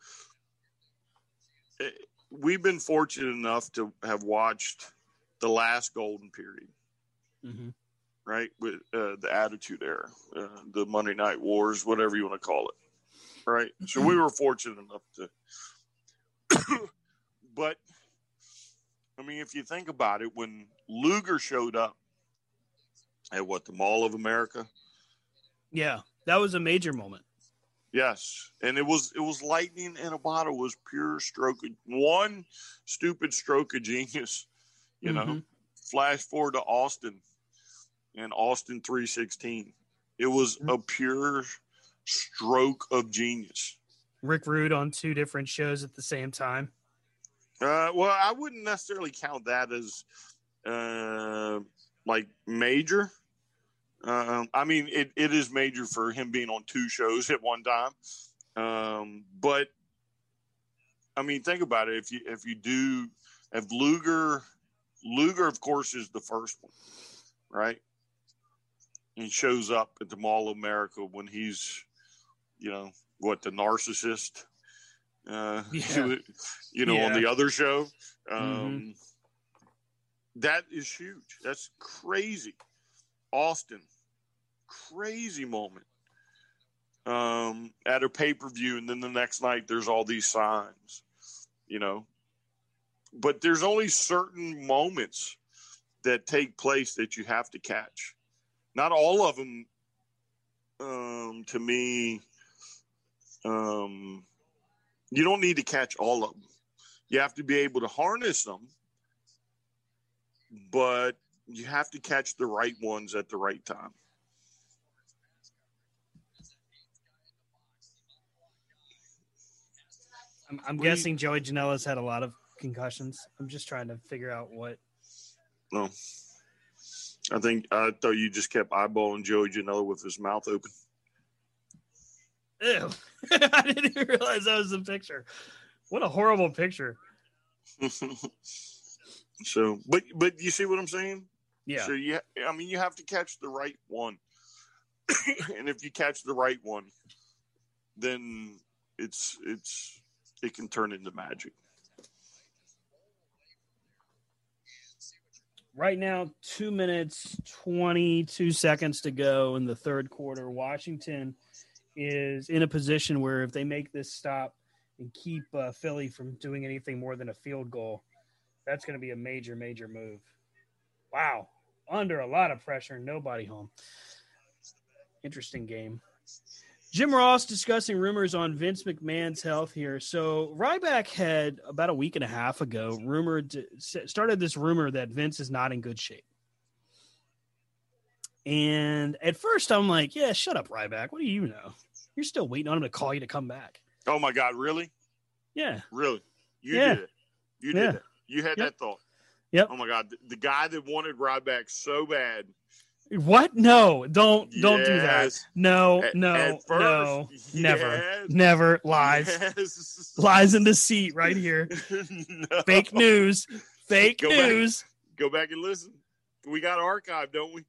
it, we've been fortunate enough to have watched the last golden period, mm-hmm. right? With uh, the Attitude Era, uh, the Monday Night Wars, whatever you want to call it, right? Mm-hmm. So we were fortunate enough to, but. I mean, if you think about it, when Luger showed up at what, the Mall of America? Yeah, that was a major moment. Yes, and it was it was lightning in a bottle. It was pure stroke of, one stupid stroke of genius. You mm-hmm. know, flash forward to Austin and Austin three sixteen. It was mm-hmm. a pure stroke of genius. Rick Rude on two different shows at the same time. Uh, well, I wouldn't necessarily count that as, uh, like, major. Um, I mean, it, it is major for him being on two shows at one time. Um, but, I mean, think about it. If you if you do – if Luger – Luger, of course, is the first one, right? He shows up at the Mall of America when he's, you know, what, the narcissist – Uh, yeah. you know, yeah. on the other show, um, mm-hmm. that is huge. That's crazy. Austin, crazy moment. Um, at a pay-per-view, and then the next night there's all these signs, you know, but there's only certain moments that take place that you have to catch. Not all of them, um, to me, um, you don't need to catch all of them. You have to be able to harness them, but you have to catch the right ones at the right time. I'm, I'm guessing Joey Janela's had a lot of concussions. I'm just trying to figure out what. No. I think I thought you just kept eyeballing Joey Janela with his mouth open. Ew. I didn't even realize that was the picture. What a horrible picture. So, but but you see what I'm saying? Yeah. So you, I mean, you have to catch the right one, and if you catch the right one, then it's it's it can turn into magic. Right now, two minutes twenty-two seconds to go in the third quarter. Washington is in a position where if they make this stop and keep uh, Philly from doing anything more than a field goal, that's going to be a major, major move. Wow. Under a lot of pressure, nobody home. Interesting game. Jim Ross discussing rumors on Vince McMahon's health here. So Ryback had, about a week and a half ago, rumored started this rumor that Vince is not in good shape. And at first I'm like, yeah, shut up, Ryback. What do you know? You're still waiting on him to call you to come back. Oh, my God. Really? Yeah. Really? You yeah. did it. You did yeah. it. You had yep. that thought. Yep. Oh, my God. The, the guy that wanted Ryback so bad. What? No. Don't yes. don't do that. No, at, no, at first, no. Yes. Never. Never. Lies. Yes. Lies in the seat right here. No. Fake news. Fake Go news. Back. Go back and listen. We got archive, don't we?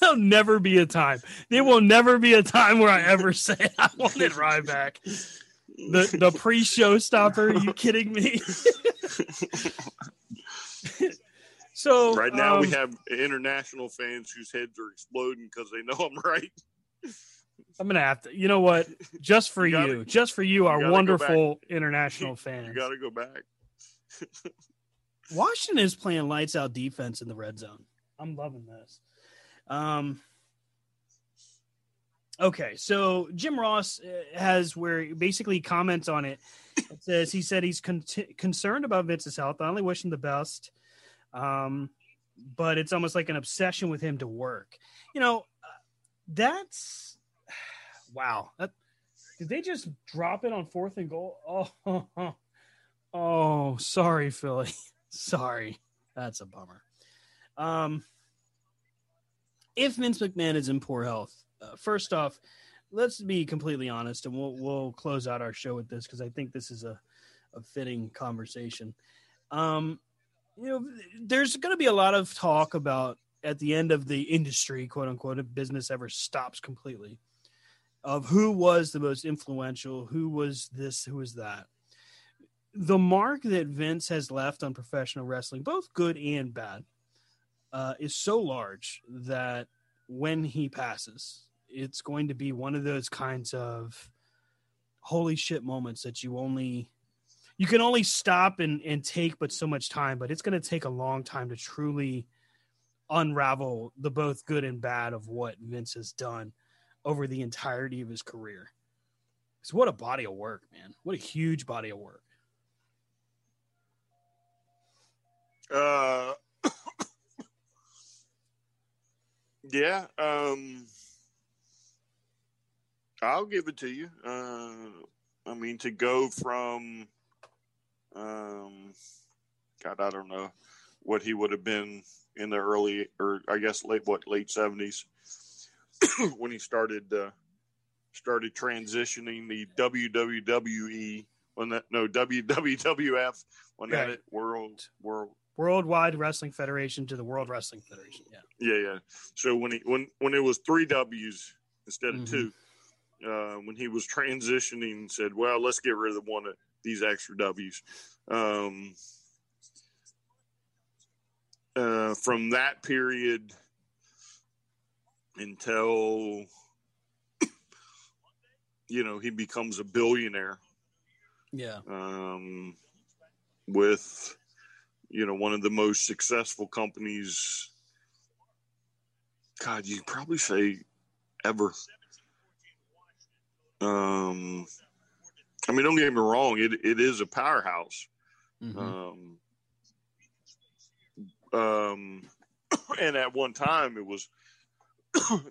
There'll never be a time. There will never be a time where I ever say I wanted Ryback. The the pre-show stopper? Are you kidding me? So right now um, we have international fans whose heads are exploding because they know I'm right. I'm gonna have to. You know what? Just for you, gotta, you just for you, you our wonderful international fans. You gotta go back. Washington is playing lights out defense in the red zone. I'm loving this. Um. Okay, so Jim Ross has where he basically comments on it. It says he said he's con- concerned about Vince's health. I only wish him the best, um, but it's almost like an obsession with him to work. You know, that's wow. That, did they just drop it on fourth and goal? Oh, oh, oh, oh sorry, Philly. Sorry, that's a bummer. Um, if Vince McMahon is in poor health. Uh, first off, let's be completely honest, and we'll we'll close out our show with this because I think this is a, a fitting conversation. Um, you know, there's going to be a lot of talk about at the end of the industry, quote unquote, if business ever stops completely, of who was the most influential, who was this, who was that. The mark that Vince has left on professional wrestling, both good and bad, uh, is so large that when he passes, it's going to be one of those kinds of holy shit moments that you only, you can only stop and, and take, but so much time, but it's going to take a long time to truly unravel the both good and bad of what Vince has done over the entirety of his career. Because what a body of work, man. What a huge body of work. Uh, Yeah, um, I'll give it to you. Uh, I mean, to go from, um, God, I don't know what he would have been in the early, or I guess late, what, late seventies when he started uh, started transitioning the W W E when that no W W F when right. that world world. Worldwide Wrestling Federation to the World Wrestling Federation. Yeah. Yeah, yeah. So when he when when it was three W's instead of mm-hmm. two, uh, when he was transitioning, said, "Well, let's get rid of one of these extra W's." Um, uh, from that period until you know he becomes a billionaire. Yeah. Um, with. You know, one of the most successful companies, God, you could probably say ever. Um, I mean, don't get me wrong. It it is a powerhouse. Mm-hmm. Um, um, and at one time, it was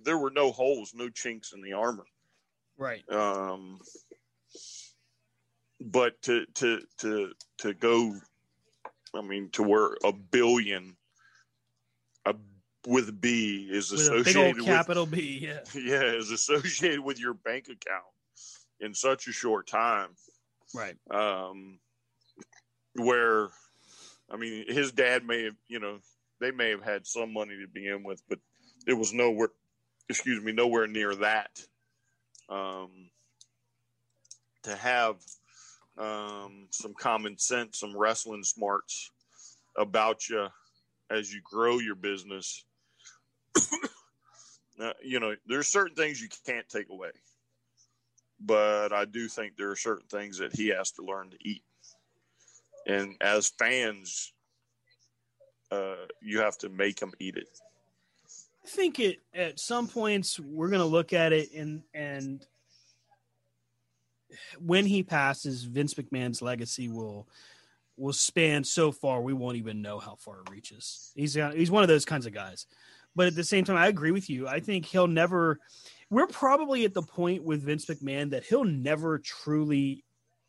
there were no holes, no chinks in the armor. Right. Um, but to to to to go, I mean, to where a billion, a with B is with associated a big old capital with, B, yeah, yeah, is associated with your bank account in such a short time, right? Um, where, I mean, his dad may have, you know, they may have had some money to begin with, but it was nowhere, excuse me, nowhere near that. Um, to have um, some common sense, some wrestling smarts about you as you grow your business, uh, you know, there's certain things you can't take away, but I do think there are certain things that he has to learn to eat. And as fans, uh, you have to make them eat it. I think it at some points we're going to look at it, and and when he passes, Vince McMahon's legacy will will span so far we won't even know how far it reaches. He's he's one of those kinds of guys. But at the same time, I agree with you. I think he'll never. We're probably at the point with Vince McMahon that he'll never truly,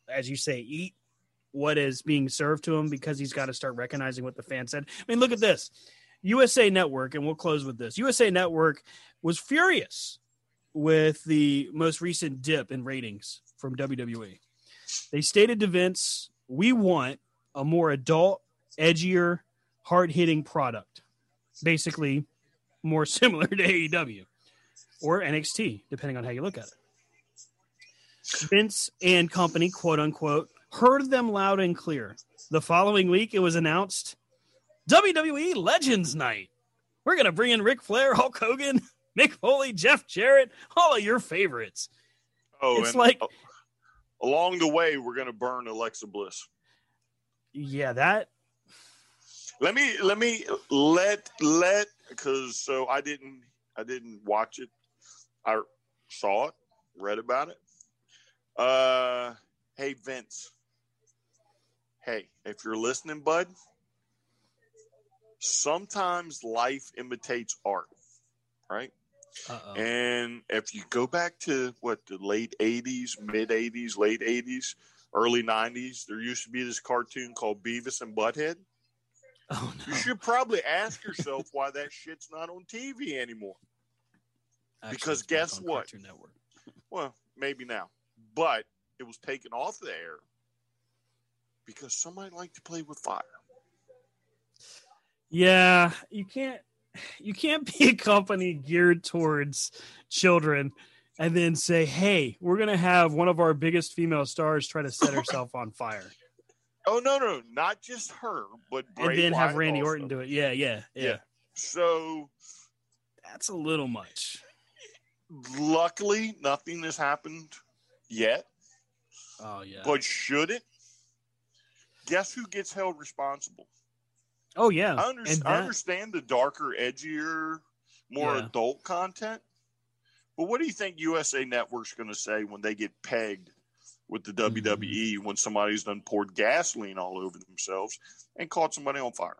as you say, eat what is being served to him, because he's got to start recognizing what the fan said. I mean, look at this. U S A Network, and we'll close with this. U S A Network was furious with the most recent dip in ratings from W W E. They stated to Vince, "We want a more adult, edgier, hard-hitting product." Basically, more similar to A E W or N X T, depending on how you look at it. Vince and company, quote-unquote, heard them loud and clear. The following week, it was announced W W E Legends Night. We're going to bring in Ric Flair, Hulk Hogan, Mick Foley, Jeff Jarrett, all of your favorites. Oh, it's like along the way, we're going to burn Alexa Bliss. Yeah, that. Let me, let me, let, let, because so I didn't, I didn't watch it. I saw it, read about it. Uh, hey, Vince. Hey, if you're listening, bud. Sometimes life imitates art, right? Uh-oh. And if you go back to, what, the late eighties, mid-eighties, late eighties, early nineties, there used to be this cartoon called Beavis and Butthead. Oh, no. You should probably ask yourself why that shit's not on T V anymore. Actually, because guess what? Well, maybe now. But it was taken off the air because somebody liked to play with fire. Yeah, you can't you can't be a company geared towards children and then say, "Hey, we're going to have one of our biggest female stars try to set herself on fire." Oh, no, no, not just her, but Bray and then Wyatt have Randy also. Orton do it. Yeah, yeah, yeah, yeah. So that's a little much. Luckily, nothing has happened yet. Oh, yeah. But should it? Guess who gets held responsible? Oh, yeah. I, under- that- I understand the darker, edgier, more yeah. adult content. But what do you think U S A Network's going to say when they get pegged with the W W E mm-hmm. when somebody's done poured gasoline all over themselves and caught somebody on fire?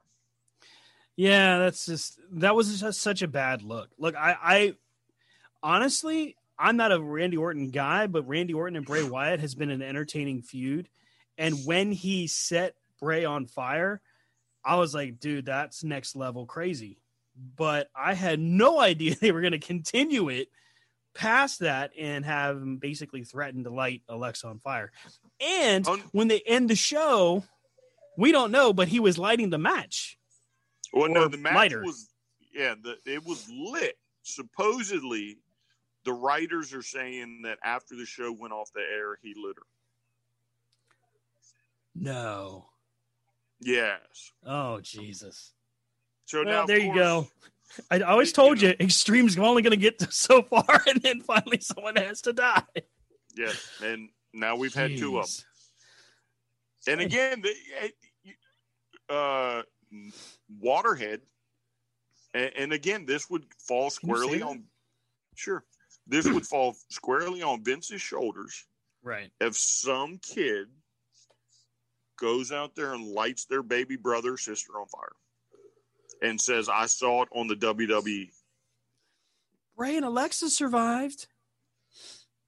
Yeah, that's just – that was just such a bad look. Look, I, I – honestly, I'm not a Randy Orton guy, but Randy Orton and Bray Wyatt has been an entertaining feud. And when he set Bray on fire – I was like, dude, that's next level crazy. But I had no idea they were going to continue it past that and have him basically threaten to light Alexa on fire. And um, when they end the show, we don't know, but he was lighting the match. Well, no, the match lighter. was, yeah, the, it was lit. Supposedly, the writers are saying that after the show went off the air, he lit her. No. Yes. Oh, Jesus. So well, now there course, you go. I always told you, you know, extremes only going to get so far, and then finally someone has to die. Yeah, and now we've Jeez. had two of them. And again, the, uh, Waterhead, and, and again, this would fall squarely on. Sure, This would fall squarely on Vince's shoulders. Right. If some kid goes out there and lights their baby brother or sister on fire and says, I saw it on the W W E. Ray and Alexa survived.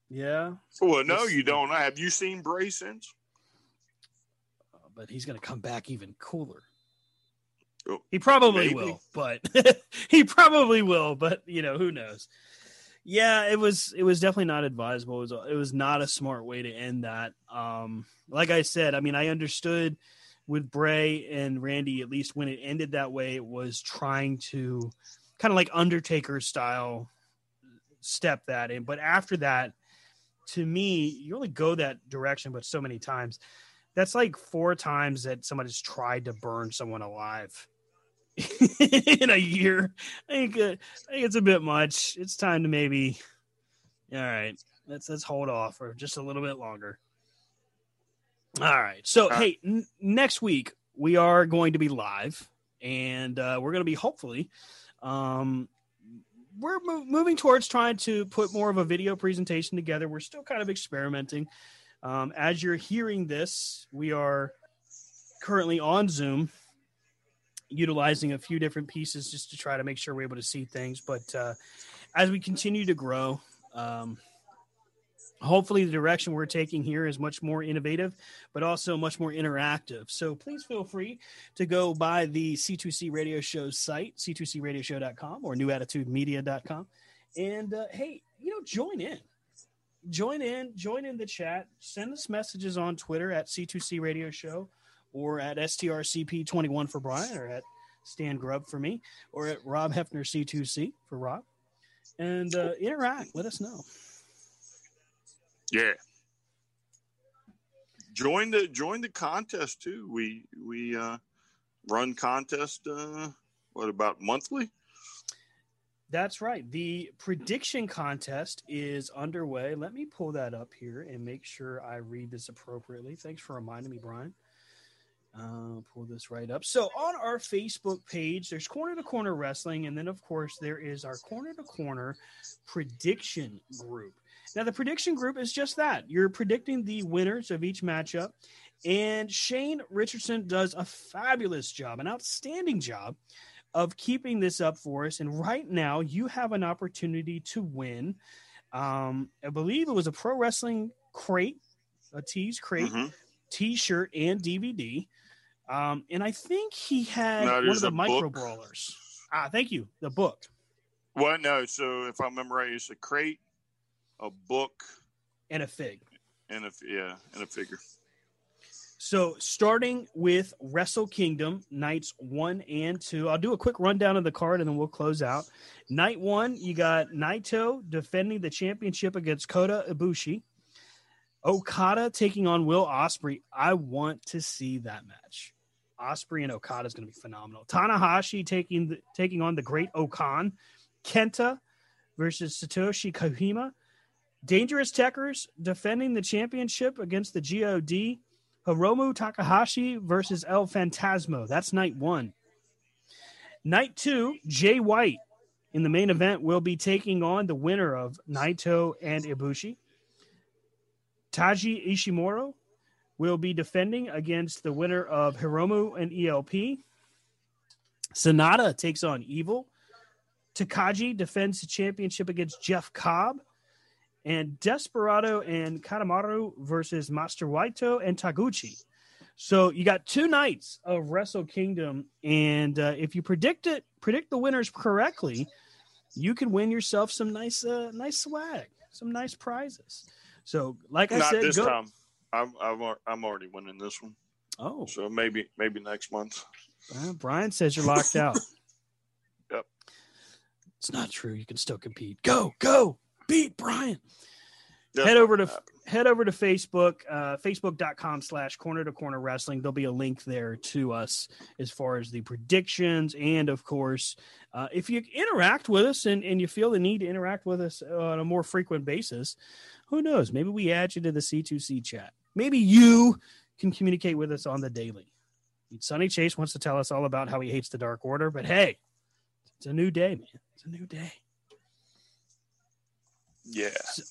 Yeah. Well, no, it's, you don't. Have you seen Bray since? Uh, but he's going to come back even cooler. Oh, he probably maybe. will, but he probably will, but you know, who knows? Yeah, it was it was definitely not advisable. It was, it was not a smart way to end that. Um, like I said, I mean, I understood with Bray and Randy, at least when it ended that way, it was trying to kind of like Undertaker style step that in. But after that, to me, you only go that direction, but so many times. That's like four times that somebody's tried to burn someone alive in a year. I think, uh, I think it's a bit much. It's time to maybe, all right, let's let's hold off for just a little bit longer. All right. So, all right. hey, n- next week we are going to be live, and uh, we're going to be hopefully um, – we're mo- moving towards trying to put more of a video presentation together. We're still kind of experimenting. Um, as you're hearing this, we are currently on Zoom, utilizing a few different pieces just to try to make sure we're able to see things. But uh, as we continue to grow, um, hopefully the direction we're taking here is much more innovative, but also much more interactive. So please feel free to go by the C two C Radio Show site, c two c radio show dot com or new attitude media dot com. And uh, hey, you know, join in. Join in, join in the chat. Send us messages on Twitter at C two C Radio Show or at S T R C P twenty-one for Brian or at Stan Grubb for me or at Rob Hefner C two C for Rob. And uh, interact. Let us know. Yeah. Join the join the contest too. We we uh, run contest uh, what about monthly? That's right. The prediction contest is underway. Let me pull that up here and make sure I read this appropriately. Thanks for reminding me, Brian. Uh, pull this right up. So on our Facebook page, there's Corner to Corner Wrestling. And then, of course, there is our Corner to Corner prediction group. Now, the prediction group is just that. You're predicting the winners of each matchup. And Shane Richardson does a fabulous job, an outstanding job of keeping this up for us. And right now you have an opportunity to win. Um, I believe it was a Pro Wrestling Crate, a Tees Crate mm-hmm. t-shirt and D V D. Um, and I think he had no, one of the micro book. brawlers. Ah, thank you. The book. Well, no. So if I remember right, it's a crate, a book. And a fig. And a, yeah. And a figure. So starting with Wrestle Kingdom, nights one and two. I'll do a quick rundown of the card, and then we'll close out. Night one, you got Naito defending the championship against Kota Ibushi. Okada taking on Will Ospreay. I want to see that match. Ospreay and Okada is going to be phenomenal. Tanahashi taking the, taking on the Great Okan. Kenta versus Satoshi Kojima. Dangerous Techers defending the championship against the G O D. Hiromu Takahashi versus El Phantasmo. That's night one. Night two, Jay White in the main event will be taking on the winner of Naito and Ibushi. Taji Ishimori will be defending against the winner of Hiromu and E L P. Sonata takes on Evil. Takagi defends the championship against Jeff Cobb. And Desperado and Katamaru versus Master Waito and Taguchi. So you got two nights of Wrestle Kingdom, and uh, if you predict it, predict the winners correctly, you can win yourself some nice, uh, nice swag, some nice prizes. So, like I Not said, this go. time I'm, I'm I'm already winning this one. Oh, so maybe maybe next month. Well, Brian says you're locked out. Yep, it's not true. You can still compete. Go go. Beat Brian. Yep. Head over to head over to Facebook, uh, facebook.com slash corner to corner wrestling. There'll be a link there to us as far as the predictions. And of course, uh, if you interact with us and, and you feel the need to interact with us on a more frequent basis, who knows? Maybe we add you to the C two C chat. Maybe you can communicate with us on the daily. Sonny Chase wants to tell us all about how he hates the Dark Order, but hey, it's a new day, man. It's a new day. Yeah. So,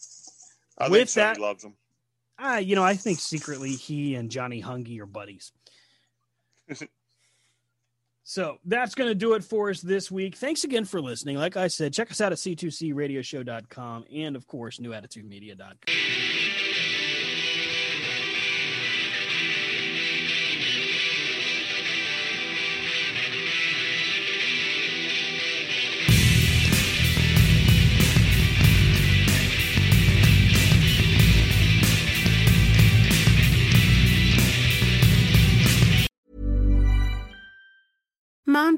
I with think Tony that, loves him. Uh, you know, I think secretly he and Johnny Hungy are buddies. So that's going to do it for us this week. Thanks again for listening. Like I said, check us out at c two c radio show dot com and, of course, new attitude media dot com. Mom